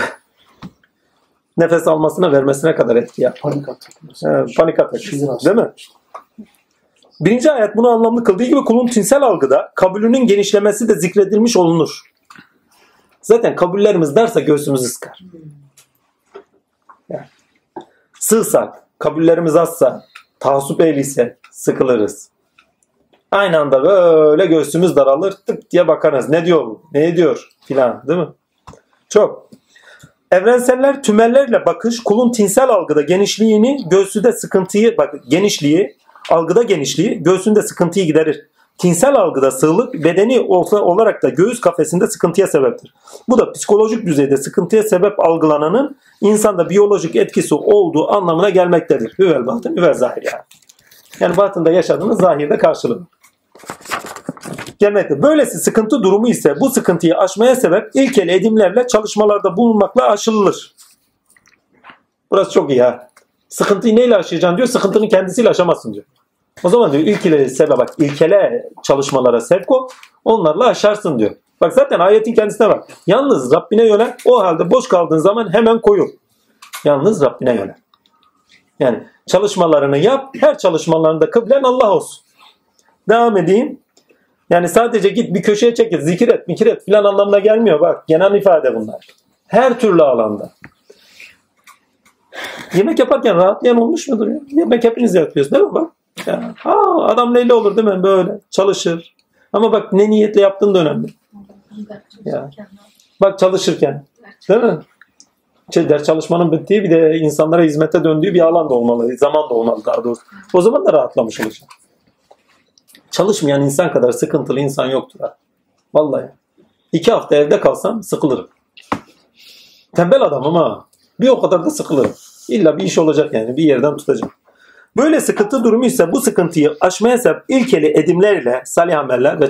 Nefes almasına vermesine kadar etki yapar. Panik atak. Değil mi? 1. ayet bunu anlamlı kıldığı gibi kulun tinsel algıda kabulünün genişlemesi de zikredilmiş olunur. Zaten kabullerimiz derse göğsümüz sıkar. Yani. Sığsak, kabullerimiz azsa, taassup ehliyse sıkılırız. Aynı anda böyle göğsümüz daralır, tık diye bakarız. Ne diyor bu? Ne diyor? Filan değil mi? Çok. Evrenseller tümellerle bakış kulun tinsel algıda genişliğini, göğsünde sıkıntıyı giderir. Tinsel algıda sığlık bedeni olarak da göğüs kafesinde sıkıntıya sebeptir. Bu da psikolojik düzeyde sıkıntıya sebep algılananın insanda biyolojik etkisi olduğu anlamına gelmektedir. Hüvel batın, hüvel zahir yani. Yani batında yaşadığınız zahirde karşılığı. Gelmekte. Böylesi sıkıntı durumu ise bu sıkıntıyı aşmaya sebep ilkel edimlerle çalışmalarda bulunmakla aşılır. Burası çok iyi ha. Sıkıntıyı neyle aşacaksın diyor, sıkıntının kendisiyle aşamazsın diyor. O zaman diyor ilkele çalışmalara sevk ol, onlarla aşarsın diyor. Bak zaten ayetin kendisine bak. Yalnız Rabbine yönel, o halde boş kaldığın zaman hemen koyul. Yalnız Rabbine yönel. Yani çalışmalarını yap, her çalışmalarında kıblen Allah olsun. Devam edeyim. Yani sadece git bir köşeye çekil, zikir et filan anlamına gelmiyor. Bak genel ifade bunlar. Her türlü alanda. Yemek yaparken rahatlayan olmuş mudur ya? Yemek hepiniz yapıyoruz değil mi bak? Ya, adam Leyl olur değil mi? Böyle çalışır. Ama bak ne niyetle yaptığın da önemli. Ya. Bak çalışırken. Değil mi? Ders çalışmanın bittiği bir de insanlara hizmete döndüğü bir alan da olmalı. Zaman da olmalı daha doğrusu. O zaman da rahatlamış olacak. Çalışmayan insan kadar sıkıntılı insan yoktur ha. Vallahi. 2 hafta evde kalsam sıkılırım. Tembel adamım ha. Bir o kadar da sıkılırım. İlla bir iş olacak yani. Bir yerden tutacağım. Böyle sıkıntı durumu ise bu sıkıntıyı aşmaya sebep ilkeli edimlerle, salih ameller ve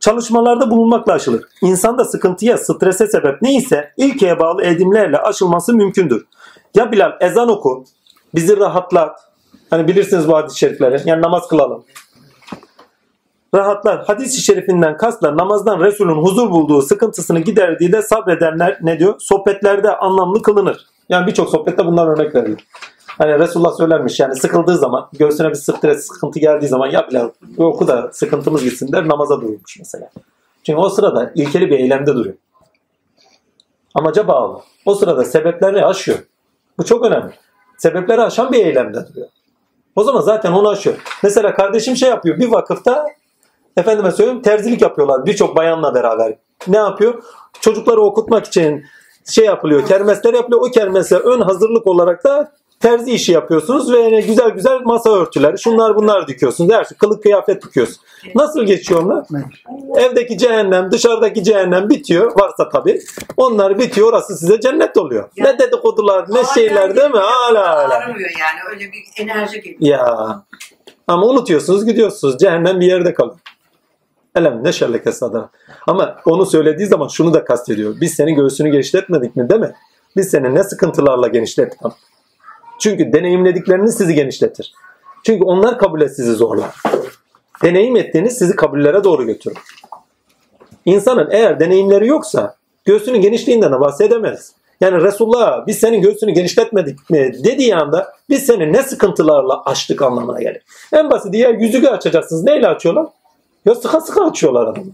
çalışmalarda bulunmakla aşılır. İnsanda sıkıntıya, strese sebep neyse ilkeye bağlı edimlerle aşılması mümkündür. Ya Bilal ezan oku, bizi rahatlat. Hani bilirsiniz bu hadis-i şerifleri. Yani namaz kılalım. Rahatlar. Hadis-i şerifinden kastla namazdan Resul'ün huzur bulduğu sıkıntısını giderdiği de sabredenler ne diyor? Sohbetlerde anlamlı kılınır. Yani birçok sohbette bundan örnek verdim. Hani Resulullah söylermiş yani sıkıldığı zaman, göğsüne bir sıkıntı geldiği zaman ya bile oku da sıkıntımız gitsin der, namaza durmuş mesela. Çünkü o sırada ilkeli bir eylemde duruyor. Amaca bağlı. O sırada sebepleri aşıyor. Bu çok önemli. Sebepleri aşan bir eylemde duruyor. O zaman zaten onu aşıyor. Mesela kardeşim şey yapıyor bir vakıfta, efendime söyleyeyim terzilik yapıyorlar birçok bayanla beraber. Ne yapıyor? Çocukları okutmak için şey yapılıyor, kermesler yapılıyor. O kermese ön hazırlık olarak da terzi işi yapıyorsunuz ve güzel güzel masa örtüleri, şunlar bunlar dikiyorsunuz. Her şey, kılık kıyafet dikiyorsun. Nasıl geçiyor onlar? Evdeki cehennem, dışarıdaki cehennem bitiyor. Varsa tabii. Onlar bitiyor. Orası size cennet oluyor. Yani, ne dedikodular, ne şeyler değil mi? Hala. Aramıyor yani. Öyle bir enerji geliyor. Ya. Ama unutuyorsunuz, gidiyorsunuz. Cehennem bir yerde kalıyor. Elem neşerleke sadana. Ama onu söylediği zaman şunu da kastediyor. Biz senin göğsünü genişletmedik mi değil mi? Biz seni ne sıkıntılarla genişlettik? Çünkü deneyimledikleriniz sizi genişletir. Çünkü onlar kabule sizi zorlar. Deneyim ettiğiniz sizi kabullere doğru götürür. İnsanın eğer deneyimleri yoksa göğsünün genişliğinden de bahsedemez. Yani Resulullah biz senin göğsünü genişletmedik mi dediği anda biz seni ne sıkıntılarla açtık anlamına gelir. En basiti ya yüzüğü açacaksınız. Neyle açıyorlar? Ya sıka sıka açıyorlar adamı.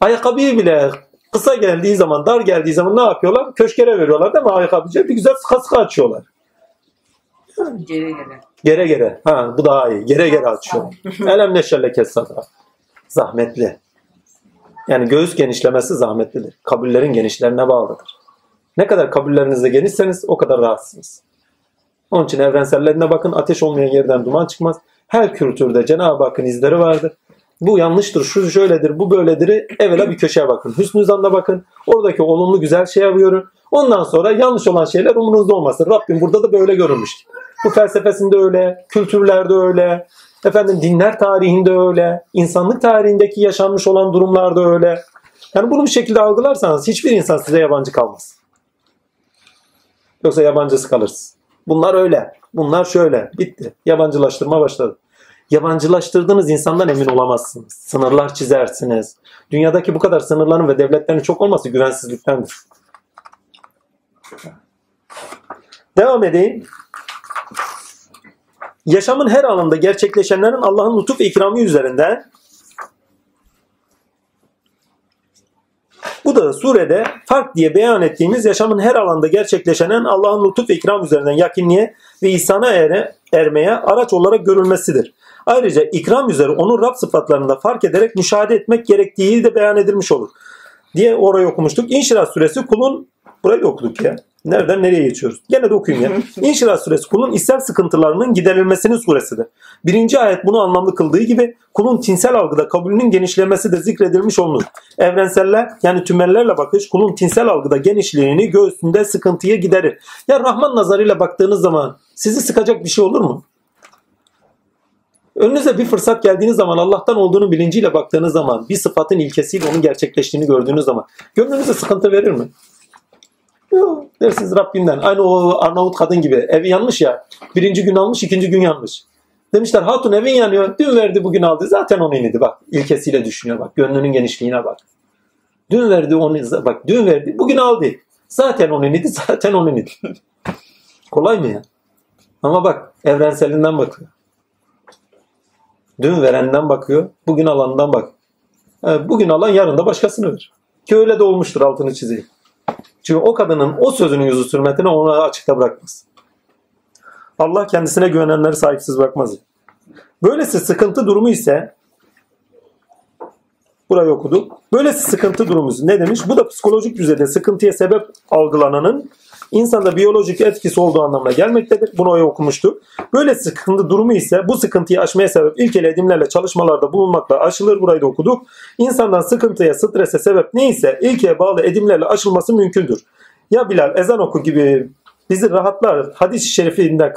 Ayakkabıyı bile kısa geldiği zaman, dar geldiği zaman ne yapıyorlar? Köşkere veriyorlar değil mi ayakkabıcıya? Bir güzel sıka sıka açıyorlar. Gere gere. Ha bu daha iyi. Gere gere açıyor. Elem neşerle kessada. Zahmetli. Yani göğüs genişlemesi zahmetlidir. Kabullerin genişlerine bağlıdır. Ne kadar kabullerinizde genişseniz o kadar rahatsınız. Onun için evrensellerine bakın. Ateş olmayan yerden duman çıkmaz. Her kültürde Cenab-ı Hakk'ın izleri vardır. Bu yanlıştır, şu şöyledir, bu böyledir. Evvela bir köşeye bakın. Hüsnü zanla bakın. Oradaki olumlu güzel şeye görün. Ondan sonra yanlış olan şeyler umurunuzda olmasın. Rabbim burada da böyle görünmüştür. Bu felsefesinde öyle, kültürlerde öyle, dinler tarihinde öyle, insanlık tarihindeki yaşanmış olan durumlarda öyle. Yani bunu bir şekilde algılarsanız hiçbir insan size yabancı kalmaz. Yoksa yabancısı kalırsınız. Bunlar öyle, bunlar şöyle, bitti. Yabancılaştırma başladı. Yabancılaştırdığınız insandan emin olamazsınız. Sınırlar çizersiniz. Dünyadaki bu kadar sınırların ve devletlerin çok olması güvensizliktendir. Devam edeyim. Yaşamın her alanında gerçekleşenlerin Allah'ın lütuf ve ikramı üzerinde. Bu da surede fark diye beyan ettiğimiz yaşamın her alanda gerçekleşenen Allah'ın lütuf ve ikram üzerinden yakinliğe ve ihsana ermeye araç olarak görülmesidir. Ayrıca ikram üzere onun Rab sıfatlarında fark ederek müşahede etmek gerektiği de beyan edilmiş olur. Diye orayı okumuştuk. İnşirah suresi kulun, burayı okuduk ya. Nereden nereye geçiyoruz? Gene de okuyayım ya. İnşirah suresi kulun içsel sıkıntılarının giderilmesinin suresidir. 1. ayet bunu anlamlı kıldığı gibi kulun tinsel algıda kabulünün genişlemesi de zikredilmiş olunur. Evrenseller yani tümellerle bakış kulun tinsel algıda genişliğini göğsünde sıkıntıyı giderir. Ya Rahman nazarıyla baktığınız zaman sizi sıkacak bir şey olur mu? Önünüze bir fırsat geldiğiniz zaman Allah'tan olduğunun bilinciyle baktığınız zaman bir sıfatın ilkesiyle onun gerçekleştiğini gördüğünüz zaman gönlünüze sıkıntı verir mi? Dersiniz Rabbimden. Aynı o Arnavut kadın gibi. Evi yanmış ya. 1. gün almış, 2. gün yanmış. Demişler hatun evin yanıyor. Dün verdi bugün aldı. Zaten onu inedi. Bak ilkesiyle düşünüyor. Bak gönlünün genişliğine bak. Dün verdi onu. Bak dün verdi bugün aldı. Zaten onu inedi. Zaten onu inedi. Kolay mı ya? Ama bak evrenselinden bakıyor. Dün verenden bakıyor. Bugün alandan bak. Bugün alan yarın da başkasını verir. Ki öyle de olmuştur altını çizeyim. Çünkü o kadının o sözünün yüzü sürmetini ona açıkta bırakmaz. Allah kendisine güvenenleri sahipsiz bırakmaz. Böylesi sıkıntı durumu ise burayı okuduk. Böylesi sıkıntı durumu ne demiş? Bu da psikolojik düzeyde sıkıntıya sebep algılananın insanda biyolojik etkisi olduğu anlamına gelmektedir. Bunu okumuştuk. Böyle sıkıntı durumu ise bu sıkıntıyı aşmaya sebep ilkel edimlerle çalışmalarda bulunmakla aşılır. Burayı da okuduk. İnsandan sıkıntıya, strese sebep neyse ilkeye bağlı edimlerle aşılması mümkündür. Ya Bilal ezan oku gibi bizi rahatlar. Hadis-i şerifinde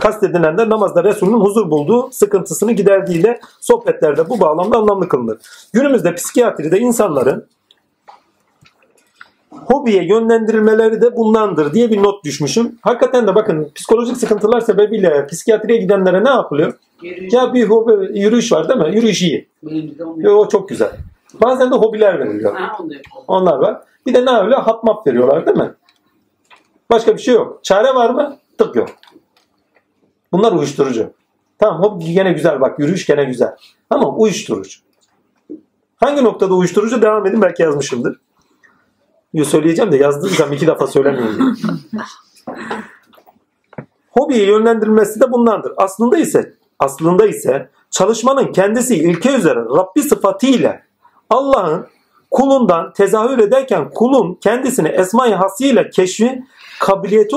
kastedilen de namazda Resul'ün huzur bulduğu sıkıntısını giderdiğiyle sohbetlerde bu bağlamda anlamlı kılınır. Günümüzde psikiyatride insanların hobiye yönlendirilmeleri de bundandır diye bir not düşmüşüm. Hakikaten de bakın psikolojik sıkıntılar sebebiyle psikiyatriye gidenlere ne yapılıyor? Yürüyüş. Ya bir hobi, yürüyüş var değil mi? Yürüyüş iyi. O çok güzel. Bazen de hobiler veriliyor. Onlar var. Bir de ne öyle hatmap veriyorlar değil mi? Başka bir şey yok. Çare var mı? Tık yok. Bunlar uyuşturucu. Tamam hobi gene güzel bak. Yürüyüş gene güzel. Ama uyuşturucu. Hangi noktada uyuşturucu? Devam edin. Belki yazmışımdır. Söyleyeceğim de yazdığım iki defa söylemiyorum. Hobiye yönlendirilmesi de bundandır. Aslında ise çalışmanın kendisi ilke üzere Rabbi sıfatıyla Allah'ın kulundan tezahür ederken kulun kendisini esma-i hasıyla keşfi kabiliyeti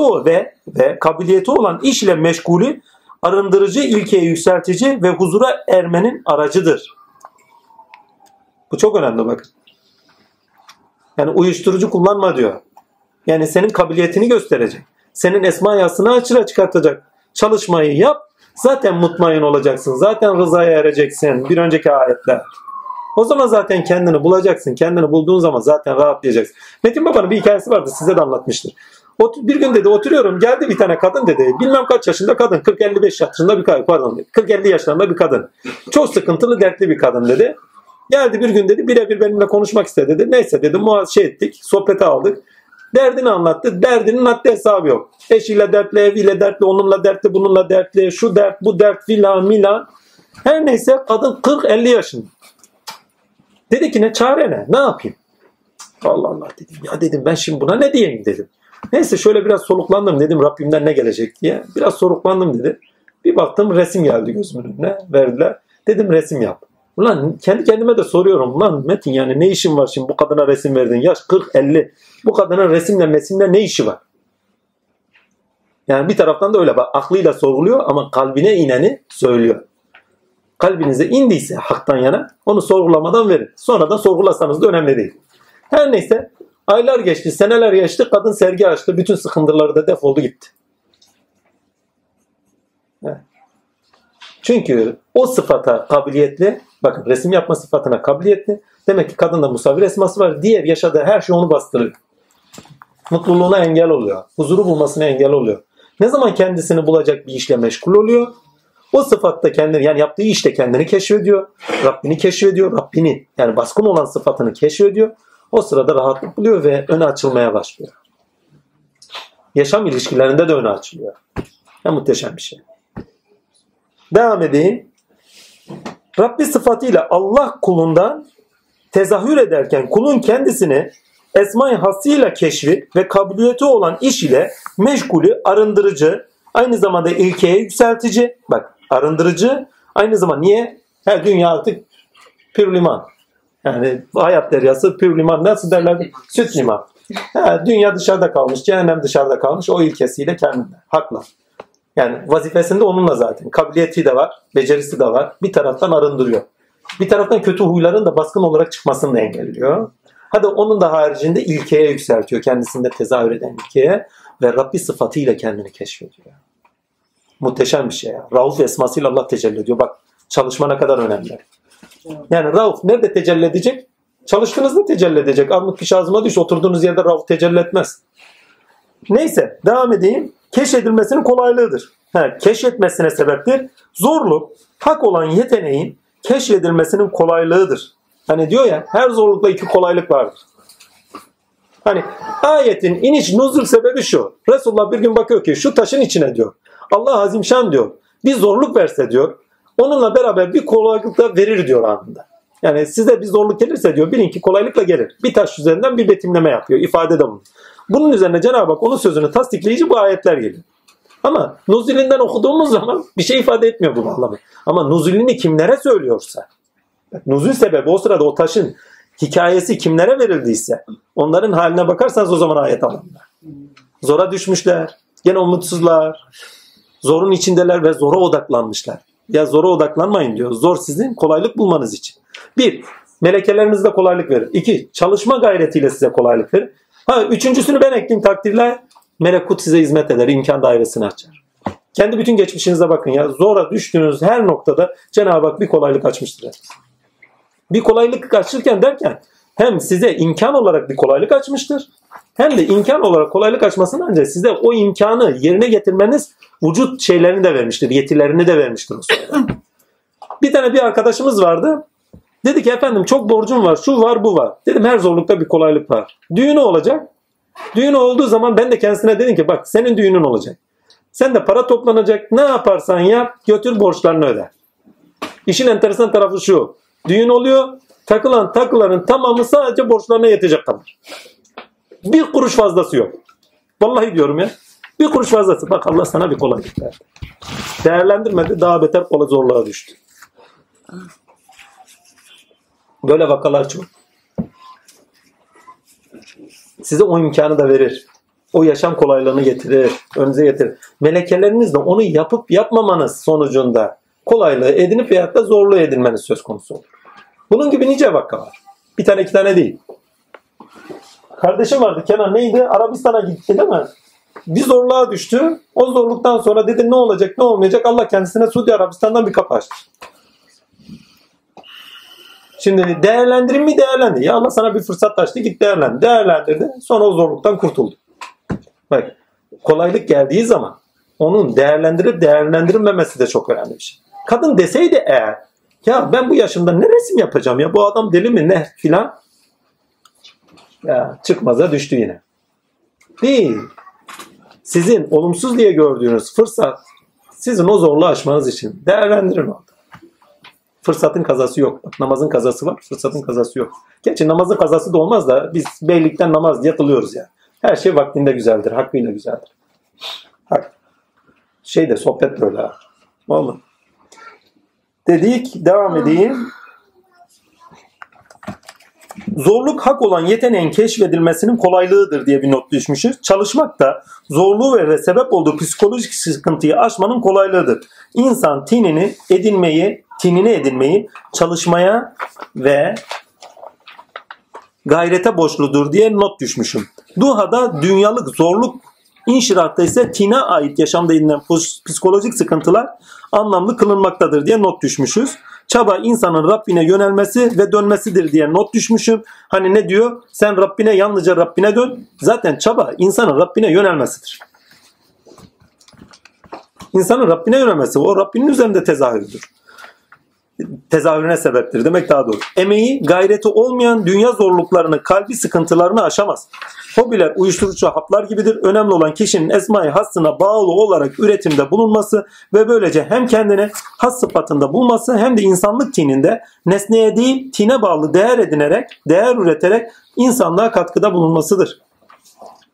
ve kabiliyeti olan iş ile meşgulü arındırıcı, ilkeye yükseltici ve huzura ermenin aracıdır. Bu çok önemli bakın. Yani uyuşturucu kullanma diyor. Yani senin kabiliyetini gösterecek. Senin esma-i hasını açığa çıkartacak. Çalışmayı yap. Zaten mutmain olacaksın. Zaten rızaya ereceksin. Bir önceki ayetler. O zaman zaten kendini bulacaksın. Kendini bulduğun zaman zaten rahatlayacaksın. Metin Baba'nın bir hikayesi vardı. Size de anlatmıştır. Bir gün dedi oturuyorum. Geldi bir tane kadın dedi. Bilmem kaç yaşında kadın. 40-55 yaşlarında bir kadın. Pardon. 40-50 yaşlarında bir kadın. Çok sıkıntılı, dertli bir kadın dedi. Geldi bir gün dedi. Birebir benimle konuşmak istedi dedi. Neyse dedi. Ettik. Sohbete aldık. Derdini anlattı. Derdinin haddi hesabı yok. Eşiyle dertli, eviyle dertli, onunla dertli, bununla dertli, şu dert, bu dert, filan, milan. Her neyse kadın 40-50 yaşında. Dedi ki ne çare ne? Ne yapayım? Allah Allah dedim. Ya dedim ben şimdi buna ne diyeyim dedim. Neyse şöyle biraz soluklandım dedim Rabbimden ne gelecek diye. Biraz soluklandım dedi. Bir baktım resim geldi gözümün önüne. Verdiler. Dedim resim yap. Ulan kendi kendime de soruyorum. Ulan Metin yani ne işin var şimdi bu kadına resim verdin? Yaş 40-50. Bu kadının resimle ne işi var? Yani bir taraftan da öyle bak. Aklıyla sorguluyor ama kalbine ineni söylüyor. Kalbinize indiyse haktan yana onu sorgulamadan verin. Sonra da sorgulasanız da önemli değil. Her neyse aylar geçti, seneler geçti. Kadın sergi açtı. Bütün sıkıntıları da defoldu gitti. Evet. Çünkü o sıfata kabiliyetli, bakın resim yapma sıfatına kabiliyetli. Demek ki kadında musavvir esması var. Diğer yaşadığı her şey onu bastırıyor. Mutluluğuna engel oluyor. Huzuru bulmasına engel oluyor. Ne zaman kendisini bulacak bir işle meşgul oluyor. O sıfatta kendini, yani yaptığı işte kendini keşfediyor. Rabbini keşfediyor. Rabbini, yani baskın olan sıfatını keşfediyor. O sırada rahatlık buluyor ve öne açılmaya başlıyor. Yaşam ilişkilerinde de öne açılıyor. Ya muhteşem bir şey. Devam edeyim. Rabbi sıfatıyla Allah kulundan tezahür ederken kulun kendisini esma-i hasıyla keşfi ve kabiliyeti olan iş ile meşgulü arındırıcı, aynı zamanda ilkeye yükseltici. Bak arındırıcı aynı zamanda niye? Her dünya artık pür liman. Yani hayat deryası pür liman. Nasıl derler? Süt liman. Ha, dünya dışarıda kalmış. Cehennem dışarıda kalmış. O ilkesiyle kendine. Haklı. Yani vazifesinde onunla zaten. Kabiliyeti de var, becerisi de var. Bir taraftan arındırıyor. Bir taraftan kötü huyların da baskın olarak çıkmasını da engelliyor. Hadi onun da haricinde ilkeye yükseltiyor. Kendisinde tezahür eden ilkeye ve Rabbi sıfatıyla kendini keşfediyor. Muhteşem bir şey ya. Rauf esmasıyla Allah tecelli ediyor. Bak çalışma ne kadar önemli. Yani Rauf nerede tecelli edecek? Çalıştığınızda tecelli edecek. Armut piş ağzıma düş. Oturduğunuz yerde Rauf tecelli etmez. Neyse devam edeyim. Keşfedilmesinin kolaylığıdır. Keşfetmesine sebeptir. Zorluk, hak olan yeteneğin keşfedilmesinin kolaylığıdır. Hani diyor ya, her zorlukta iki kolaylık vardır. Hani ayetin iniş nuzul sebebi şu. Resulullah bir gün bakıyor ki şu taşın içine diyor. Allah Azimşan diyor. Bir zorluk verse diyor. Onunla beraber bir kolaylık da verir diyor anında. Yani size bir zorluk gelirse diyor bilin ki kolaylıkla gelir. Bir taş üzerinden bir betimleme yapıyor. İfade de bunu. Bunun üzerine Cenab-ı Hak onun sözünü tasdikleyici bu ayetler geliyor. Ama nuzulünden okuduğumuz zaman bir şey ifade etmiyor bu anlamı. Ama nuzulünü kimlere söylüyorsa, nuzul sebebi o sırada o taşın hikayesi kimlere verildiyse onların haline bakarsanız o zaman ayet anlamında. Zora düşmüşler, gene umutsuzlar, zorun içindeler ve zora odaklanmışlar. Ya zora odaklanmayın diyor. Zor sizin kolaylık bulmanız için. 1. Melekelerinize kolaylık verir. 2. Çalışma gayretiyle size kolaylık verir. Ha, 3.'sünü ben ekleyeyim takdirle. Melekut size hizmet eder. İmkan dairesini açar. Kendi bütün geçmişinize bakın ya. Zora düştüğünüz her noktada Cenab-ı Hak bir kolaylık açmıştır. Bir kolaylık açırken derken hem size imkan olarak bir kolaylık açmıştır. Hem de imkan olarak kolaylık açmasından önce size o imkanı yerine getirmeniz vücut şeylerini de vermiştir. Yetilerini de vermiştir. Bir tane bir arkadaşımız vardı. Dedi ki efendim çok borcum var, şu var, bu var. Dedim her zorlukta bir kolaylık var. Düğünü olacak. Düğünü olduğu zaman ben de kendisine dedim ki bak senin düğünün olacak. Sen de para toplanacak. Ne yaparsan yap, götür borçlarını öde. İşin enteresan tarafı şu. Düğün oluyor. Takılan takıların tamamı sadece borçlarına yetecek kadar. Bir kuruş fazlası yok. Vallahi diyorum ya. Bir kuruş fazlası. Bak Allah sana bir kolaylık verdi. Değerlendirmedi. Daha beter zorluğa düştü. Böyle vakalar çok. Size o imkanı da verir. O yaşam kolaylığını getirir. Önünüze getirir. Melekelerinizle onu yapıp yapmamanız sonucunda kolaylığı edinip veyahut da zorluğu edinmeniz söz konusu olur. Bunun gibi nice vaka var. Bir tane iki tane değil. Kardeşim vardı Kenan neydi? Arabistan'a gitti değil mi? Bir zorluğa düştü. O zorluktan sonra dedi ne olacak ne olmayacak Allah kendisine Suudi Arabistan'dan bir kapı açtı. Şimdi değerlendirin mi değerlendir. Ya Allah sana bir fırsat açtı git değerlendir. Değerlendirdi. Sonra o zorluktan kurtuldu. Bak kolaylık geldiği zaman onun değerlendirip değerlendirilmemesi de çok önemli bir şey. Kadın deseydi eğer ya ben bu yaşımda ne resim yapacağım ya bu adam deli mi ne filan ya çıkmaza düştü yine. Değil. Sizin olumsuz diye gördüğünüz fırsat sizin o zorluğu aşmanız için değerlendirin orada. Fırsatın kazası yok. Bak, namazın kazası var, fırsatın kazası yok. Gerçi namazın kazası da olmaz da biz beylikten namaz diye kılıyoruz ya. Yani. Her şey vaktinde güzeldir, hakkıyla güzeldir. Hak. Şey de sohbet böyle. Vallahi. Dedik, devam edeyim. Zorluk hak olan yeteneğin keşfedilmesinin kolaylığıdır diye bir not düşmüşüz. Çalışmak da zorluğu ve sebep olduğu psikolojik sıkıntıyı aşmanın kolaylığıdır. İnsan tinini edinmeyi, çalışmaya ve gayrete borçludur diye not düşmüşüm. Duha'da dünyalık zorluk, İnşirah'ta ise tine ait yaşamda edinilen psikolojik sıkıntılar anlamlı kılınmaktadır diye not düşmüşüz. Çaba insanın Rabbine yönelmesi ve dönmesidir diye not düşmüşüm. Hani ne diyor? Sen Rabbine yalnızca Rabbine dön. Zaten çaba insanın Rabbine yönelmesidir. İnsanın Rabbine yönelmesi o Rabbinin üzerinde tezahürüdür. Tezahürüne sebeptir demek daha doğru. Emeği, gayreti olmayan dünya zorluklarını, kalbi sıkıntılarını aşamaz. Hobiler uyuşturucu haplar gibidir. Önemli olan kişinin esma-i hassına bağlı olarak üretimde bulunması ve böylece hem kendini has sıfatında bulması hem de insanlık tininde nesneye değil tine bağlı değer edinerek, değer üreterek insanlığa katkıda bulunmasıdır.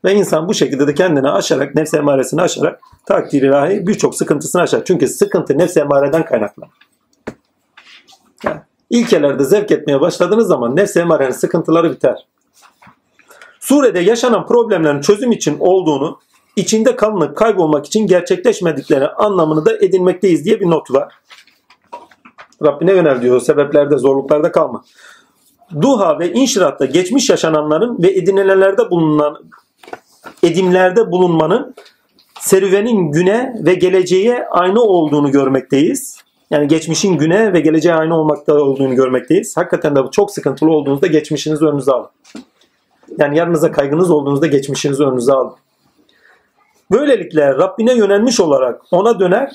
Ve insan bu şekilde de kendini aşarak, nefs emaresini aşarak takdir-i ilahi birçok sıkıntısını aşar. Çünkü sıkıntı nefs emareden kaynaklanır. Yani ilkelerde zevk etmeye başladığınız zaman nefs-i emarenin sıkıntıları biter. Surede yaşanan problemlerin çözüm için olduğunu, içinde kalınıp kaybolmak için gerçekleşmedikleri anlamını da edinmekteyiz diye bir not var. Rabbine yönel diyor, sebeplerde, zorluklarda kalma. Duha ve İnşirah'ta geçmiş yaşananların ve edinilenlerde bulunan edimlerde bulunmanın serüvenin güne ve geleceğe aynı olduğunu görmekteyiz. Yani geçmişin güne ve geleceğe aynı olmakta olduğunu görmekteyiz. Hakikaten de çok sıkıntılı olduğunuzda geçmişinizi önünüze alın. Yani yarınıza kaygınız olduğunuzda geçmişinizi önünüze alın. Böylelikle Rabbine yönelmiş olarak ona döner.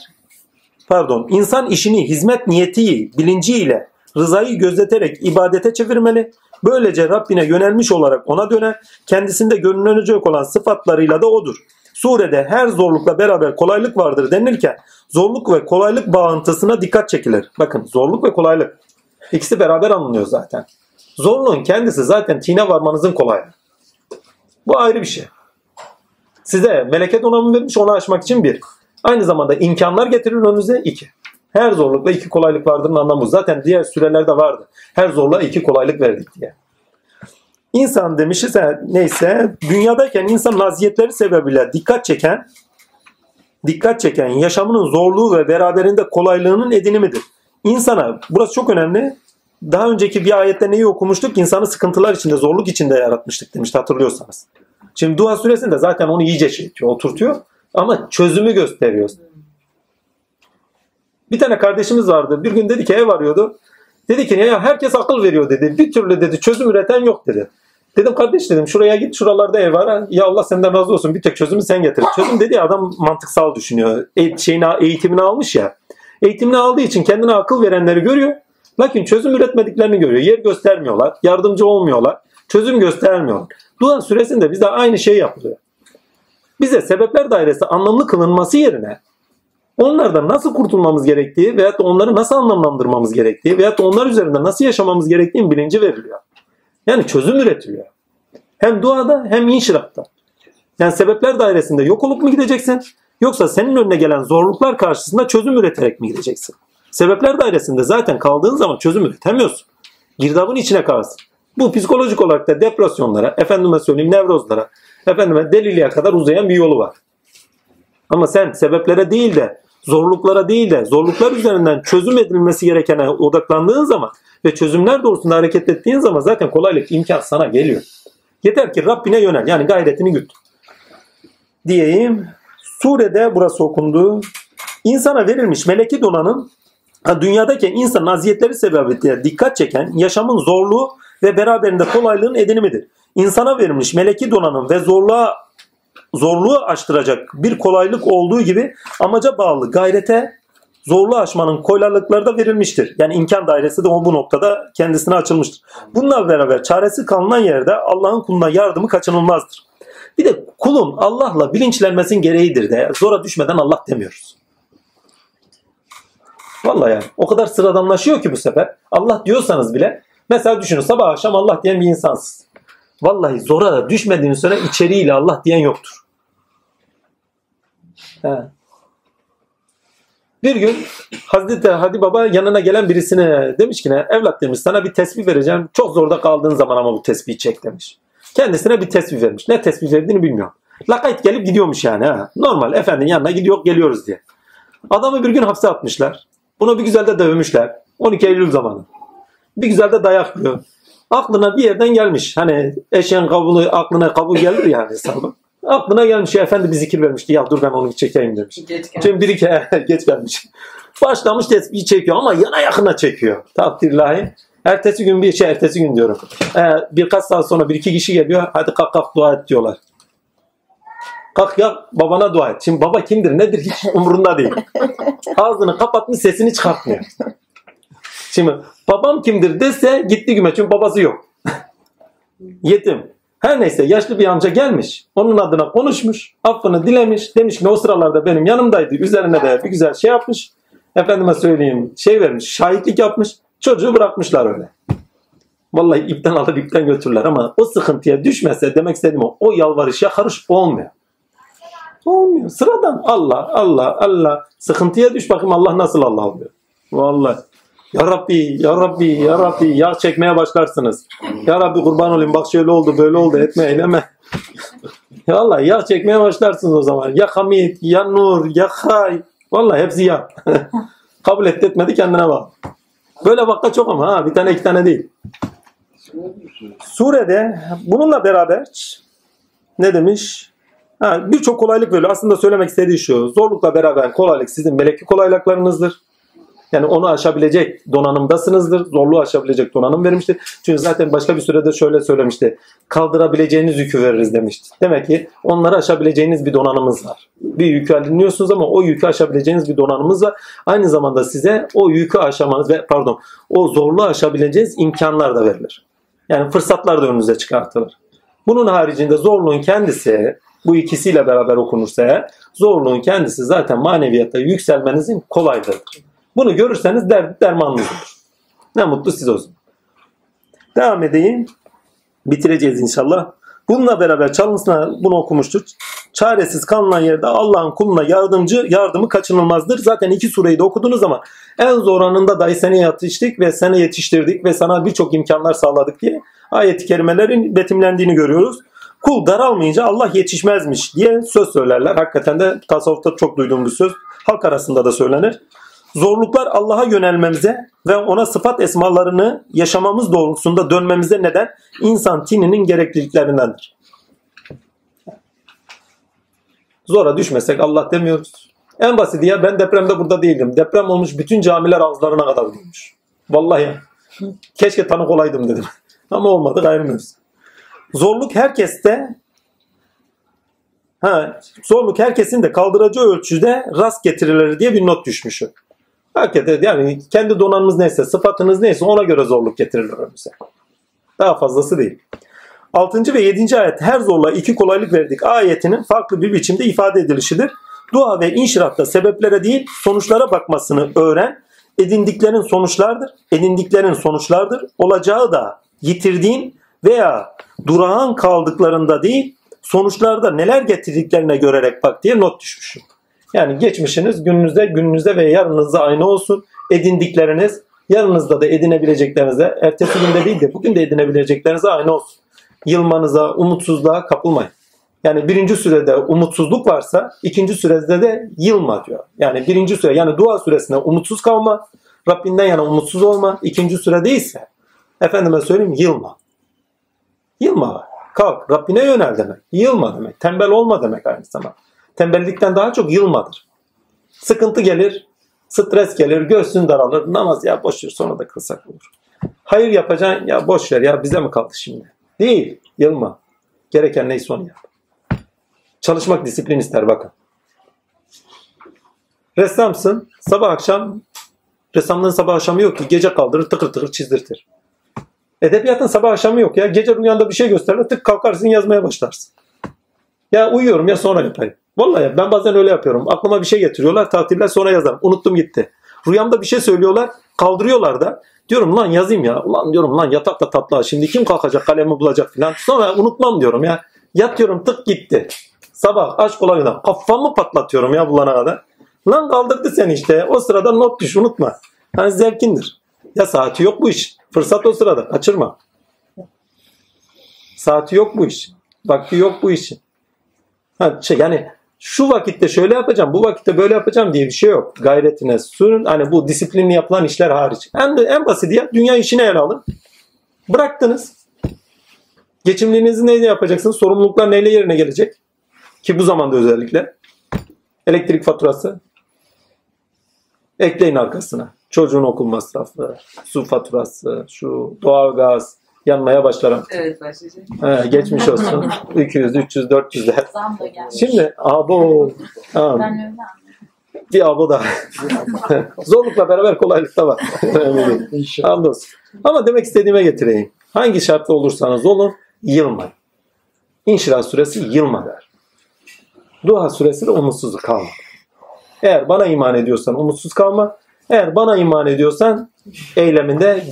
İnsan işini hizmet niyeti, bilinciyle, rızayı gözeterek ibadete çevirmeli. Böylece Rabbine yönelmiş olarak ona döner. Kendisinde görünecek olan sıfatlarıyla da odur. Surede her zorlukla beraber kolaylık vardır denilirken zorluk ve kolaylık bağıntısına dikkat çekilir. Bakın zorluk ve kolaylık ikisi beraber anılıyor zaten. Zorluğun kendisi zaten tine varmanızın kolaylığı. Bu ayrı bir şey. Size meleket donanımı vermiş onu aşmak için bir. Aynı zamanda imkanlar getirir önünüze iki. Her zorlukla iki kolaylık vardırın anlamı zaten diğer sürelerde vardı. Her zorluğa iki kolaylık verdik diye. İnsan demişiz neyse dünyadayken insan laziyetleri sebebiyle dikkat çeken yaşamının zorluğu ve beraberinde kolaylığının edinimidir. İnsana burası çok önemli. Daha önceki bir ayette neyi okumuştuk? İnsanı sıkıntılar içinde, zorluk içinde yaratmıştık demişti hatırlıyorsanız. Şimdi Duha suresinde zaten onu iyice oturtuyor ama çözümü gösteriyor. Bir tane kardeşimiz vardı. Bir gün dedi ki ev arıyordu. Dedi ki ya herkes akıl veriyor dedi. Bir türlü dedi çözüm üreten yok dedi. Dedim kardeş dedim şuraya git şuralarda ev var. Ya Allah senden razı olsun bir tek çözümü sen getir. Çözüm dedi ya adam mantıksal düşünüyor. Eğitimini almış ya. Eğitimini aldığı için kendine akıl verenleri görüyor. Lakin çözüm üretmediklerini görüyor. Yer göstermiyorlar, yardımcı olmuyorlar, çözüm göstermiyorlar. Duha süresinde bize aynı şey yapılıyor. Bize sebepler dairesi anlamlı kılınması yerine onlardan nasıl kurtulmamız gerektiği veyahut da onları nasıl anlamlandırmamız gerektiği veyahut da onlar üzerinde nasıl yaşamamız gerektiğinin bilinci veriliyor. Yani çözüm üretiliyor. Hem duada hem inşirahta. Yani sebepler dairesinde yok olup mu gideceksin? Yoksa senin önüne gelen zorluklar karşısında çözüm üreterek mi gideceksin? Sebepler dairesinde zaten kaldığın zaman çözüm üretemiyorsun. Girdabın içine kalırsın. Bu psikolojik olarak da depresyonlara, nevrozlara, deliliğe kadar uzayan bir yolu var. Ama sen sebeplere değil de, zorluklara değil de, zorluklar üzerinden çözüm edilmesi gerekene odaklandığın zaman ve çözümler doğrusunda hareket ettiğin zaman zaten kolaylık, imkan sana geliyor. Yeter ki Rabbine yönel, yani gayretini güt. Diyeyim, surede burası okundu. İnsana verilmiş meleki donanım, dünyadaki insanın aziyetleri sebebiyle dikkat çeken yaşamın zorluğu ve beraberinde kolaylığın edinimidir. İnsana verilmiş meleki donanım ve zorluğu aştıracak bir kolaylık olduğu gibi amaca bağlı gayrete zorluğu aşmanın kolaylıkları da verilmiştir. Yani imkan dairesi de bu noktada kendisine açılmıştır. Bununla beraber çaresi kalınan yerde Allah'ın kuluna yardımı kaçınılmazdır. Bir de kulun Allah'la bilinçlenmesinin gereğidir de zora düşmeden Allah demiyoruz. Vallahi yani o kadar sıradanlaşıyor ki bu sefer. Allah diyorsanız bile mesela düşünün sabah akşam Allah diyen bir insansınız. Vallahi zora da düşmediğin süre içeriğiyle Allah diyen yoktur. Bir gün Hazreti Hadi Baba yanına gelen birisine demiş ki evlat demiş sana bir tesbih vereceğim. Çok zorda kaldığın zaman ama bu tesbihi çek demiş. Kendisine bir tesbih vermiş. Ne tesbih verdiğini bilmiyorum. Lakayt gelip gidiyormuş yani. Normal efendinin yanına gidiyor geliyoruz diye. Adamı bir gün hapse atmışlar. Buna bir güzel de dövmüşler. 12 Eylül zamanı. Bir güzel de dayak yiyor. Aklına bir yerden gelmiş. Hani eşeğin kabuğu aklına kabul gelir yani hesabı. Aklına gelmiş ya efendi bir zikir vermişti. Ya dur ben onu bir çekeyim demiş. Şimdi bir iki geç gelmiş. Başlamış tesbih çekiyor ama yana yakına çekiyor. Takdirlahi. Ertesi gün birkaç saat sonra bir iki kişi geliyor. Hadi kalk dua et diyorlar. Kalk ya babana dua et. Şimdi baba kimdir nedir hiç umurunda değil. Ağzını kapatmış sesini çıkartmıyor. Şimdi babam kimdir dese gitti güme. Çünkü babası yok. Yetim. Her neyse yaşlı bir amca gelmiş. Onun adına konuşmuş. Affını dilemiş. Demiş ki o sıralarda benim yanımdaydı. Üzerine de bir güzel şey yapmış. Efendime söyleyeyim şey vermiş. Şahitlik yapmış. Çocuğu bırakmışlar öyle. Vallahi ipten alır ipten götürürler ama o sıkıntıya düşmese demek istediğim o yalvarış yakarış olmuyor. Olmuyor. Sıradan Allah Allah Allah sıkıntıya düş bakayım Allah nasıl Allah oluyor. Vallahi. Ya Rabbi, Ya Rabbi, Ya Rabbi, yağ çekmeye başlarsınız. Ya Rabbi kurban olayım bak şöyle oldu böyle oldu etme eyleme. Ya Allah yağ çekmeye başlarsınız o zaman. Ya Hamid, Ya Nur, Ya Hay. Vallahi hepsi yağ. Kabul etmedi kendine bak. Böyle bakta çok ama bir tane iki tane değil. Surede bununla beraber ne demiş? Birçok kolaylık böyle. Aslında söylemek istediği şu. Zorlukla beraber kolaylık sizin meleki kolaylıklarınızdır. Yani onu aşabilecek donanımdasınızdır. Zorluğu aşabilecek donanım vermiştir. Çünkü zaten başka bir sürede şöyle söylemişti. Kaldırabileceğiniz yükü veririz demişti. Demek ki onları aşabileceğiniz bir donanımız var. Bir yükü alınıyorsunuz ama o yükü aşabileceğiniz bir donanımız var. Aynı zamanda size o yükü aşamanız ve o zorluğu aşabileceğiniz imkanlar da verilir. Yani fırsatlar da önünüze çıkartılır. Bunun haricinde zorluğun kendisi bu ikisiyle beraber okunursa zorluğun kendisi zaten maneviyatta yükselmenizin kolaylığıdır. Bunu görürseniz dermanınız olur. Ne mutlu siz olsun. Devam edeyim. Bitireceğiz inşallah. Bununla beraber çalınsına bunu okumuştuk. Çaresiz kalınan yerde Allah'ın kuluna yardımı kaçınılmazdır. Zaten iki sureyi de okudunuz ama en zor anında dahi seni yetiştik ve seni yetiştirdik ve sana birçok imkanlar sağladık diye ayet-i kerimelerin betimlendiğini görüyoruz. Kul daralmayınca Allah yetişmezmiş diye söz söylerler. Hakikaten de tasavvufta çok duyduğum bir söz. Halk arasında da söylenir. Zorluklar Allah'a yönelmemize ve ona sıfat esmalarını yaşamamız doğrultusunda dönmemize neden insan tininin gerekliliklerindendir. Zora düşmesek Allah demiyoruz. En basiti ya ben depremde burada değildim. Deprem olmuş bütün camiler ağızlarına kadar dolmuş. Vallahi keşke tanık olaydım dedim. Ama olmadı gayrımız. Zorluk herkesin de kaldıracağı ölçüde rast getirilir diye bir not düşmüşüm. Hakikaten yani kendi donanımız neyse, sıfatınız neyse ona göre zorluk getirilir önümüze. Daha fazlası değil. 6. ve 7. ayet her zorluğa iki kolaylık verdik ayetinin farklı bir biçimde ifade edilişidir. Duha ve inşirahta sebeplere değil sonuçlara bakmasını öğren. Edindiklerin sonuçlardır. Olacağı da yitirdiğin veya durağan kaldıklarında değil, sonuçlarda neler getirdiklerine görerek bak diye not düşmüşüm. Yani geçmişiniz gününüzde ve yarınınızda aynı olsun. Edindikleriniz yarınızda da edinebileceklerinize, ertesi günde değil de bugün de edinebileceklerinize aynı olsun. Yılmanıza, umutsuzluğa kapılmayın. Yani birinci sürede umutsuzluk varsa ikinci sürede de yılma diyor. Yani birinci süre yani dua süresinde umutsuz kalma, Rabbinden yana umutsuz olma. İkinci sürede ise efendime söyleyeyim yılma. Yılma. Kalk Rabbine yönel demek. Yılma demek. Tembel olma demek aynı zamanda. Tembellikten daha çok yılmadır. Sıkıntı gelir, stres gelir, göğsün daralır. Namaz ya boş ver sonra da kılsak olur. Hayır yapacaksın ya boş ver ya bize mi kaldı şimdi? Değil. Yılma. Gereken neyse onu yap. Çalışmak disiplin ister bakın. Ressamsın. Sabah akşam ressamlığın sabah akşamı yok ki. Gece kaldırır tıkır tıkır çizdirtir. Edebiyatın sabah akşamı yok ya. Gece rüyanda bir şey gösterir tık kalkarsın yazmaya başlarsın. Ya uyuyorum ya sonra yapayım. Vallahi ben bazen öyle yapıyorum. Aklıma bir şey getiriyorlar tatiller sonra yazarım. Unuttum gitti. Rüyamda bir şey söylüyorlar kaldırıyorlar da. Diyorum lan yazayım ya. Ulan diyorum lan yatak da tatlı. Şimdi kim kalkacak kalemi bulacak filan. Sonra unutmam diyorum ya. Yat diyorum tık gitti. Sabah aç kolayına kafamı patlatıyorum ya bulana kadar. Lan kaldırdı seni işte. O sırada not düş unutma. Hani zevkindir. Ya saati yok bu iş. Fırsat o sırada. Kaçırma. Saati yok bu iş. Vakti yok bu işin. Yani şu vakitte şöyle yapacağım, bu vakitte böyle yapacağım diye bir şey yok. Gayretine sürün. Hani bu disiplinli yapılan işler hariç. En basiti ya dünya işine ele alın. Bıraktınız. Geçimliğinizi neyle yapacaksınız? Sorumluluklar neyle yerine gelecek? Ki bu zamanda özellikle elektrik faturası ekleyin arkasına. Çocuğun okul masrafı, su faturası, şu doğalgaz yanmaya başlar artık. Evet başlayacak. Geçmiş olsun. 200, 300, 400'ler. Zam da gelmiş. Şimdi abo. Tamam. Ben öyle bir abo da. Zorlukla beraber kolaylık da var. Hamdolsun. Ama demek istediğime getireyim. Hangi şartta olursanız olun yılmayın. İnşirah suresi yılma der. Duha suresi de umutsuz kalma. Eğer bana iman ediyorsan umutsuz kalma. Eğer bana iman ediyorsan eyleminde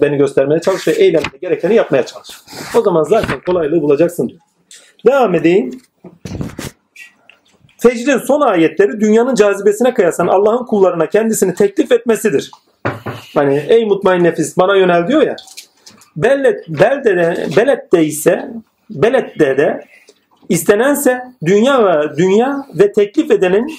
beni göstermeye çalış ve eylemde gerekeni yapmaya çalış. O zaman zaten kolaylığı bulacaksın diyor. Devam edeyim. Fecr'in son ayetleri dünyanın cazibesine kıyasan Allah'ın kullarına kendisini teklif etmesidir. Hani ey mutmain nefis bana yönel diyor ya. Beled'de İstenense dünya ve teklif edenin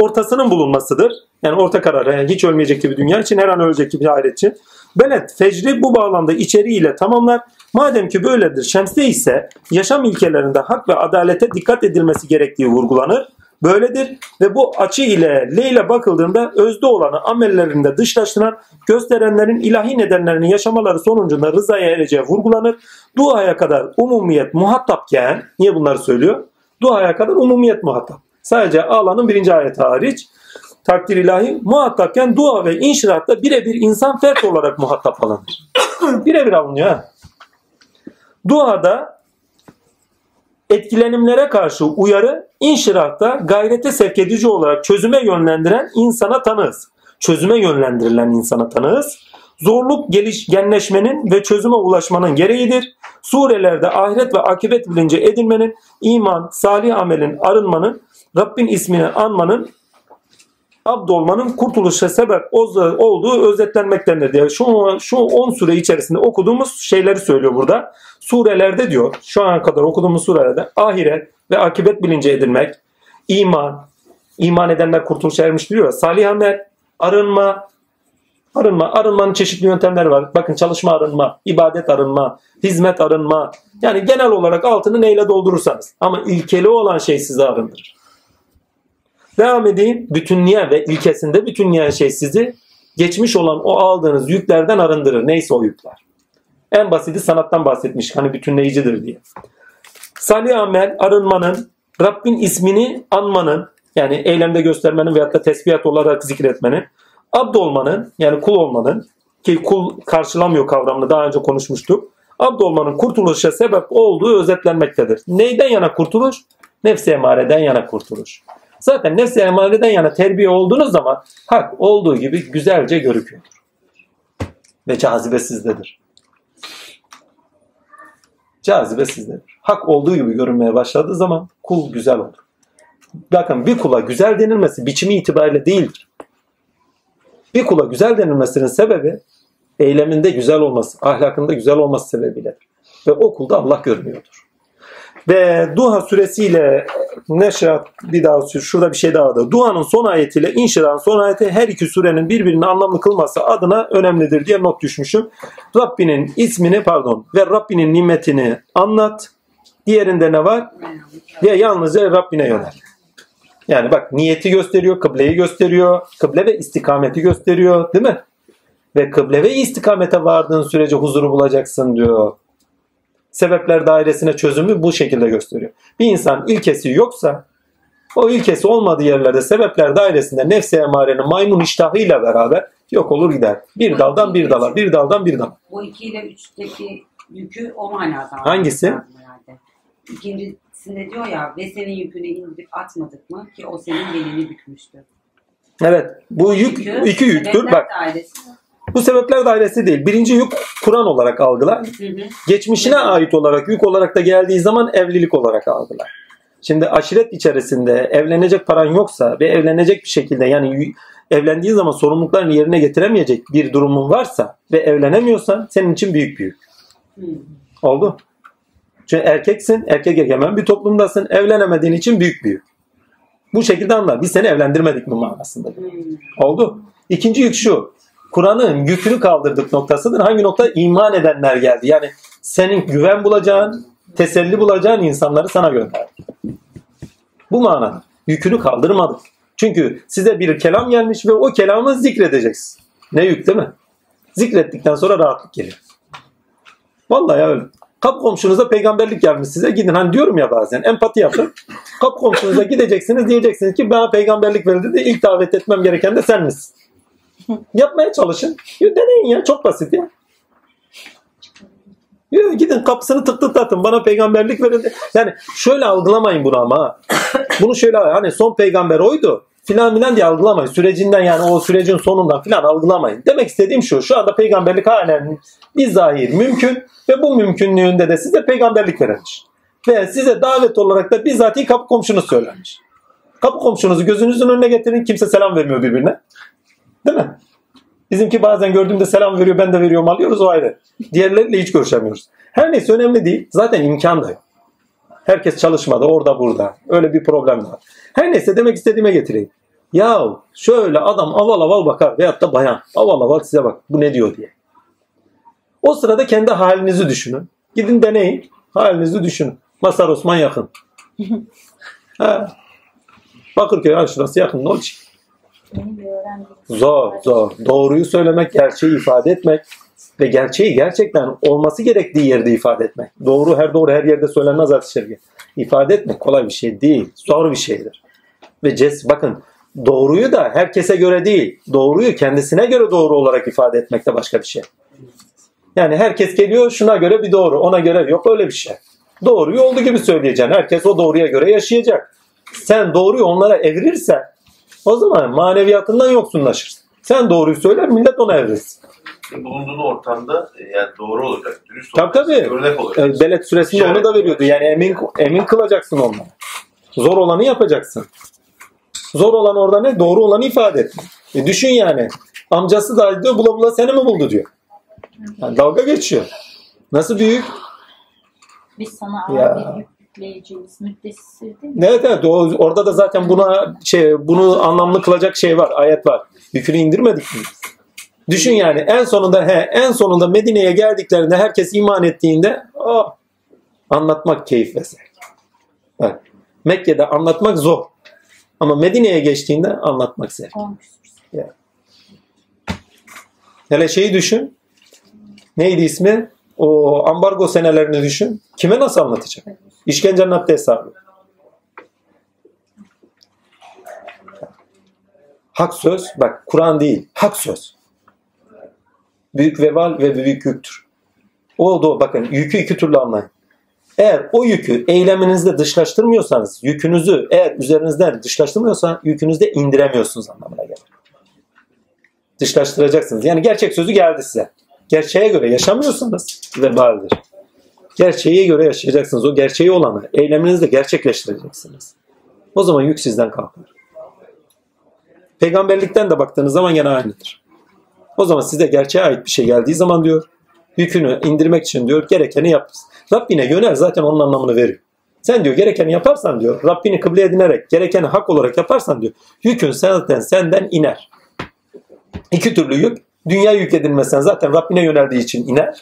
ortasının bulunmasıdır. Yani orta karar. Yani hiç ölmeyecek gibi dünya için, her an ölecek gibi ahiret için. Beled, Fecr'i bu bağlamda içeriğiyle tamamlar. Madem ki böyledir, Şems'te ise yaşam ilkelerinde hak ve adalete dikkat edilmesi gerektiği vurgulanır. Böyledir ve bu açı ile Leyl'e bakıldığında özde olanı amellerinde dışlaştıran gösterenlerin ilahi nedenlerini yaşamaları sonucunda rızaya ereceği vurgulanır. Duhaya kadar umumiyet muhatapken, niye bunları söylüyor? Duhaya kadar umumiyet muhatap. Sadece A'lanın 1. ayeti hariç takdir ilahi muhatapken dua ve inşirahta birebir insan fert olarak muhatap alınır. Birebir alınıyor ha. Duhada etkilenimlere karşı uyarı, inşirahta gayrete sevk edici olarak çözüme yönlendirilen insana tanığız. Zorluk genleşmenin ve çözüme ulaşmanın gereğidir. Surelerde ahiret ve akibet bilinci edinmenin, iman, salih amelin, arınmanın, Rabbin ismini anmanın, abd olmanın kurtuluşa sebep olduğu özetlenmektendir diye. Şu 10 sure içerisinde okuduğumuz şeyleri söylüyor burada. Surelerde diyor, şu ana kadar okuduğumuz surelerde ahiret ve akibet bilinci edinmek, iman edenler kurtuluşa ermiş diyor. Salih amel, arınmanın çeşitli yöntemleri var. Bakın çalışma arınma, ibadet arınma, hizmet arınma. Yani genel olarak altını neyle doldurursanız. Ama ilkeli olan şey sizi arındırır. Devam edeyim. Bütünlüğe ve ilkesinde bütünlüğe şey sizi geçmiş olan o aldığınız yüklerden arındırır. Neyse o yükler. En basiti sanattan bahsetmiş. Hani bütünleyicidir diye. Salih amel arınmanın, Rabbin ismini anmanın, yani eylemde göstermenin veyahut da tesbihat olarak zikretmenin, Abd olmanın, yani kul olmanın, ki kul karşılamıyor kavramını daha önce konuşmuştuk. Abd olmanın kurtuluşa sebep olduğu özetlenmektedir. Neyden yana kurtuluş? Nefs-i emareden yana kurtuluş. Zaten nefs-i emareden yana terbiye olduğunuz zaman hak olduğu gibi güzelce görüküyordur. Ve cazibe sizdedir. Cazibe sizdedir. Hak olduğu gibi görünmeye başladığı zaman kul güzel olur. Bakın, bir kula güzel denilmesi biçimi itibariyle değildir. Bir kula güzel denilmesinin sebebi eyleminde güzel olması, ahlakında güzel olması sebebiyle. Ve o kulda Allah görünüyordur. Ve Duha suresiyle Neşrat, bir daha şurada bir şey daha da. Duha'nın son ayetiyle İnşirah'ın son ayeti her iki surenin birbirini anlamlı kılması adına önemlidir diye not düşmüşüm. Rabbinin nimetini anlat. Diğerinde ne var? Ya yalnızca Rabbine yönel. Yani bak, niyeti gösteriyor, kıbleyi gösteriyor, kıble ve istikameti gösteriyor, değil mi? Ve kıble ve istikamete vardığın sürece huzuru bulacaksın diyor. Sebepler dairesine çözümü bu şekilde gösteriyor. Bir insan ilkesi yoksa, o ilkesi olmadığı yerlerde sebepler dairesinde nefs-i emarenin maymun iştahıyla beraber yok olur gider. Bir daldan bir dala, bir daldan bir dala. Bu 2 ile 3'teki yükü o manada. Hangisi? İkincisinde diyor ya, ve senin yükünü indirip atmadık mı ki o senin belini bükmüştü. Evet, bu yük çünkü iki yüktür. Bak, bu sebepler dairesi değil. Birinci yük Kur'an olarak algılar. Geçmişine ait olarak yük olarak da geldiği zaman evlilik olarak algılar. Şimdi aşiret içerisinde evlenecek paran yoksa ve evlenecek bir şekilde, yani evlendiğin zaman sorumluluklarını yerine getiremeyecek bir durumun varsa ve evlenemiyorsan senin için büyük bir yük. Oldu. Çünkü erkeksin, erkek egemen bir toplumdasın, evlenemediğin için büyük bir yük. Bu şekilde anlar. Biz seni evlendirmedik mi manasında. Oldu. İkinci yük şu. Kur'an'ın yükünü kaldırdık noktasıdır. Hangi nokta? İman edenler geldi. Yani senin güven bulacağın, teselli bulacağın insanları sana gönderdi. Bu manada. Yükünü kaldırmadık. Çünkü size bir kelam gelmiş ve o kelamı zikredeceksin. Ne yük, değil mi? Zikrettikten sonra rahatlık geliyor. Vallahi öyle. Kap komşunuza peygamberlik gelmiş size, gidin. Hani diyorum ya bazen, empati yapın. Kap komşunuza gideceksiniz, diyeceksiniz ki bana peygamberlik verildi de ilk davet etmem gereken de sen misin? Yapmaya çalışın. Deneyin ya, çok basit ya. Gidin kapısını tıklatın, bana peygamberlik verildi. Yani şöyle algılamayın bunu ama. Bunu şöyle, hani son peygamber oydu filan filan diye algılamayın. Sürecinden, yani o sürecin sonundan filan algılamayın. Demek istediğim şu, şu anda peygamberlik halen bizzahir mümkün ve bu mümkünlüğünde de size peygamberlik verilmiş. Ve size davet olarak da bizzatihi kapı komşunuz söylenmiş. Kapı komşunuzu gözünüzün önüne getirin, kimse selam vermiyor birbirine. Değil mi? Bizimki bazen gördüğümde selam veriyor, ben de veriyorum, alıyoruz, o ayrı. Diğerleriyle hiç görüşemiyoruz. Her neyse önemli değil. Zaten imkan da yok. Herkes çalışmada, orada burada. Öyle bir problem var. Her neyse, demek istediğime getireyim. Yahu şöyle adam aval aval bakar veyahut da bayan aval aval size bak, bu ne diyor diye. O sırada kendi halinizi düşünün. Gidin deneyin. Halinizi düşünün. Masar Osman yakın. Bakırköy aşırası yakın. Ne olacak? Zor. Doğruyu söylemek, gerçeği ifade etmek ve gerçeği gerçekten olması gerektiği yerde ifade etmek. Doğru her yerde söylenmez artık şerge. İfade etmek kolay bir şey değil. Zor bir şeydir. Ve bakın, doğruyu da herkese göre değil, doğruyu kendisine göre doğru olarak ifade etmek de başka bir şey. Yani herkes geliyor, şuna göre bir doğru, ona göre yok, öyle bir şey. Doğruyu olduğu gibi söyleyeceksin. Herkes o doğruya göre yaşayacak. Sen doğruyu onlara evrilirsen o zaman maneviyatından yoksunlaşırsın. Sen doğruyu söyler, millet ona evrilsin. Bulunduğun ortamda yani doğru olacak, dürüst olacak, örnek olacak. Beled suresinde şeref onu da veriyordu. Yani emin kılacaksın onları. Zor olanı yapacaksın. Zor olan orada ne? Doğru olanı ifade et. Düşün yani. Amcası da diyor, bula bula seni mi buldu diyor. Yani dalga geçiyor. Nasıl büyük? Biz sana ağır bir yük yükleyeceğimiz müddetçisi değil mi? Evet. Orada da zaten buna bunu anlamlı kılacak var. Ayet var. Yükünü indirmedik mi? Düşün yani. En sonunda Medine'ye geldiklerinde herkes iman ettiğinde anlatmak keyif ve zevk. Bak, Mekke'de anlatmak zor. Ama Medine'ye geçtiğinde anlatmak zevk. Yani. Hele şeyi düşün. Neydi ismi? O ambargo senelerini düşün. Kime nasıl anlatacak? İşkencenin haddi hesabı. Hak söz, bak Kur'an değil, hak söz. Büyük vebal ve büyük yüktür. O da bakın yükü iki türlü anlayın. Eğer o yükü eyleminizde dışlaştırmıyorsanız, yükünüzü eğer üzerinizden dışlaştırmıyorsa yükünüzde indiremiyorsunuz anlamına gelir. Dışlaştıracaksınız. Yani gerçek sözü geldi size. Gerçeğe göre yaşamıyorsunuz vebaldir. Gerçeğe göre yaşayacaksınız. O gerçeği olanı eyleminizle gerçekleştireceksiniz. O zaman yük sizden kalkar. Peygamberlikten de baktığınız zaman gene aynıdır. O zaman size gerçeğe ait bir şey geldiği zaman diyor, yükünü indirmek için diyor gerekeni yap. Rabbine yönel zaten onun anlamını veriyor. Sen diyor gerekeni yaparsan diyor, Rabbini kıble edinerek gerekeni hak olarak yaparsan diyor, yükün zaten senden iner. İki türlü yük. Dünya yük edinmesen zaten Rabbine yöneldiği için iner.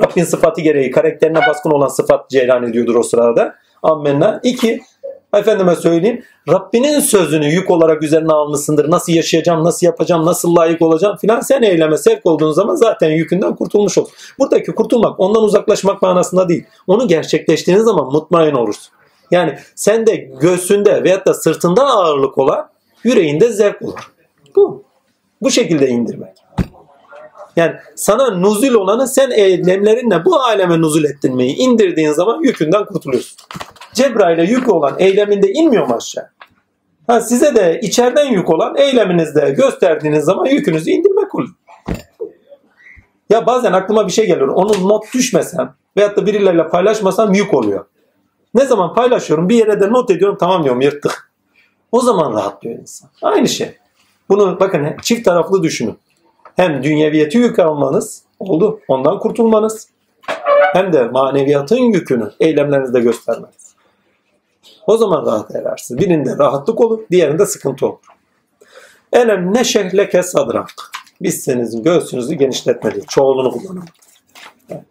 Rabbin sıfatı gereği karakterine baskın olan sıfat cereyan ediyordur o sırada. Ammenna. İki, efendime söyleyeyim, Rabbinin sözünü yük olarak üzerine almışsındır. Nasıl yaşayacağım, nasıl yapacağım, nasıl layık olacağım filan, sen eyleme sevk olduğun zaman zaten yükünden kurtulmuş ol. Buradaki kurtulmak ondan uzaklaşmak manasında değil. Onu gerçekleştiğiniz zaman mutmain olursun. Yani sen de göğsünde veyahut da sırtında ağırlık olan yüreğinde zevk olur. Bu şekilde indirmek. Yani sana nuzul olanı sen eylemlerinle bu aleme nuzul ettirmeyi indirdiğin zaman yükünden kurtuluyorsun. Cebrail'e yük olan eyleminde inmiyor mu aşağı? Ha, size de içeriden yük olan eyleminizde gösterdiğiniz zaman yükünüzü indirmek olur. Ya bazen aklıma bir şey geliyor. Onun not düşmesem veyahut da birileriyle paylaşmasam yük oluyor. Ne zaman paylaşıyorum bir yere de not ediyorum, tamam diyorum yırttık. O zaman rahatlıyor insan. Aynı şey. Bunu bakın çift taraflı düşünün. Hem dünyeviyeti yük almanız oldu, ondan kurtulmanız, hem de maneviyatın yükünü eylemlerinizde göstermeniz. O zaman rahat edersiniz. Birinde rahatlık olur, diğerinde sıkıntı olur. Elem ne şehleke sadrak. Biz sizin göğsünüzü genişletmeliyiz. Çoğulunu kullanın. Yani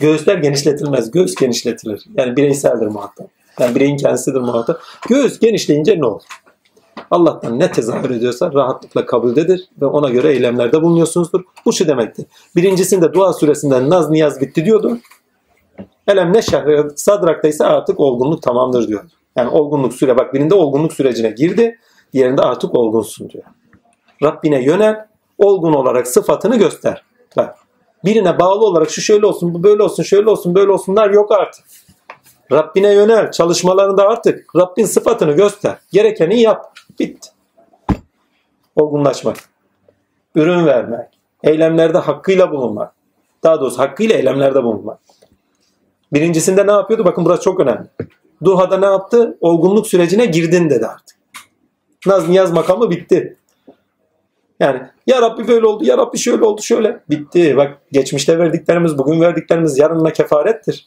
göğüsler genişletilmez, göğüs genişletilir. Yani bireyseldir muhatap. Yani bireyin kendisidir muhatap. Göğüs genişleyince ne olur? Allah'tan ne tezahür ediyorsa rahatlıkla kabuldedir ve ona göre eylemlerde bulunuyorsunuzdur. Bu şu demektir. Birincisinde Duha suresinden naz niyaz bitti diyordu. Elem ne şehre sadrakta ise artık olgunluk tamamdır diyor. Yani olgunluk süre, bak birinde olgunluk sürecine girdi, diğerinde artık olgunsun diyor. Rabbine yönel, olgun olarak sıfatını göster. Bak, birine bağlı olarak şu şöyle olsun, bu böyle olsun, şöyle olsun, böyle olsunlar yok artık. Rabbine yönel, çalışmalarında artık Rabbin sıfatını göster. Gerekeni yap. Bitti. Olgunlaşmak, ürün vermek, eylemlerde hakkıyla bulunmak. Daha doğrusu hakkıyla eylemlerde bulunmak. Birincisinde ne yapıyordu? Bakın burası çok önemli. Duha'da ne yaptı? Olgunluk sürecine girdin dedi artık. Naz niyaz makamı bitti. Yani ya Rabbi böyle oldu, ya Rabbi şöyle oldu, şöyle. Bitti. Bak geçmişte verdiklerimiz, bugün verdiklerimiz yarınla kefarettir.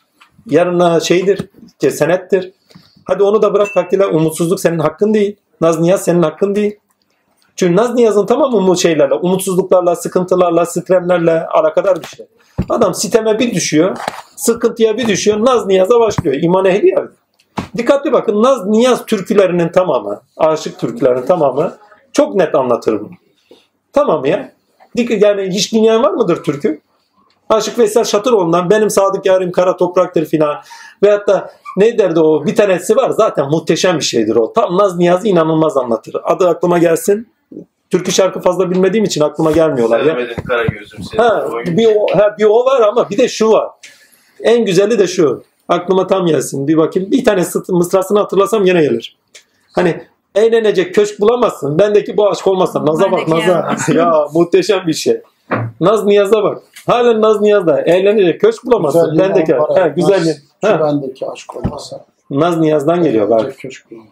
Yarınla şeydir, senettir. Hadi onu da bırak takdirle, umutsuzluk senin hakkın değil. Naz niyaz senin hakkın değil. Çünkü naz niyazın tamamı umutsuzluklarla, sıkıntılarla, sitemlerle alakadar bir şey. Adam siteme bir düşüyor, sıkıntıya bir düşüyor, naz niyaza başlıyor. İman ehli ya. Dikkatli bakın, naz niyaz türkülerinin tamamı, aşık türkülerinin tamamı çok net anlatır bunu. Tamam ya. Yani hiç dinleyen var mıdır türkü? Aşık Veysel Şatıroğlu'ndan benim sadık yarim kara topraktır filan. Veyahut da ne derdi o? Bir tanesi var zaten muhteşem bir şeydir o. Tam naz niyazı inanılmaz anlatır. Adı aklıma gelsin. Türkü şarkı fazla bilmediğim için aklıma gelmiyorlar. Sevmedim kara gözüm seni. Bir o var ama bir de şu var. En güzeli de şu. Aklıma tam gelsin bir bakayım. Bir tane mısrasını hatırlasam yine gelir. Hani eğlenecek köşk bulamazsın. Bendeki bu aşk olmazsa. Naz'a bak Naz'a. Ya muhteşem bir şey. Naz niyaza bak. Halen naz niyazda. Eğlenecek köşk bulamazsın. Bendeki. Güzelliği. Şu bendeki aşk olmasa. Naz niyazdan geliyor bak.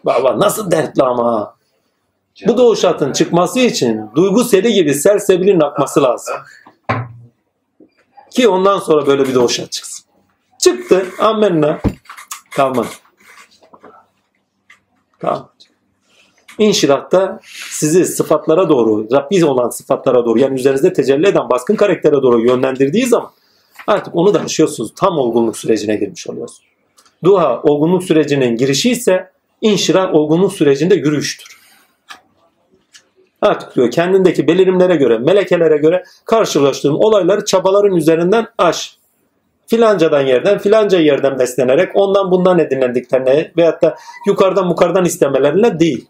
Baba nasıl dertli ama. Bu doğuşatın çıkması için duygu seli gibi selsebilin akması lazım. Ki ondan sonra böyle bir doğuşat çıksın. Çıktı. Ammenna. Kalmadı. Kalmadı. İnşirah'ta sizi sıfatlara doğru, Rabbi olan sıfatlara doğru, yani üzerinizde tecelli eden baskın karaktere doğru yönlendirdiği zaman artık onu da aşıyorsunuz. Tam olgunluk sürecine girmiş oluyorsunuz. Duha olgunluk sürecinin girişi ise inşirah olgunluk sürecinde yürüyüştür. Artık diyor kendindeki belirimlere göre, melekelere göre karşılaştığın olayları çabaların üzerinden aş. Filancadan yerden, filanca yerden beslenerek ondan bundan edinlendiklerine veyahut da yukarıdan mukardan istemelerine değil.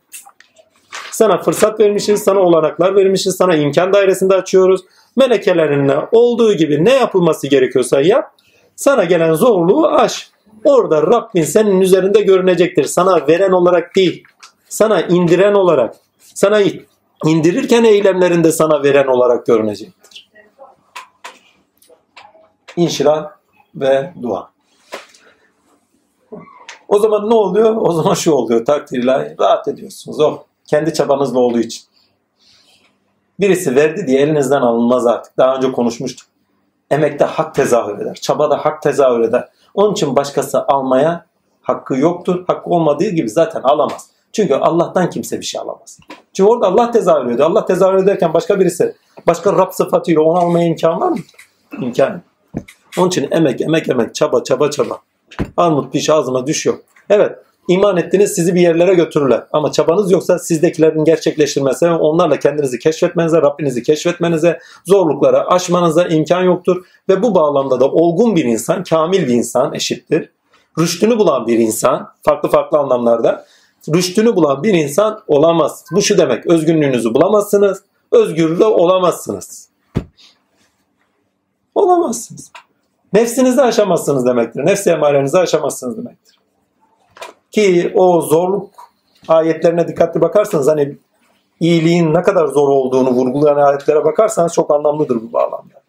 Sana fırsat vermişiz, sana olanaklar vermişiz, sana imkan dairesinde açıyoruz. Melekelerinle olduğu gibi ne yapılması gerekiyorsa yap. Sana gelen zorluğu aş. Orada Rabbin senin üzerinde görünecektir. Sana veren olarak değil, sana indiren olarak, sana indirirken eylemlerinde sana veren olarak görünecektir. İnşirah ve dua. O zaman ne oluyor? O zaman şu oluyor takdirle. Rahat ediyorsunuz. O kendi çabanızla olduğu için. Birisi verdi diye elinizden alınmaz artık. Daha önce konuşmuştuk. Emekte hak tezahür eder. Çabada hak tezahür eder. Onun için başkası almaya hakkı yoktur. Hakkı olmadığı gibi zaten alamaz. Çünkü Allah'tan kimse bir şey alamaz. Çünkü orada Allah tezahür ediyor. Allah tezahür ederken başka birisi, başka Rab sıfatıyla onu almaya imkan var mı? İmkan yok. Onun için emek, çaba. Armut piş ağzıma düşüyor. Evet, iman ettiniz, sizi bir yerlere götürürler. Ama çabanız yoksa sizdekilerin gerçekleştirmesine, onlarla kendinizi keşfetmenize, Rabbinizi keşfetmenize, zorlukları aşmanıza imkan yoktur. Ve bu bağlamda da olgun bir insan, kamil bir insan eşittir. Rüştünü bulan bir insan, farklı anlamlarda rüştünü bulan bir insan olamaz. Bu şu demek, özgünlüğünüzü bulamazsınız, özgür de olamazsınız. Olamazsınız. Nefsinizi aşamazsınız demektir. Nefsi emarenizi aşamazsınız demektir. Ki o zorluk ayetlerine dikkatli bakarsanız, hani iyiliğin ne kadar zor olduğunu vurgulayan ayetlere bakarsanız çok anlamlıdır bu bağlamda.